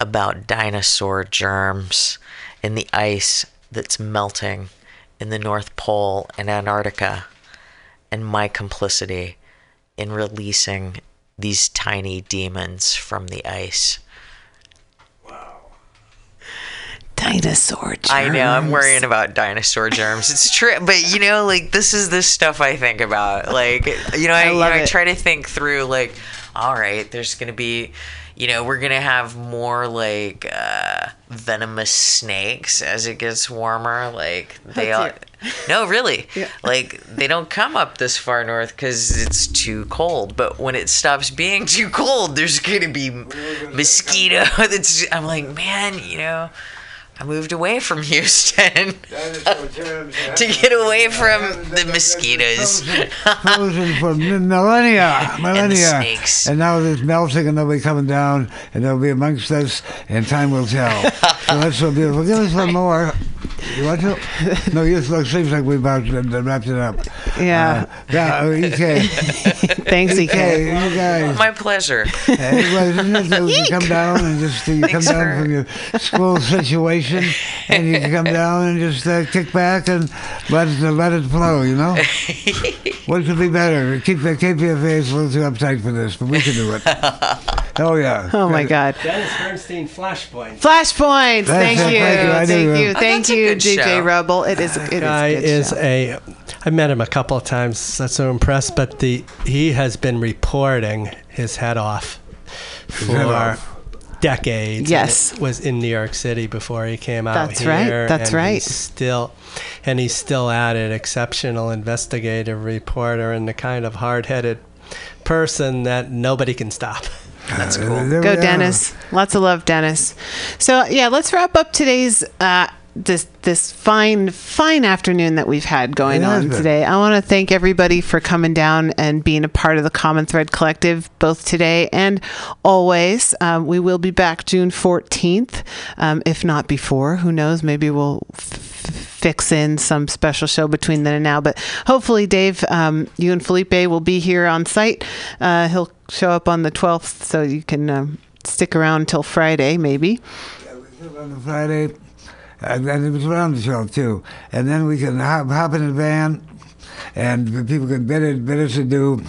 about dinosaur germs in the ice that's melting in the North Pole and Antarctica, and my complicity in releasing these tiny demons from the ice. Dinosaur germs. I know, I'm worrying about dinosaur germs. It's true, but you know, like this is the stuff I think about. Like, you know, I, I, you know, I try to think through, like, all right, there's gonna be, you know, we're gonna have more like uh, venomous snakes as it gets warmer. Like they are. No, really. Yeah. Like they don't come up this far north because it's too cold. But when it stops being too cold, there's gonna be mosquito. That's. I'm like, man, you know. I moved away from Houston to get away from the mosquitoes. Frozen for millennia, millennia. And the snakes. And now it's melting, and they'll be coming down, and they'll be amongst us, and time will tell. So that's so beautiful. Give us one more. You want to? No, you look, seems like we about wrapped it up. Yeah. Uh, yeah, E K. Thanks, E K. E K, you guys. My pleasure. Uh, it was, you come down and just you Thanks come down from your school situation. And you can come down and just uh, kick back and let it, uh, let it flow, you know? What could be better? Keep the K P F A is a little too uptight for this, but we can do it. Oh, yeah. Oh, my God. Dennis Bernstein, Flashpoint. Flashpoint! Thank, Thank you. Thank you. Thank you, oh, Thank you D J show. Rebel. It is, it is I a good is show. A, I met him a couple of times. That's so impressed, but the he has been reporting his head off for... Head off. Decades. Yes, was in New York City before he came out. That's here, right. That's and right. He's still, and he's still at it. Exceptional investigative reporter and the kind of hard-headed person that nobody can stop. That's cool. Uh, Go, Dennis. Are. Lots of love, Dennis. So yeah, let's wrap up today's uh, this this fine fine afternoon that we've had going on today. I want to thank everybody for coming down and being a part of the Common Thread Collective, both today and always. Um, we will be back June fourteenth, um, if not before. Who knows? Maybe we'll f- fix in some special show between then and now. But hopefully, Dave, um, you and Felipe will be here on site. Uh, he'll show up on the twelfth, so you can um, stick around till Friday, maybe. Yeah, we should on Friday. And it was around the show, too. And then we can hop, hop in a van, and people can better, better to do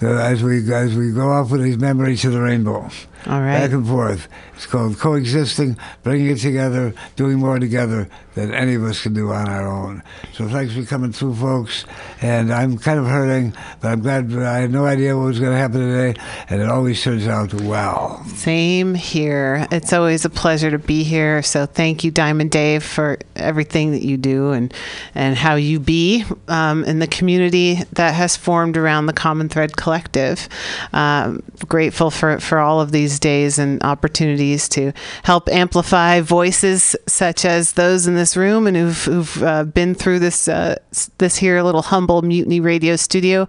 to, as we as we go off with these memories to the rainbow. All right. Back and forth. It's called coexisting, bringing it together, doing more together than any of us can do on our own. So thanks for coming through, folks. And I'm kind of hurting, but I'm glad. I had no idea what was going to happen today, and it always turns out well. Same here. It's always a pleasure to be here. So thank you, Diamond Dave, for everything that you do and, and how you be um, in the community that has formed around the Common Thread Collective. Um, grateful for, for all of these days and opportunities to help amplify voices such as those in this room and who've, who've uh, been through this uh, this here little humble Mutiny Radio studio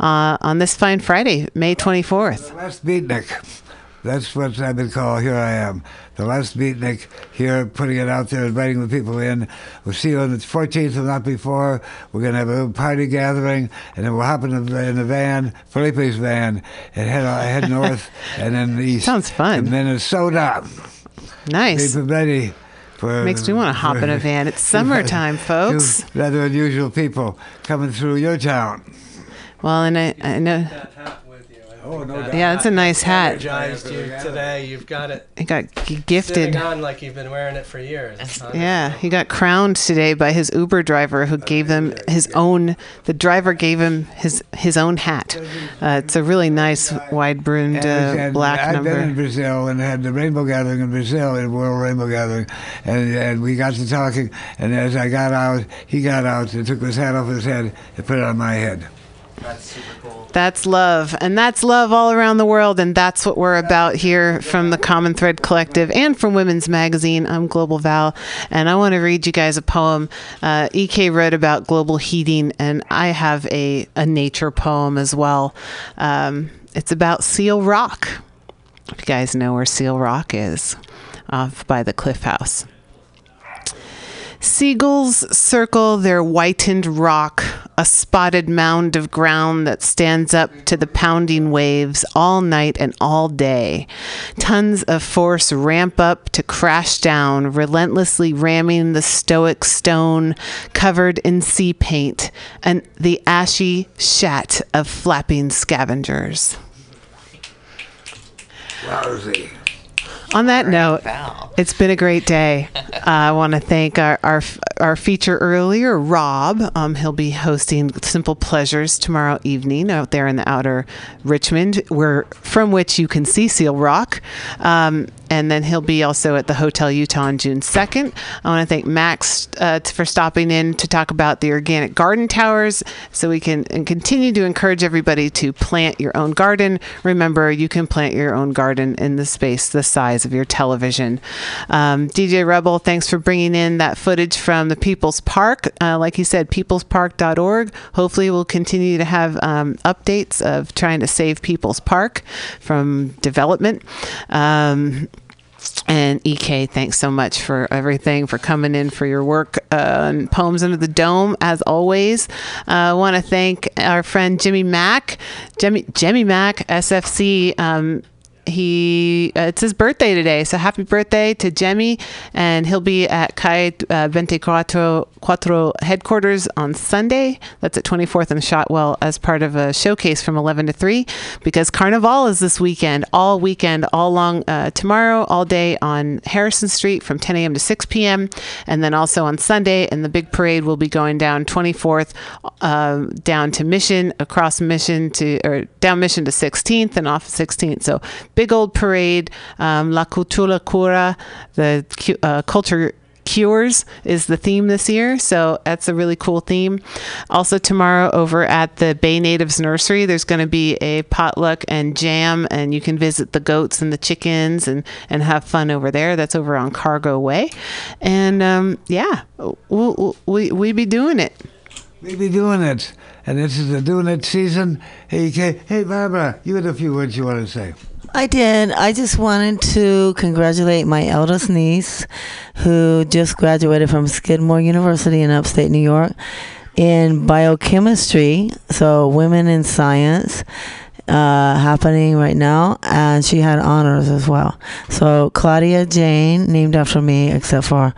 uh, on this fine Friday, May twenty-fourth. The last beatnik. That's what I've been called. Here I am. The last beatnik here, putting it out there, inviting the people in. We'll see you on the fourteenth, if not before. We're going to have a little party gathering, and then we'll hop in the, in the van, Felipe's van, and head, head north and then east. Sounds fun. And Minnesota. Nice. People ready. For, Makes me want to hop in a van. It's summertime, folks. Rather unusual people coming through your town. Well, and I, I know... Oh, no doubt. Yeah, it's a nice hat. Energized you today. You've got it. He got gifted. Sitting on like you've been wearing it for years. Yeah, he got crowned today by his Uber driver, who gave them his own. The driver gave him his his own hat. Uh, it's a really nice wide broomed uh, black number. I've been in Brazil and had the Rainbow Gathering in Brazil, the World Rainbow Gathering, and and we got to talking. And as I got out, he got out and took his hat off his head and put it on my head. That's super cool. That's love. And that's love all around the world. And that's what we're about here from the Common Thread Collective and from Women's Magazine. I'm Global Val. And I want to read you guys a poem. Uh, E K wrote about global heating. And I have a, a nature poem as well. Um, it's about Seal Rock. If you guys know where Seal Rock is, off by the Cliff House. Seagulls circle their whitened rock, a spotted mound of ground that stands up to the pounding waves all night and all day. Tons of force ramp up to crash down, relentlessly ramming the stoic stone covered in sea paint and the ashy shat of flapping scavengers. Lousy. On that note, it's been a great day. Uh, I want to thank our, our our feature earlier, Rob. Um, he'll be hosting Simple Pleasures tomorrow evening out there in the outer Richmond, where from which you can see Seal Rock. Um, and then he'll be also at the Hotel Utah on June second. I want to thank Max uh, for stopping in to talk about the organic garden towers, so we can and continue to encourage everybody to plant your own garden. Remember, you can plant your own garden in the space the size of your television. um, D J Rebel, thanks for bringing in that footage from the People's Park. Uh, like you said, peoples park dot org. Hopefully we'll continue to have um, updates of trying to save People's Park from development. Um, and E K, thanks so much for everything, for coming in, for your work on uh, Poems Under the Dome, as always. I uh, want to thank our friend Jemmy Mac, Jemmy, Jemmy Mac, S F C. um, He uh, it's his birthday today, so happy birthday to Jemmy, and he'll be at Calle uh, twenty-four headquarters on Sunday. That's at twenty-fourth and Shotwell, as part of a showcase from eleven to three, because Carnival is this weekend, all weekend, all long, uh, tomorrow, all day on Harrison Street from ten a.m. to six p.m., and then also on Sunday, and the big parade will be going down twenty-fourth, uh, down to Mission, across Mission to, or down Mission to sixteenth and off sixteenth, so big old parade. um, La Cultura Cura, the uh, culture Cures is the theme this year, so that's a really cool theme. Also tomorrow over at the Bay Natives Nursery, there's going to be a potluck and jam, and you can visit the goats and the chickens and, and have fun over there. That's over on Cargo Way. And um, yeah, we'll, we, we be doing it. We be doing it. And this is the Doing It season. Hey, Kay. Hey, Barbara, you had a few words you want to say. I did. I just wanted to congratulate my eldest niece who just graduated from Skidmore University in upstate New York in biochemistry, so women in science, uh, happening right now, and she had honors as well. So Claudia Jane, named after me, except for,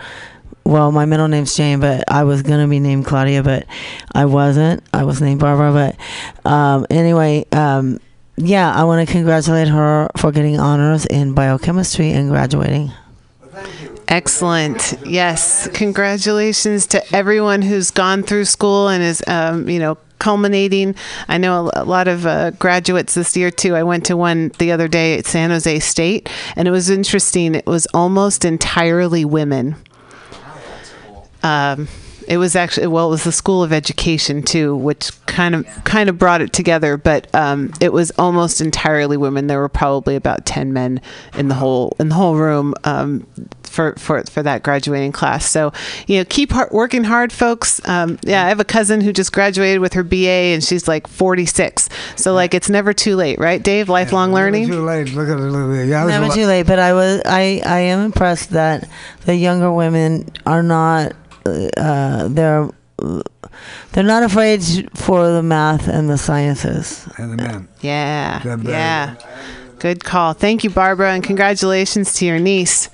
well, my middle name's Jane, but I was going to be named Claudia, but I wasn't. I was named Barbara, but um, anyway, um, yeah, I want to congratulate her for getting honors in biochemistry and graduating. Excellent. Yes. Congratulations to everyone who's gone through school and is, um, you know, culminating. I know a lot of uh, graduates this year too. I went to one the other day at San Jose State, and it was interesting. It was almost entirely women. Um, It was actually, well, it was the School of Education, too, which kind of kind of brought it together. But um, it was almost entirely women. There were probably about ten men in the whole in the whole room um, for, for for that graduating class. So, you know, keep hard, working hard, folks. Um, yeah, I have a cousin who just graduated with her B A, and she's like forty-six. So, like, it's never too late. Right, Dave? Lifelong yeah, never learning. Never too late. Look at it. Yeah, never too late. But I, was, I, I am impressed that the younger women are not... Uh, they're they're not afraid for the math and the sciences. And the men. Yeah. The yeah. Good call. Thank you, Barbara, and congratulations to your niece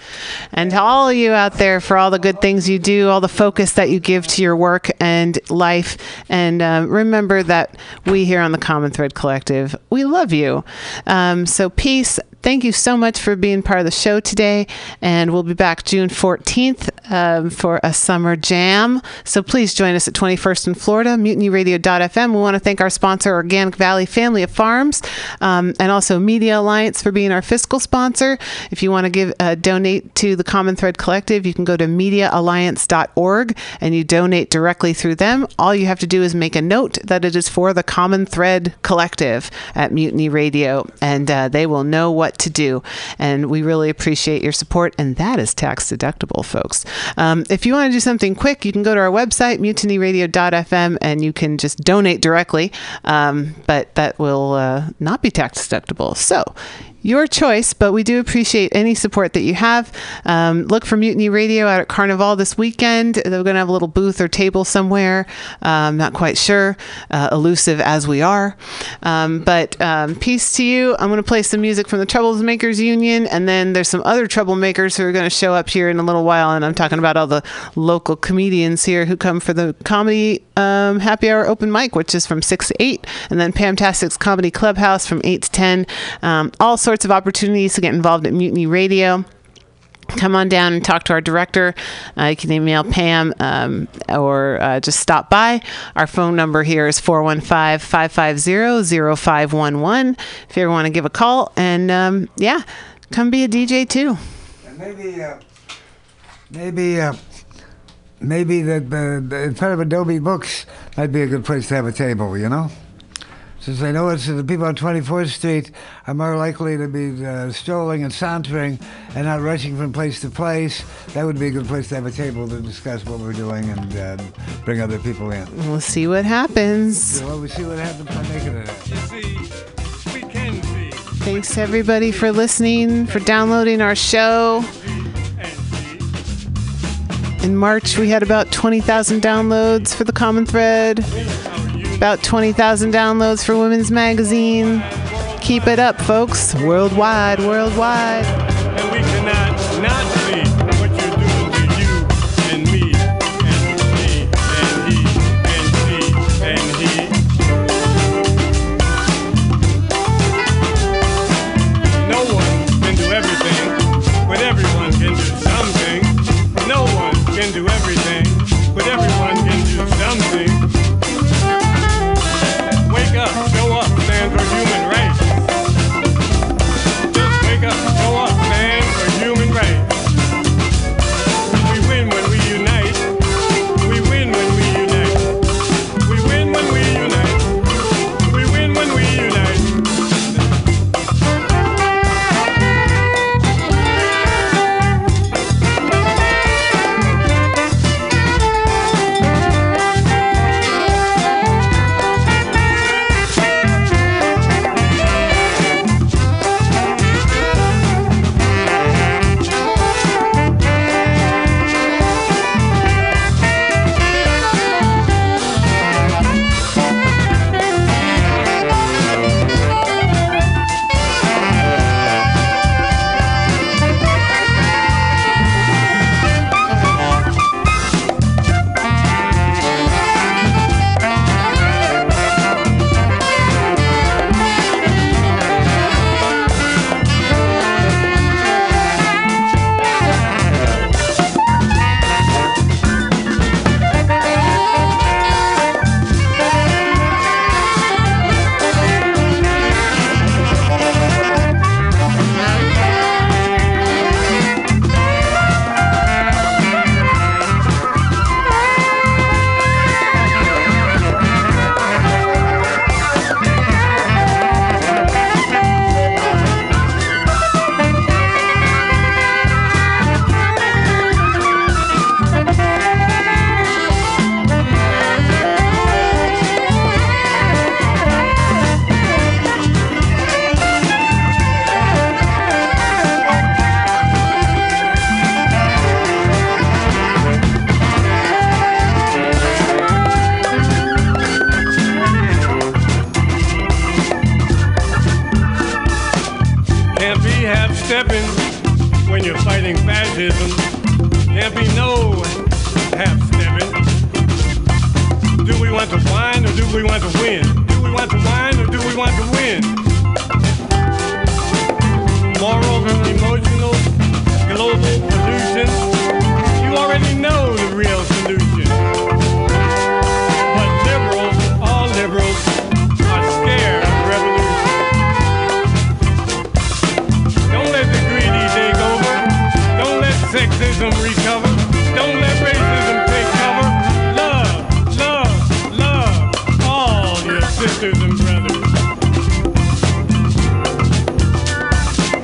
and to all of you out there for all the good things you do, all the focus that you give to your work and life. And uh, remember that we here on the Common Thread Collective, we love you. Um, so peace. Thank you so much for being part of the show today, and we'll be back June fourteenth um, for a summer jam. So please join us at twenty-first and Florida, mutiny radio dot f m. We want to thank our sponsor, Organic Valley Family of Farms, um, and also Media Alliance for being our fiscal sponsor. If you want to give uh, donate to the Common Thread Collective, you can go to media alliance dot org, and you donate directly through them. All you have to do is make a note that it is for the Common Thread Collective at Mutiny Radio, and uh, they will know what to do, and we really appreciate your support, and that is tax deductible, folks. Um, if you want to do something quick, you can go to our website, mutiny radio dot f m, and you can just donate directly, um, but that will uh, not be tax deductible. So your choice, but we do appreciate any support that you have. Um, look for Mutiny Radio out at Carnival this weekend. They're going to have a little booth or table somewhere. Um, not quite sure. Uh, elusive as we are. Um, but um, peace to you. I'm going to play some music from the Troublemakers Union, and then there's some other troublemakers who are going to show up here in a little while, and I'm talking about all the local comedians here who come for the comedy um, happy hour open mic, which is from six to eight, and then Pamtastic's Comedy Clubhouse from eight to ten. Um, all sorts Sorts of opportunities to get involved at Mutiny Radio. Come on down and talk to our director. Uh, you can email Pam um, or uh, just stop by. Our phone number here is four one five, five five zero, zero five one one if you ever want to give a call. And um, yeah, come be a D J too. And maybe, uh, maybe, uh, maybe the, the, the in front of Adobe Books might be a good place to have a table, you know? Since I know it's the people on twenty-fourth street are more likely to be uh, strolling and sauntering and not rushing from place to place, that would be a good place to have a table to discuss what we're doing and uh, bring other people in. We'll see what happens. Well, we'll see what happens by making it. Thanks, everybody, for listening, for downloading our show. In March, we had about twenty thousand downloads for the Common Thread. About twenty thousand downloads for Women's Magazine. Keep it up, folks. Worldwide, worldwide. And we cannot not see what you're doing to you and me and me and he and she and he. No one can do everything, but everyone can do something. No one can do everything, but everyone can do something. Show up, man, for human rights. Just wake up, show up, man, for human rights. We win when stepping when you're fighting fascism. There'll be no half-stepping. Do we want to whine or do we want to win? Do we want to whine or do we want to win? Moral, emotional, global pollution. You already know the real solution. But liberals, all liberals, are scared of revolution. Don't let the greedy take over. Don't let sexism recover. Don't let racism take cover. Love, love, love all your sisters and brothers.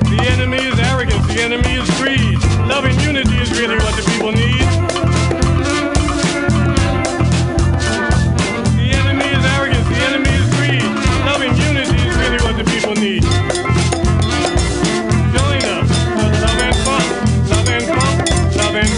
The enemy is arrogance, the enemy is greed. Love and unity is really what the people need. The enemy is arrogance, the enemy is greed. Love and unity is really what the people need. Join us for love and fun, love and fun, love and fun.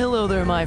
Hello there, my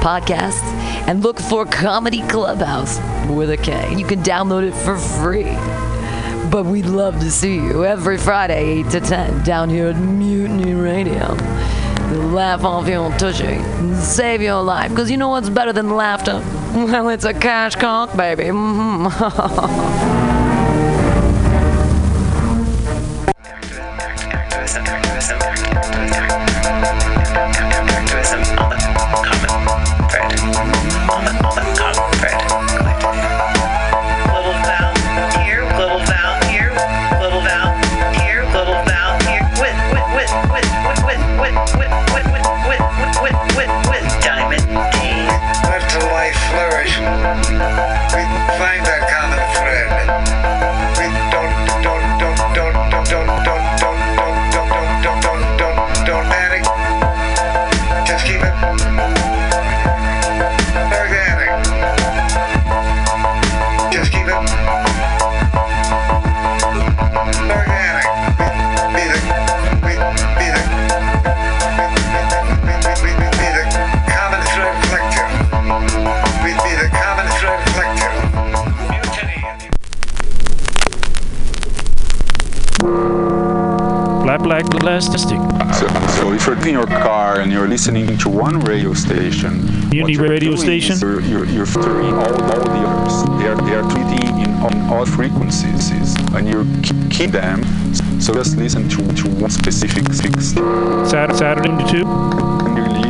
Podcasts, and look for Comedy Clubhouse with a K. You can download it for free. But we'd love to see you every Friday, eight to ten, down here at Mutiny Radio. Laugh off your own tushy and save your life, because you know what's better than laughter? Well, it's a cash cock, baby. Mm-hmm. Like the last stick. So, so if you're in your car and you're listening to one radio station, Mutiny Radio Station, you're, you're, you're filtering all, all the others. They are, they are treating in all frequencies, and you keep them. So just listen to, to one specific fixed. Saturday, Saturday to two. And really,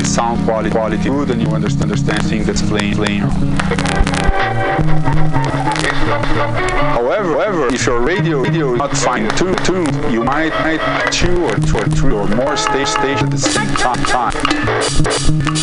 the sound quality quality good, and you understand understand things that's playing playing. However, however, if your radio radio is not fine-tuned, you might add two or two or three or more stage stations at the same time.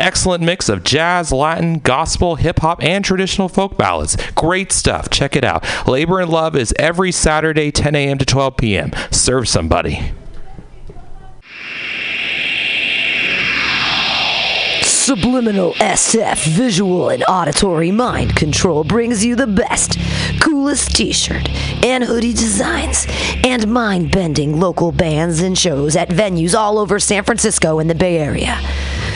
excellent mix of jazz, Latin, gospel, hip-hop, and traditional folk ballads. Great stuff. Check it out. Labor and Love is every Saturday, ten a.m. to twelve p.m. Serve somebody. Subliminal S F visual and auditory mind control brings you the best, coolest t-shirt and hoodie designs and mind-bending local bands and shows at venues all over San Francisco and the Bay Area.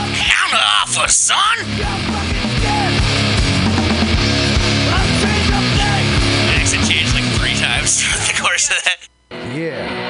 Counter Offer, son! The course of that. Yeah.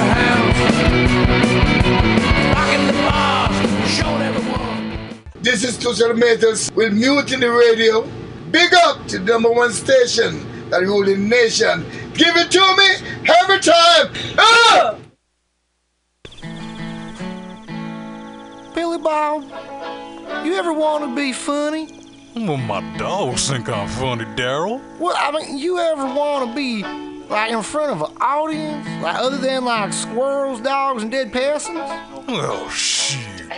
This is Tushar Matters with Mutiny Radio. Big up to the number one station that rules the nation. Give it to me every time. Ah! Billy Bob, you ever want to be funny? Well, my dogs think I'm funny, Daryl. Well, I mean, you ever want to be, like, in front of an audience? Like, other than, like, squirrels, dogs, and dead peasants? Oh, shoot.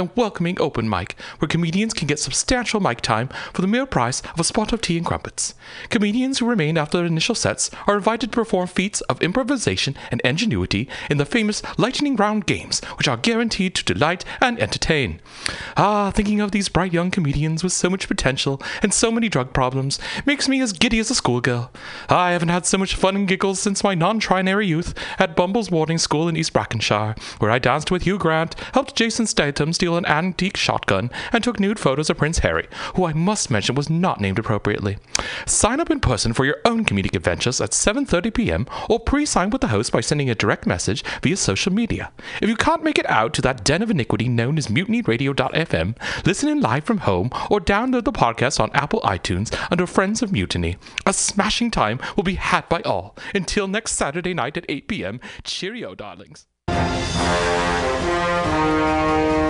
And welcoming open mic, where comedians can get substantial mic time for the mere price of a spot of tea and crumpets. Comedians who remain after their initial sets are invited to perform feats of improvisation and ingenuity in the famous lightning round games, which are guaranteed to delight and entertain. Ah, thinking of these bright young comedians with so much potential and so many drug problems makes me as giddy as a schoolgirl. I haven't had so much fun and giggles since my non-trinary youth at Bumble's boarding school in East Brackenshire, where I danced with Hugh Grant, helped Jason Statham steal an antique shotgun, and took nude photos of Prince Harry, who I must mention was not named appropriately. Sign up in person for your own comedic adventures at seven thirty p.m. or pre-sign with the host by sending a direct message via social media. If you can't make it out to that den of iniquity known as mutiny radio dot f m, listen in live from home or download the podcast on Apple iTunes under Friends of Mutiny. A smashing time will be had by all. Until next Saturday night at eight p.m., cheerio, darlings.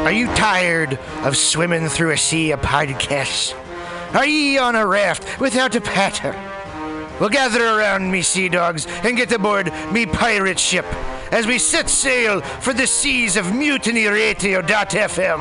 Are you tired of swimming through a sea of podcasts? Are ye on a raft without a paddle? Well, gather around me, sea dogs, and get aboard me pirate ship as we set sail for the seas of mutiny radio dot f m.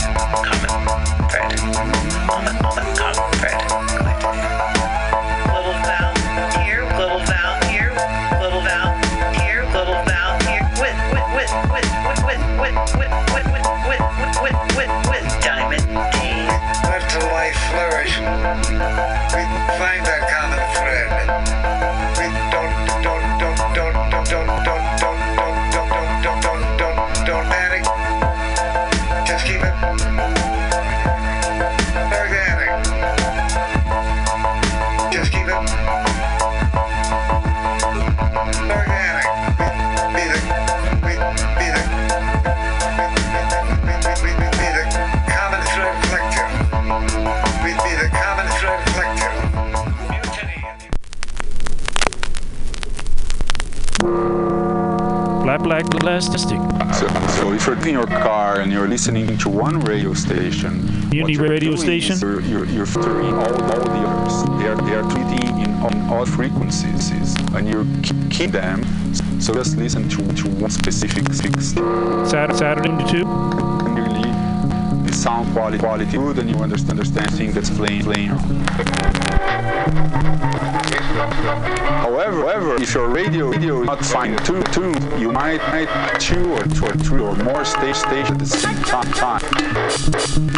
Like the last stick. So, so if you're in your car and you're listening to one radio station, Mutiny Radio Station, you're, you're, you're filtering all, all the others. They are, they are treating in on all frequencies, and you keep them. So just listen to, to one specific six. Saturday, Saturday to two. And really, the sound quality, quality good, and you understand, understand things that's playing, playing. However, however, if your radio radio is not fine-tuned, you might might two or two or three or more stage stations at the same time. time.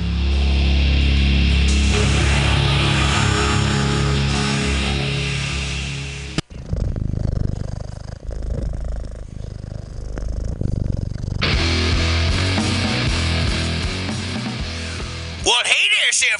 San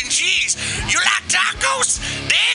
and cheese. You like tacos? They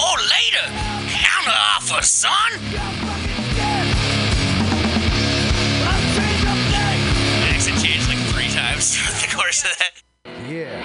or later. Counter Offer, son. The course of that. Yeah.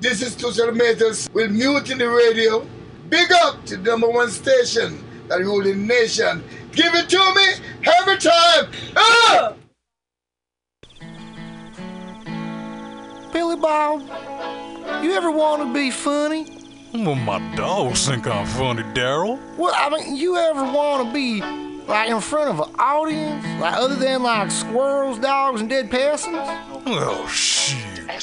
This is Tushar Matters with Mutiny Radio. Big up to the number one station that rules the nation. Give it to me every time. Ah! Billy Bob, you ever want to be funny? Well, my dogs think I'm funny, Daryl. Well, I mean, you ever want to be, like, in front of an audience? Like, other than, like, squirrels, dogs, and dead peasants? Oh, shoot.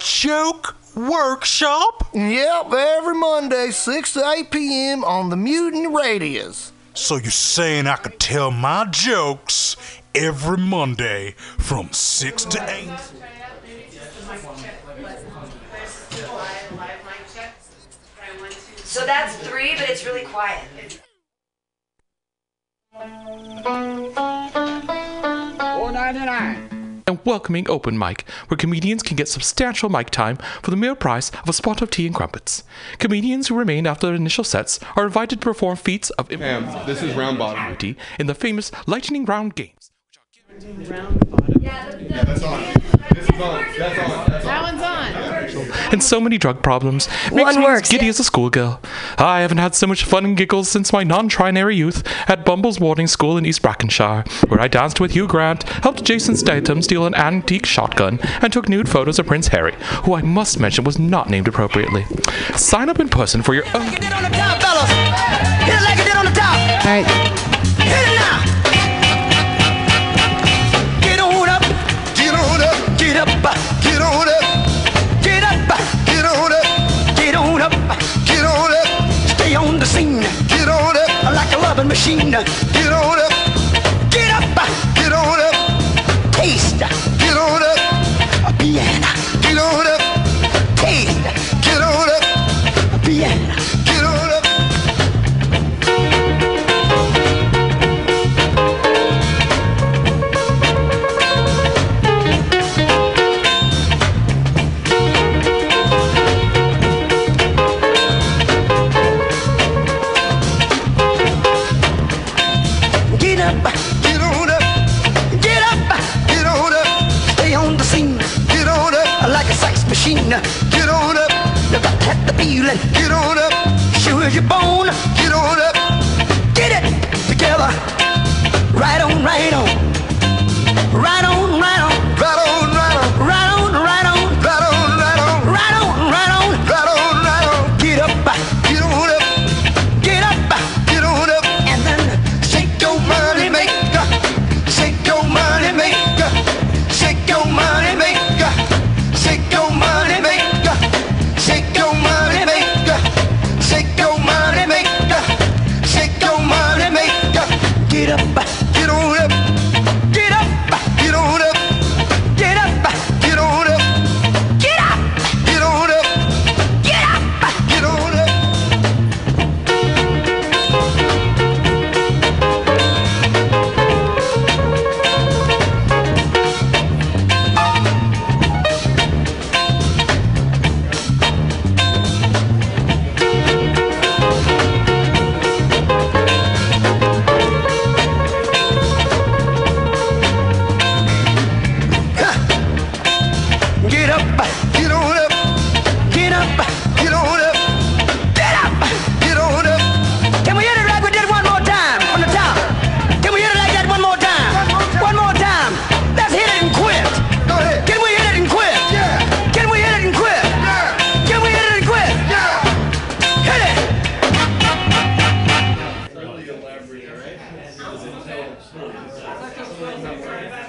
Joke Workshop? Yep, every Monday, six to eight p.m. on the Mutant Radius. So you're saying I could tell my jokes every Monday from six to eight? So that's three, but it's really quiet. four ninety-nine. And welcoming open mic, where comedians can get substantial mic time for the mere price of a spot of tea and crumpets. Comedians who remain after their initial sets are invited to perform feats of improvisation. This is round bottom in the famous lightning round games. Round bottom. Yeah, that's, yeah, that's on. This is on. That's on. That's that on. One's on. And so many drug problems makes me as giddy as a schoolgirl. I haven't had so much fun and giggles since my non-trinary youth at Bumble's boarding school in East Brackenshire, where I danced with Hugh Grant, helped Jason Statham steal an antique shotgun, and took nude photos of Prince Harry, who I must mention was not named appropriately. Sign up in person for your own. Hit it like it did on the top, fellas. Hit it like it did on the top. All right. Hit it now. Get on up. Get on up. Get up. Get on up. Get on up. on the scene. Get on up like a loving machine. Get on up. Get up. Get on up. Taste. Get on up. A piano. Get on up. Taste. Get on up. A piano. Get on up. Get on up, you got to have the feeling. Get on up, sure as your bone. Get on up, get it together. Right on, right on. Right on, right on. Right on, right on. Right on, right on. Right on, right on. Right on, right on. Right on, right on. Get up, get on up. Get up, get on up. And then shake your money maker. Shake your money maker. Shake your money maker. Shake your money. Get up, get on up, get up, get on up, get up, get on up, get up, get on up, get up, get on up. Thank you.